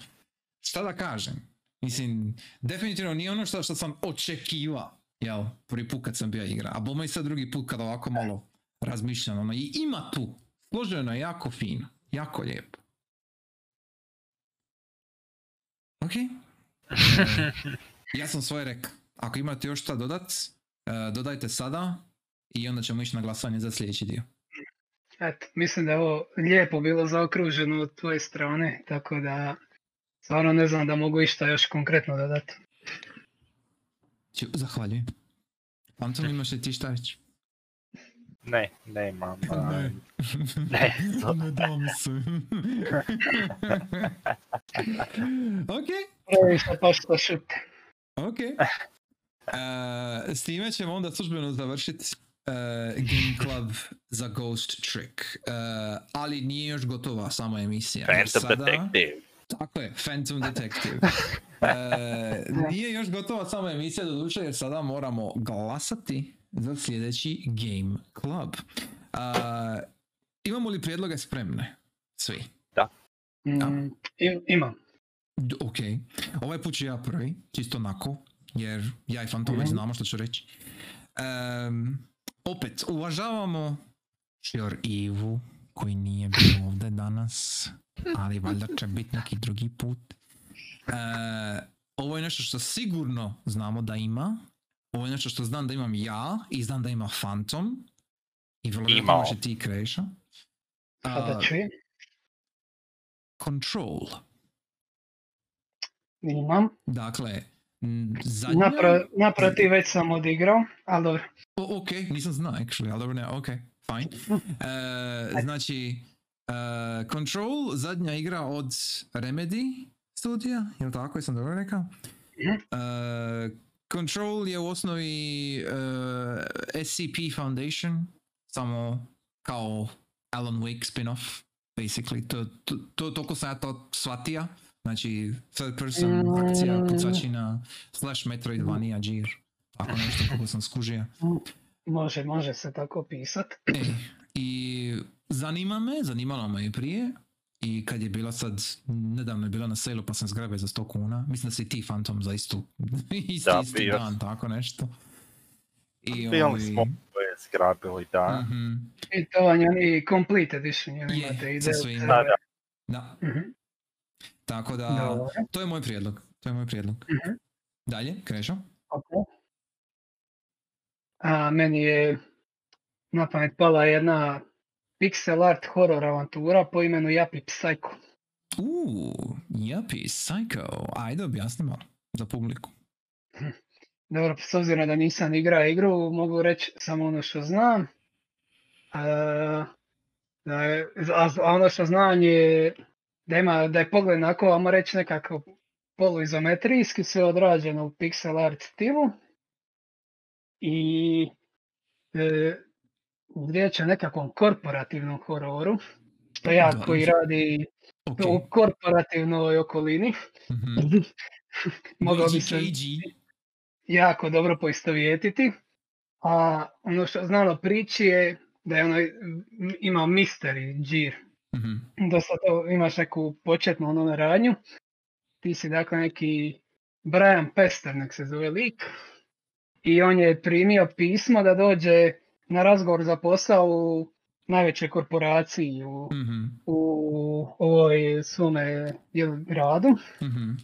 šta da kažem? Mislim, definitivno nije ono što, što sam očekivao, jel, prvi put kad sam bio igra, a bome i sad drugi put kad ovako malo razmišljam, ono, i ima tu, složeno je jako fino, jako lijepo. Ok. E, ja sam svoje rekao, ako imate još šta dodat, dodajte sada i onda ćemo ići na glasanje za sljedeći dio. Et, mislim da je ovo lijepo bilo zaokruženo od tvoje strane, tako da stvarno ne znam da mogu išta još konkretno dodati. Zahvaljujem. Anton, imaš li ti šta reći? Ne, ne imam. A... Ne, ne, to... ne dam se. Ok. Ne, šta pa što šute. Ok. Uh, s time ćemo onda službeno završiti Uh, Game Club za Ghost Trick, uh, ali nije još gotova sama emisija. Phantom sada... Detective. Tako je, Phantom Detective. Uh, nije još gotova sama emisija doduše jer sada moramo glasati za sljedeći Game Club. Uh, imamo li prijedloge spremne? Svi? Da. da. Mm, imam. Ok. Ovaj put ću ja prvi, čisto onako, jer ja i Phantom mm-hmm. već znamo što ću reći. Um, Opet, uvažavamo Šior Ivu, koji nije bio ovdje danas, ali valjda će biti neki drugi put. E, ovo je nešto što sigurno znamo da ima. Ovo je nešto što znam da imam ja i znam da ima Phantom. I vrlo vjerojatno imaš i ti, Krešo. Sada čujem. Control. Imam. Dakle, zadnja... Napra- naprotiv, već sam odigrao, ali dobro. O, ok, nisam znao, actually, ali dobro ne, ok, fajn. E, znači, e, Control, zadnja igra od Remedy studija, je li tako, jesam dobro rekao? E, Control je u osnovi e, S C P Foundation, samo kao Alan Wake spin-off, basically, to, to, to, toliko sam ja to shvatija. Znači, third person, mm. akcija, pucačina, slash Metroidvania, džir. Ako nešto kako sam skužio. Može, može se tako pisat. E, i zanima me, zanimalo me je prije. I kad je bila sad, nedavno je bila na sale-u pa sam zgrabe za sto kuna. Mislim da si ti Phantom za istu, isti, da, isti dan, tako nešto. I bili ovi... smo koje zgrabili, da. Mm-hmm. I to vam je oni complete edition, jer imate ide. Da, da. da. Mm-hmm. Tako da, da, to je moj prijedlog. To je moj prijedlog. Mm-hmm. Dalje, Krešo. Okay. A, meni je na pamet pala jedna pixel art horror avantura po imenu Yuppie Psycho. Uuu, Yuppie Psycho. Ajde, objasni malo za publiku. Dobro, s obzirom da nisam igrao igru, mogu reći samo ono što znam. A, a ono što znam je da, ima, da je pogled onako, ajmo reći nekako poluizometrijski, sve odrađeno u pixel art stilu. I e, riječ je o nekakvom korporativnom hororu, što ja koji radi okay. u korporativnoj okolini. Mm-hmm. Mogao bi se jako dobro poistovjetiti. A ono što znalo priči je da je ono imao mystery džir. Mm-hmm. Dosta to imaš neku početnu ono radnju. Ti si dakle neki Brian Pester, nek se zove lik. I on je primio pismo da dođe na razgovor za posao u najvećoj korporaciji u, mm-hmm. u, u ovoj svome gradu. Mm-hmm.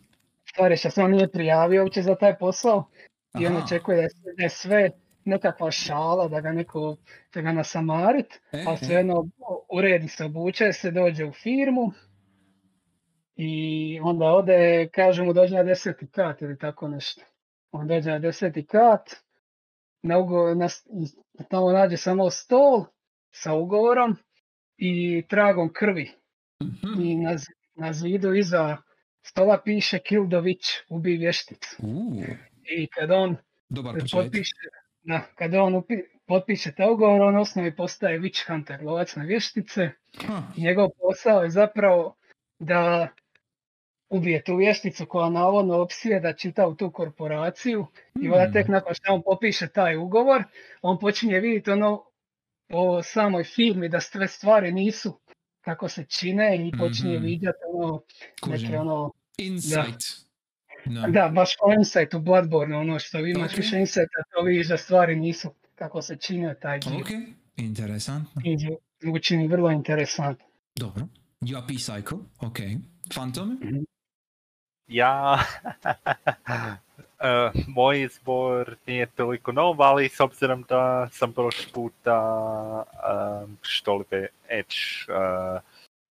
Stvar je što se on nije prijavio uopće za taj posao. Aha. I on očekuje da je, da je sve nekakva šala, da ga neko da ga nasamarit, e, ali svejedno uredi se, obuče se, dođe u firmu i onda ode, kažu mu dođe na deseti kat ili tako nešto. On dođe na deseti kat, na ugo, na, tamo nađe samo stol sa ugovorom i tragom krvi. Mm-hmm. I na, na zidu iza stola piše Kildović, ubij vješticu. Uh. I kad on potpiše, da, kad on upi, potpiše taj ugovor, on osnovi postaje witch hunter, lovac na vještice. Huh. Njegov posao je zapravo da ubije tu vješticu koja navodno opsjeda čitavu tu korporaciju. Mm. I onda tek nakon što on potpiše taj ugovor, on počinje vidjeti ono po samoj firmi da sve stvari nisu kako se čine i počinje mm-hmm. vidjeti ono neke ono... Insight. Da, no. da baš insight u Bloodborne, ono što vi imaš okay. više insighta, to vidiš da stvari nisu kako se čine taj džir. Ok, interesantno. I učini vrlo interesantno. Dobro. Yuppie Psycho, ok. Fantome? Mm-hmm. Ja... Uh, moj izbor nije toliko nov, ali s obzirom da sam prošli puta uh, što li be edge, uh,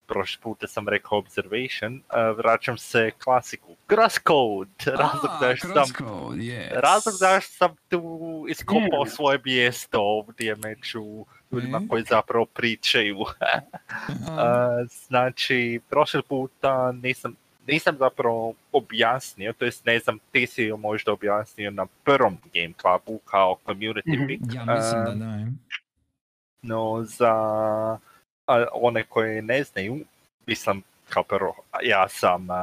prošli puta sam rekao observation, uh, vraćam se klasiku. CrossCode! Razlog ah, da sam, yes. razlog da sam tu iskopao mm. svoje mjesto ovdje među ljudima koji zapravo pričaju. uh, znači, prošli puta nisam Nisam zapravo objasnio, to jest ne znam, ti si joj možda objasnio na prvom Game Clubu kao community mm-hmm. pick. Ja mislim da da. No, za a, one koje ne znaju, mislim kao prvo, ja sam uh,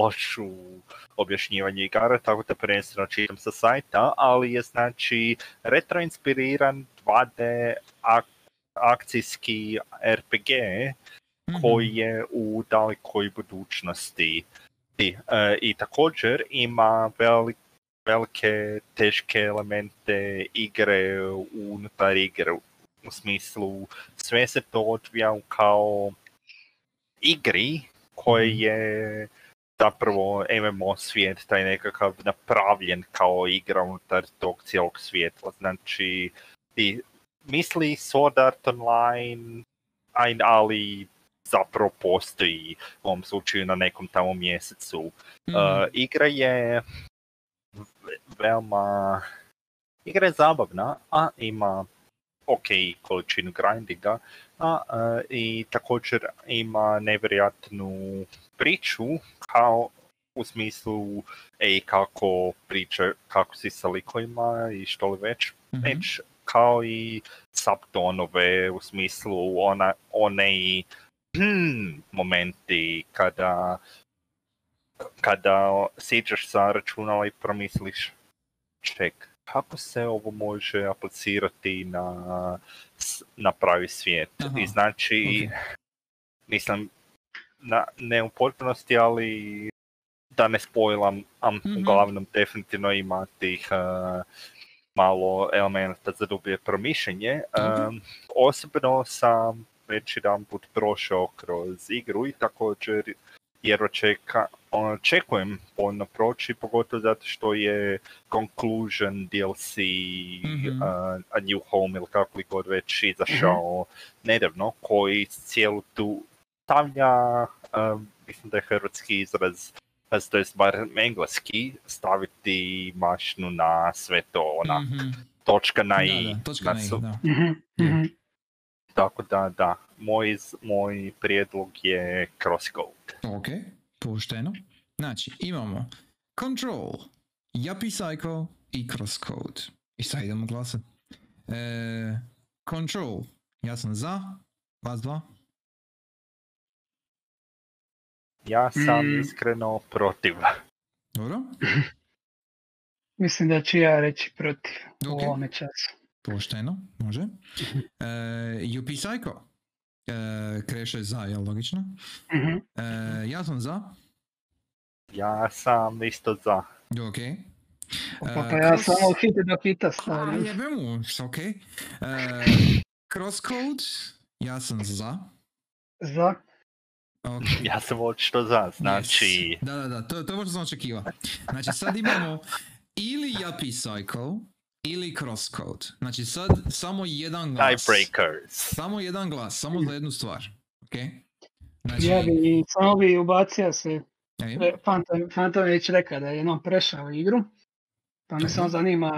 loš u objašnjivanju igara, tako da prvenstveno čitam sa sajta, ali je znači retroinspiriran dva D ak- akcijski R P G. Mm-hmm. koji je u dalekoj budućnosti i, uh, i također ima velik, velike teške elemente igre unutar igre, u smislu sve se to odvija kao igri koje je zapravo M M O svijet, taj nekakav napravljen kao igra unutar tog cijelog svijeta, znači i misli Sword Art Online, ali zapravo postoji u ovom slučaju na nekom tamo mjesecu. Mm. Uh, igra je veoma... Igra je zabavna, a ima ok količinu grindinga, a uh, i također ima nevjerojatnu priču, kao u smislu ej, kako priča, kako si sa likovima i što li već. Mm-hmm. već kao i subtonove, u smislu ona, one i Hmm, momenti kada, kada siđeš sa računala i promisliš ček, kako se ovo može aplicirati na, na pravi svijet. Aha. I znači, okay. nisam na, ne u potpunosti, ali da ne spojlam, am, mm-hmm. uglavnom definitivno ima tih uh, malo elementa za dublje promišljenje. Mm-hmm. Um, osobno sam već jedan put prošao kroz igru i također jer očeka, očekujem ponovno proći, pogotovo zato što je Conclusion D L C mm-hmm. a, a New Home ili kako li god već izašao mm-hmm. nedavno, koji cijelu tu stavlja, a, mislim da je hrvatski izraz, to je bar engleski, staviti mašnu na sve to onak, mm-hmm. točka na i. Točka na i, da. Tako da, da, moj, moj prijedlog je CrossCode. Ok, pošteno. Znači, imamo Control, Yuppie Psycho i CrossCode. I sad idemo glasati. E, Control, ja sam za, vas dva. Ja sam mm. iskreno protiv. Dobro. Mislim da ću ja reći protiv okay. u ovome času. Pošteno, može. E, Yuppie Psycho. E, Krešo je za, jel logično? Mm-hmm. E, ja sam za. Ja sam isto za. Ok. Opa, pa uh, ja cross... sam ovo hiti da pita stvari. A, jebemu, ok. E, CrossCode, ja sam za. Za. Okay. Ja sam očito za, znači... Yes. Da, da, da, to, to je ovo što sam očekivao. Znači sad imamo ili Yuppie Psycho, ili CrossCode. Znači sad samo jedan glas. Tiebreakers. Samo jedan glas, samo za jednu stvar. Okay? Znači... Ja bi, samo bi ubacio se. Fantom je već rekao da je jednom prešao igru, pa mi samo zanima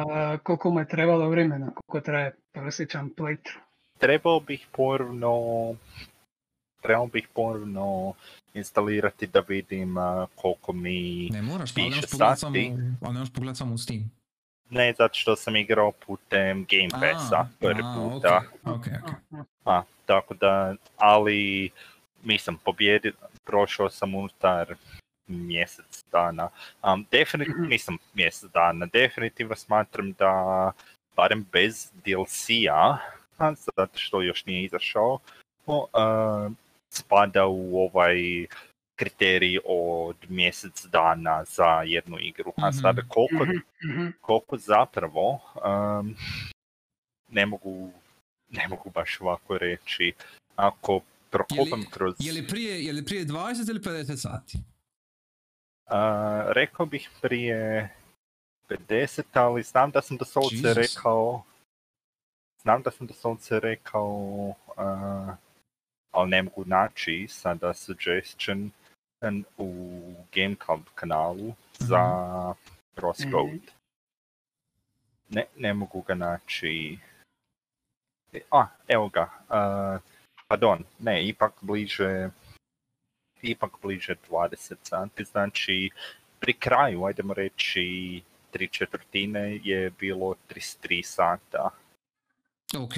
koliko mu je trebalo vremena, koliko traje prosječan playthrough. Trebao bih ponovno, trebao bih ponovno instalirati da vidim koliko mi ne moraš, piše pa, sati. Ali nemaš pogledati samo u Steam. Ne, zato što sam igrao putem Game Passa prvi puta. Okay, okay, okay. A, tako da, ali nisam pobjedio, prošao sam unutar mjesec dana. Um, definitivno, nisam mjesec dana, definitivno smatram da, barem bez D L C-a, zato što još nije izašao, uh, spada u ovaj kriterij od mjesec dana za jednu igru. A sada koliko, koliko zapravo, um, ne mogu, ne mogu baš ovako reći, ako prokopam je li, kroz... Je li, prije, je li prije dvadeset ili pedeset sati? Uh, rekao bih prije pedeset, ali znam da sam do solce rekao... Znam da sam do solce rekao... Uh, ali ne mogu naći sada suggestion u GameCube kanalu za uh-huh. CrossCode. Uh-huh. Ne, ne mogu ga naći... A, evo ga. Uh, Pardon, ne, ipak bliže, ipak bliže dvadeset sati, znači pri kraju, ajdemo reći, tri četvrtine je bilo trideset tri sata. Ok.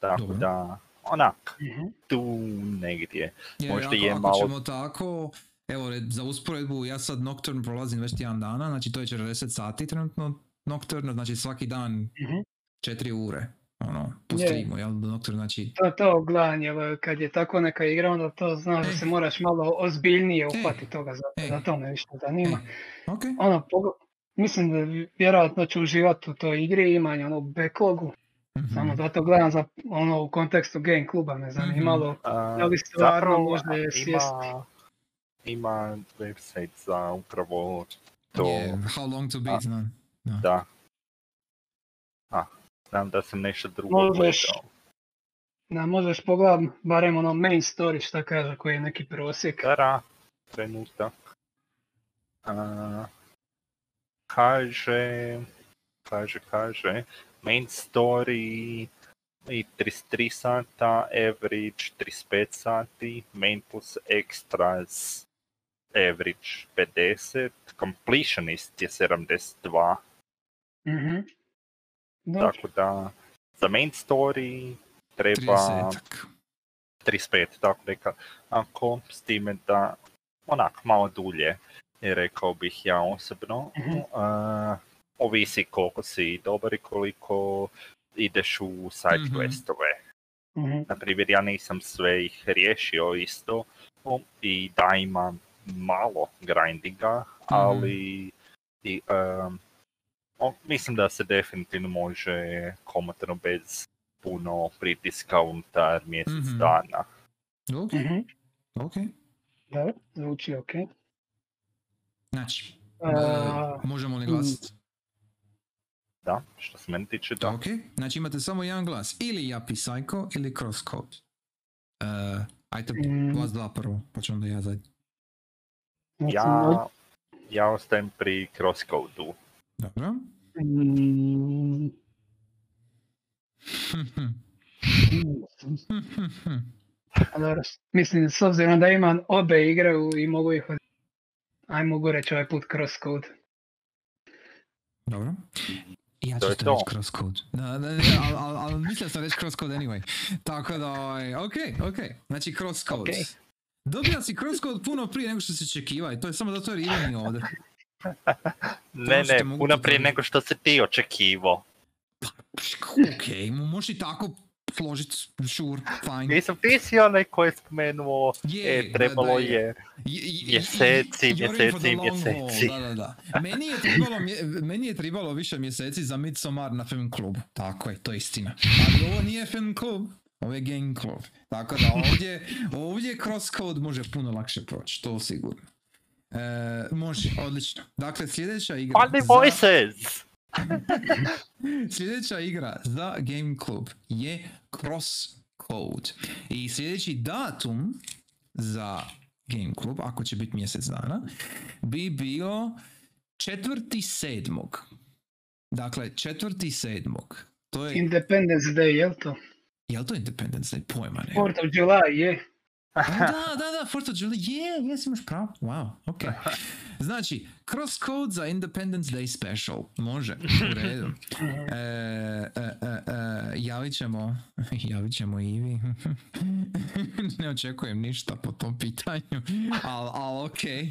Tako Dobre. Da, onak, mm-hmm. tu negdje. Je, možda jako, je ako malo... ćemo tako, evo, za usporedbu, ja sad Nocturne prolazim već jedan dana, znači to je četrdeset sati trenutno Nocturne, znači svaki dan mm-hmm. četiri ure. Ono, pustimo, jel, doktor, znači... To je to, gledanje, kad je tako neka igra, onda to znaš da se moraš malo ozbiljnije upati toga, zato me više zanima. Okay. Ono, mislim da vjerojatno ću uživati u toj igri, imanje ono backlogu, mm-hmm. samo zato gledam za, ono, u kontekstu game kluba me zanimalo, mm-hmm. da li stvarno možda je sjesti. Ima, ima website za upravo to... Yeah, how long to beat, no. no. Da. Ah. Znam da sam nešto drugo gledao. Da, možeš pogledati barem ono main story šta kaže koji je neki prosjek. Tara, trenutak. Uh, kaže, kaže, kaže, main story i trideset tri sata, average trideset pet sati, main plus extras average pedeset, completionist je sedamdeset dva. Mhm. Dobre. Tako da, za main story treba trideset. trideset pet, tako neka, ako s time da, onak, malo dulje, rekao bih ja osobno, mm-hmm. uh, ovisi koliko si dobar i koliko ideš u side mm-hmm. questove. Mm-hmm. Naprimjer, ja nisam sve ih riješio isto i da imam malo grindinga, mm-hmm. ali... I, um, O, mislim da se definitivno može komotno bez puno pritiska unutar mjesec mm-hmm. dana. Ok, mm-hmm. ok. Da, zvuči ok. Znači, uh, možemo li glasiti? Da, što se meni tiče da. Ok, znači imate samo jedan glas, ili Yuppie Psycho ili CrossCode. Uh, ajte, mm. vas dva prvo, pa ću onda ja zadnji. Ja, ja ostajem pri CrossCode-u. Dobro. Mm. Dobro, mislim, s obzirom da imam obe igre i mogu ih ajmo reći ovaj put CrossCode. Dobro. Ja ću to reći CrossCode. Ali mislio sam reći CrossCode anyway. Tako da, okej, okej. Znači CrossCode. Dobila si CrossCode puno prije nego što se očekivao. To je samo zato jer idem i ovdje. Ne, ne, puno prije nego što se ti očekivao. Okej, možeš i tako složiti, sure, fine. Nisam pisao onaj koji je spomenuo, trebalo je mjeseci, mjeseci, mjeseci. Meni je trebalo više mjeseci za Midsommar na Film klubu. Tako je, to je istina. Ali ovo nije Film klub, ovo je Game klub. Tako da ovdje, ovdje CrossCode može puno lakše proći, to sigurno. Može, odlično. Dakle, sljedeća igra... All the voices! Sljedeća igra za Game Club je CrossCode. I sljedeći datum za Game Club, ako će biti mjesec dana, bi bio četvrti sedmog Dakle, četvrti sedmog To je... Independence Day, jel to? Jel to Independence Day? Pojma ne. fourth of July, je. Da, da, da, fourth of July, je, jes, imaš pravo, wow, okej. Okay. Znači, CrossCode za Independence Day Special, može, u redu. E, e, e, javit ćemo, javit ćemo i vi. Ne očekujem ništa po tom pitanju, ali al, okej.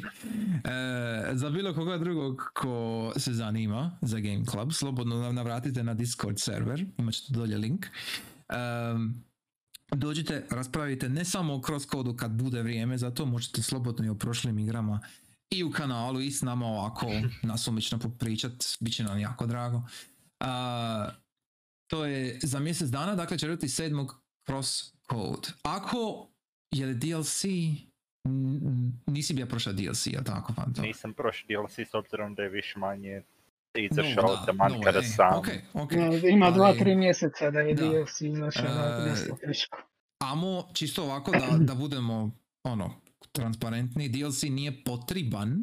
Okay. E, za bilo koga drugog ko se zanima za Game Club, slobodno navratite na Discord server, imat ćete dolje link. Um, Dođite, raspravite ne samo o CrossCode-u kad bude vrijeme, zato možete slobodno i o prošlim igrama i u kanalu i s nama ovako nasumično popričat, bit će nam jako drago. Uh, to je za mjesec dana, dakle četvrti sedmog CrossCode. Ako je D L C, nisi bio prošao D L C, jel' tako, Fantom? Nisam prošao D L C s obzirom da je više manje izašao no, taman no, kada e, sam. Okay, okay. No, ima dva, tri mjeseca da je D L C izašao na mjeseca. Amo, čisto ovako da, da budemo ono, transparentni, D L C nije potreban,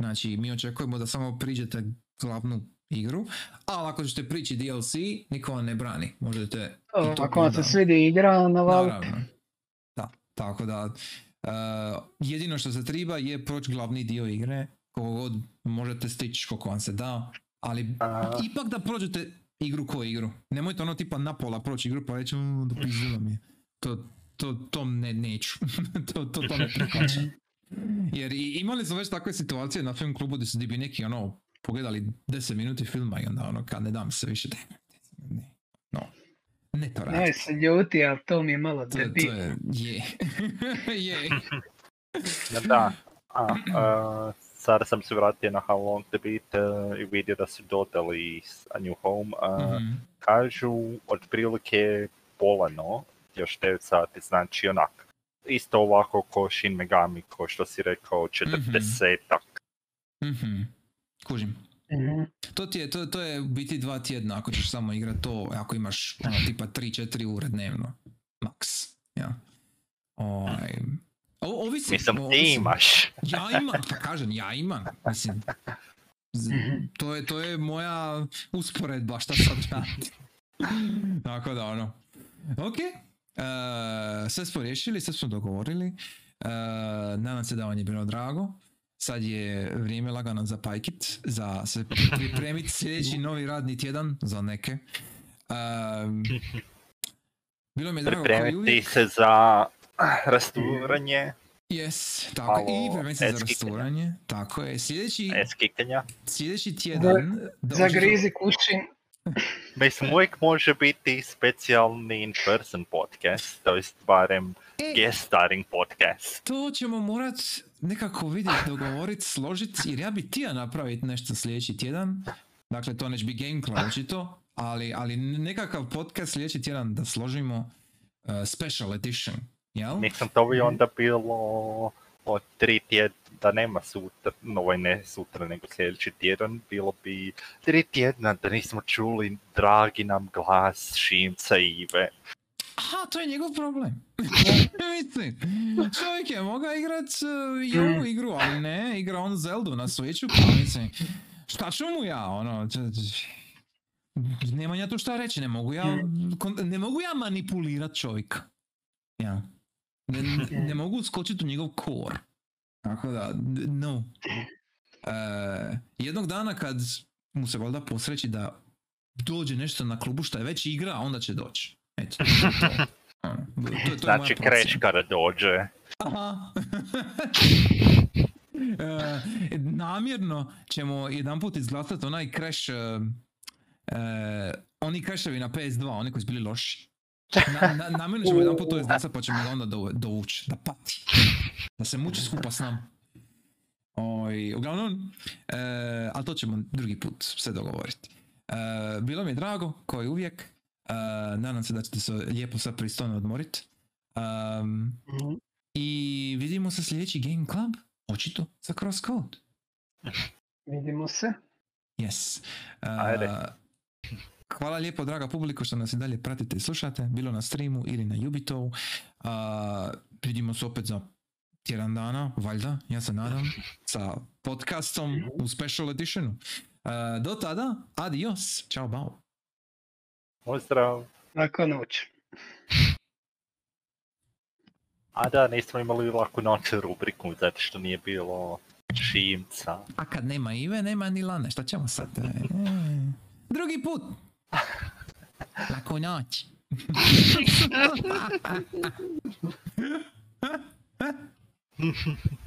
znači mi očekujemo da samo priđete glavnu igru, ali ako ćete prići D L C, niko vam ne brani. Možete to, to ako vam se svidi igra, navalite. Da, tako da, uh, jedino što se treba je proći glavni dio igre, koliko god možete stići koliko vam se da, ali A... ipak da prođete igru ko igru. Nemojte ono tipa napola proći igru pa reći dopizdilo mi je. To, to, to ne, neću. to, to, to ne prihvaćam. Jer imali smo već takve situacije na Film klubu gdje su bi neki ono pogledali deset minuti filma i onda ono kad ne dam se više deset minuti No. Ne to radi. Ne se ljuti, ali to mi je malo debil. To, to je, je. je. Da, da. A, a... Sada sam se vratio na How Long to Beat uh, i vidio da su dodali A New Home. Uh, mm-hmm. Kažu otprilike polano, još devet sati, znači onak. Isto ovako ko Shin Megami, ko što si rekao, četrdesetak. Mm-hmm. Kužim. Mm-hmm. To, ti je, to, to je biti dva tjedna ako ćeš samo igrati to, ako imaš ono, tipa tri do četiri ure dnevno. Max. Ja. Oj... O, ovisi, Mislim, o, ovisi. Ti imaš. Ja imam, pa kažem, ja imam. Mislim, z, to, je, to je moja usporedba, šta sad radi. Tako da, ono. Ok, uh, sve smo riješili, sve smo dogovorili. Uh, nadam se da vam je bilo drago. Sad je vrijeme lagano za pajkit, za se pripremiti sljedeći novi radni tjedan za neke. Uh, bilo mi je drago kao i uvijek. Se za... Rasturanje. Yes, tako je. I prevenci za rasturanje. Tako je. Sljedeći, sljedeći tjedan... Zagrizi kućin. Mislim, uvijek može biti specijalni in-person podcast, to jest barem e, guest starring podcast. To ćemo morat nekako vidjeti, dogovoriti, složiti, jer ja bi tija napraviti nešto sljedeći tjedan. Dakle, to neće biti Game Club, očito, ali, ali nekakav podcast sljedeći tjedan da složimo uh, special edition. Jel? Nisam to bi onda bilo od tri tjedna, da nema sutra, no ne sutra nego sljedeći tjedan, bilo bi tri tjedna da nismo čuli dragi nam glas Šimca Ive. Aha, to je njegov problem. Mislim, čovjek je mogao igrat uh, i ovu igru, ali ne, igra on Zeldu na Switchu, pa mislim, šta ću mu ja, ono... Nema ja tu šta reći, ne mogu ja, ne mogu ja manipulirat čovjeka. Ja. Ne, ne, ne mogu skočiti u njegov kor. Tako da, no. Uh, jednog dana kad mu se valjda posreći da dođe nešto na klubu što je već igra, onda će doći. Eto, to je to. To, to znači Kreš kada dođe. Aha. uh, namjerno ćemo jedan put izglasati onaj Kreš, uh, uh, oni Kreševi na P S dva, oni koji su bili loši. Na, na, namjerno ćemo jedan put to izglasati pa ćemo ga onda do, dovući, da pati. Da se muči skupa s nama. Oj, uglavnom, e, ali to ćemo drugi put se dogovoriti. E, bilo mi je drago, koji uvijek. E, nadam se da ćete se lijepo sad pristojno odmoriti. E, mm-hmm. I vidimo se sljedeći Game Club, očito, za CrossCode. Vidimo se. Yes. E, ajde. Hvala lijepo, draga publiko, što nas i dalje pratite i slušate, bilo na streamu ili na Yubitovu. E, vidimo se opet za tjedan dana, valjda, ja se nadam, sa podcastom u Special Editionu. Uh, do tada, adios, čao, bao. Pozdrav. Lako noć. A da, nismo imali laku noć rubriku, zato što nije bilo šimca. A kad nema Ive, nema ni Lane, šta ćemo sad? E, drugi put. Laku noć. Ha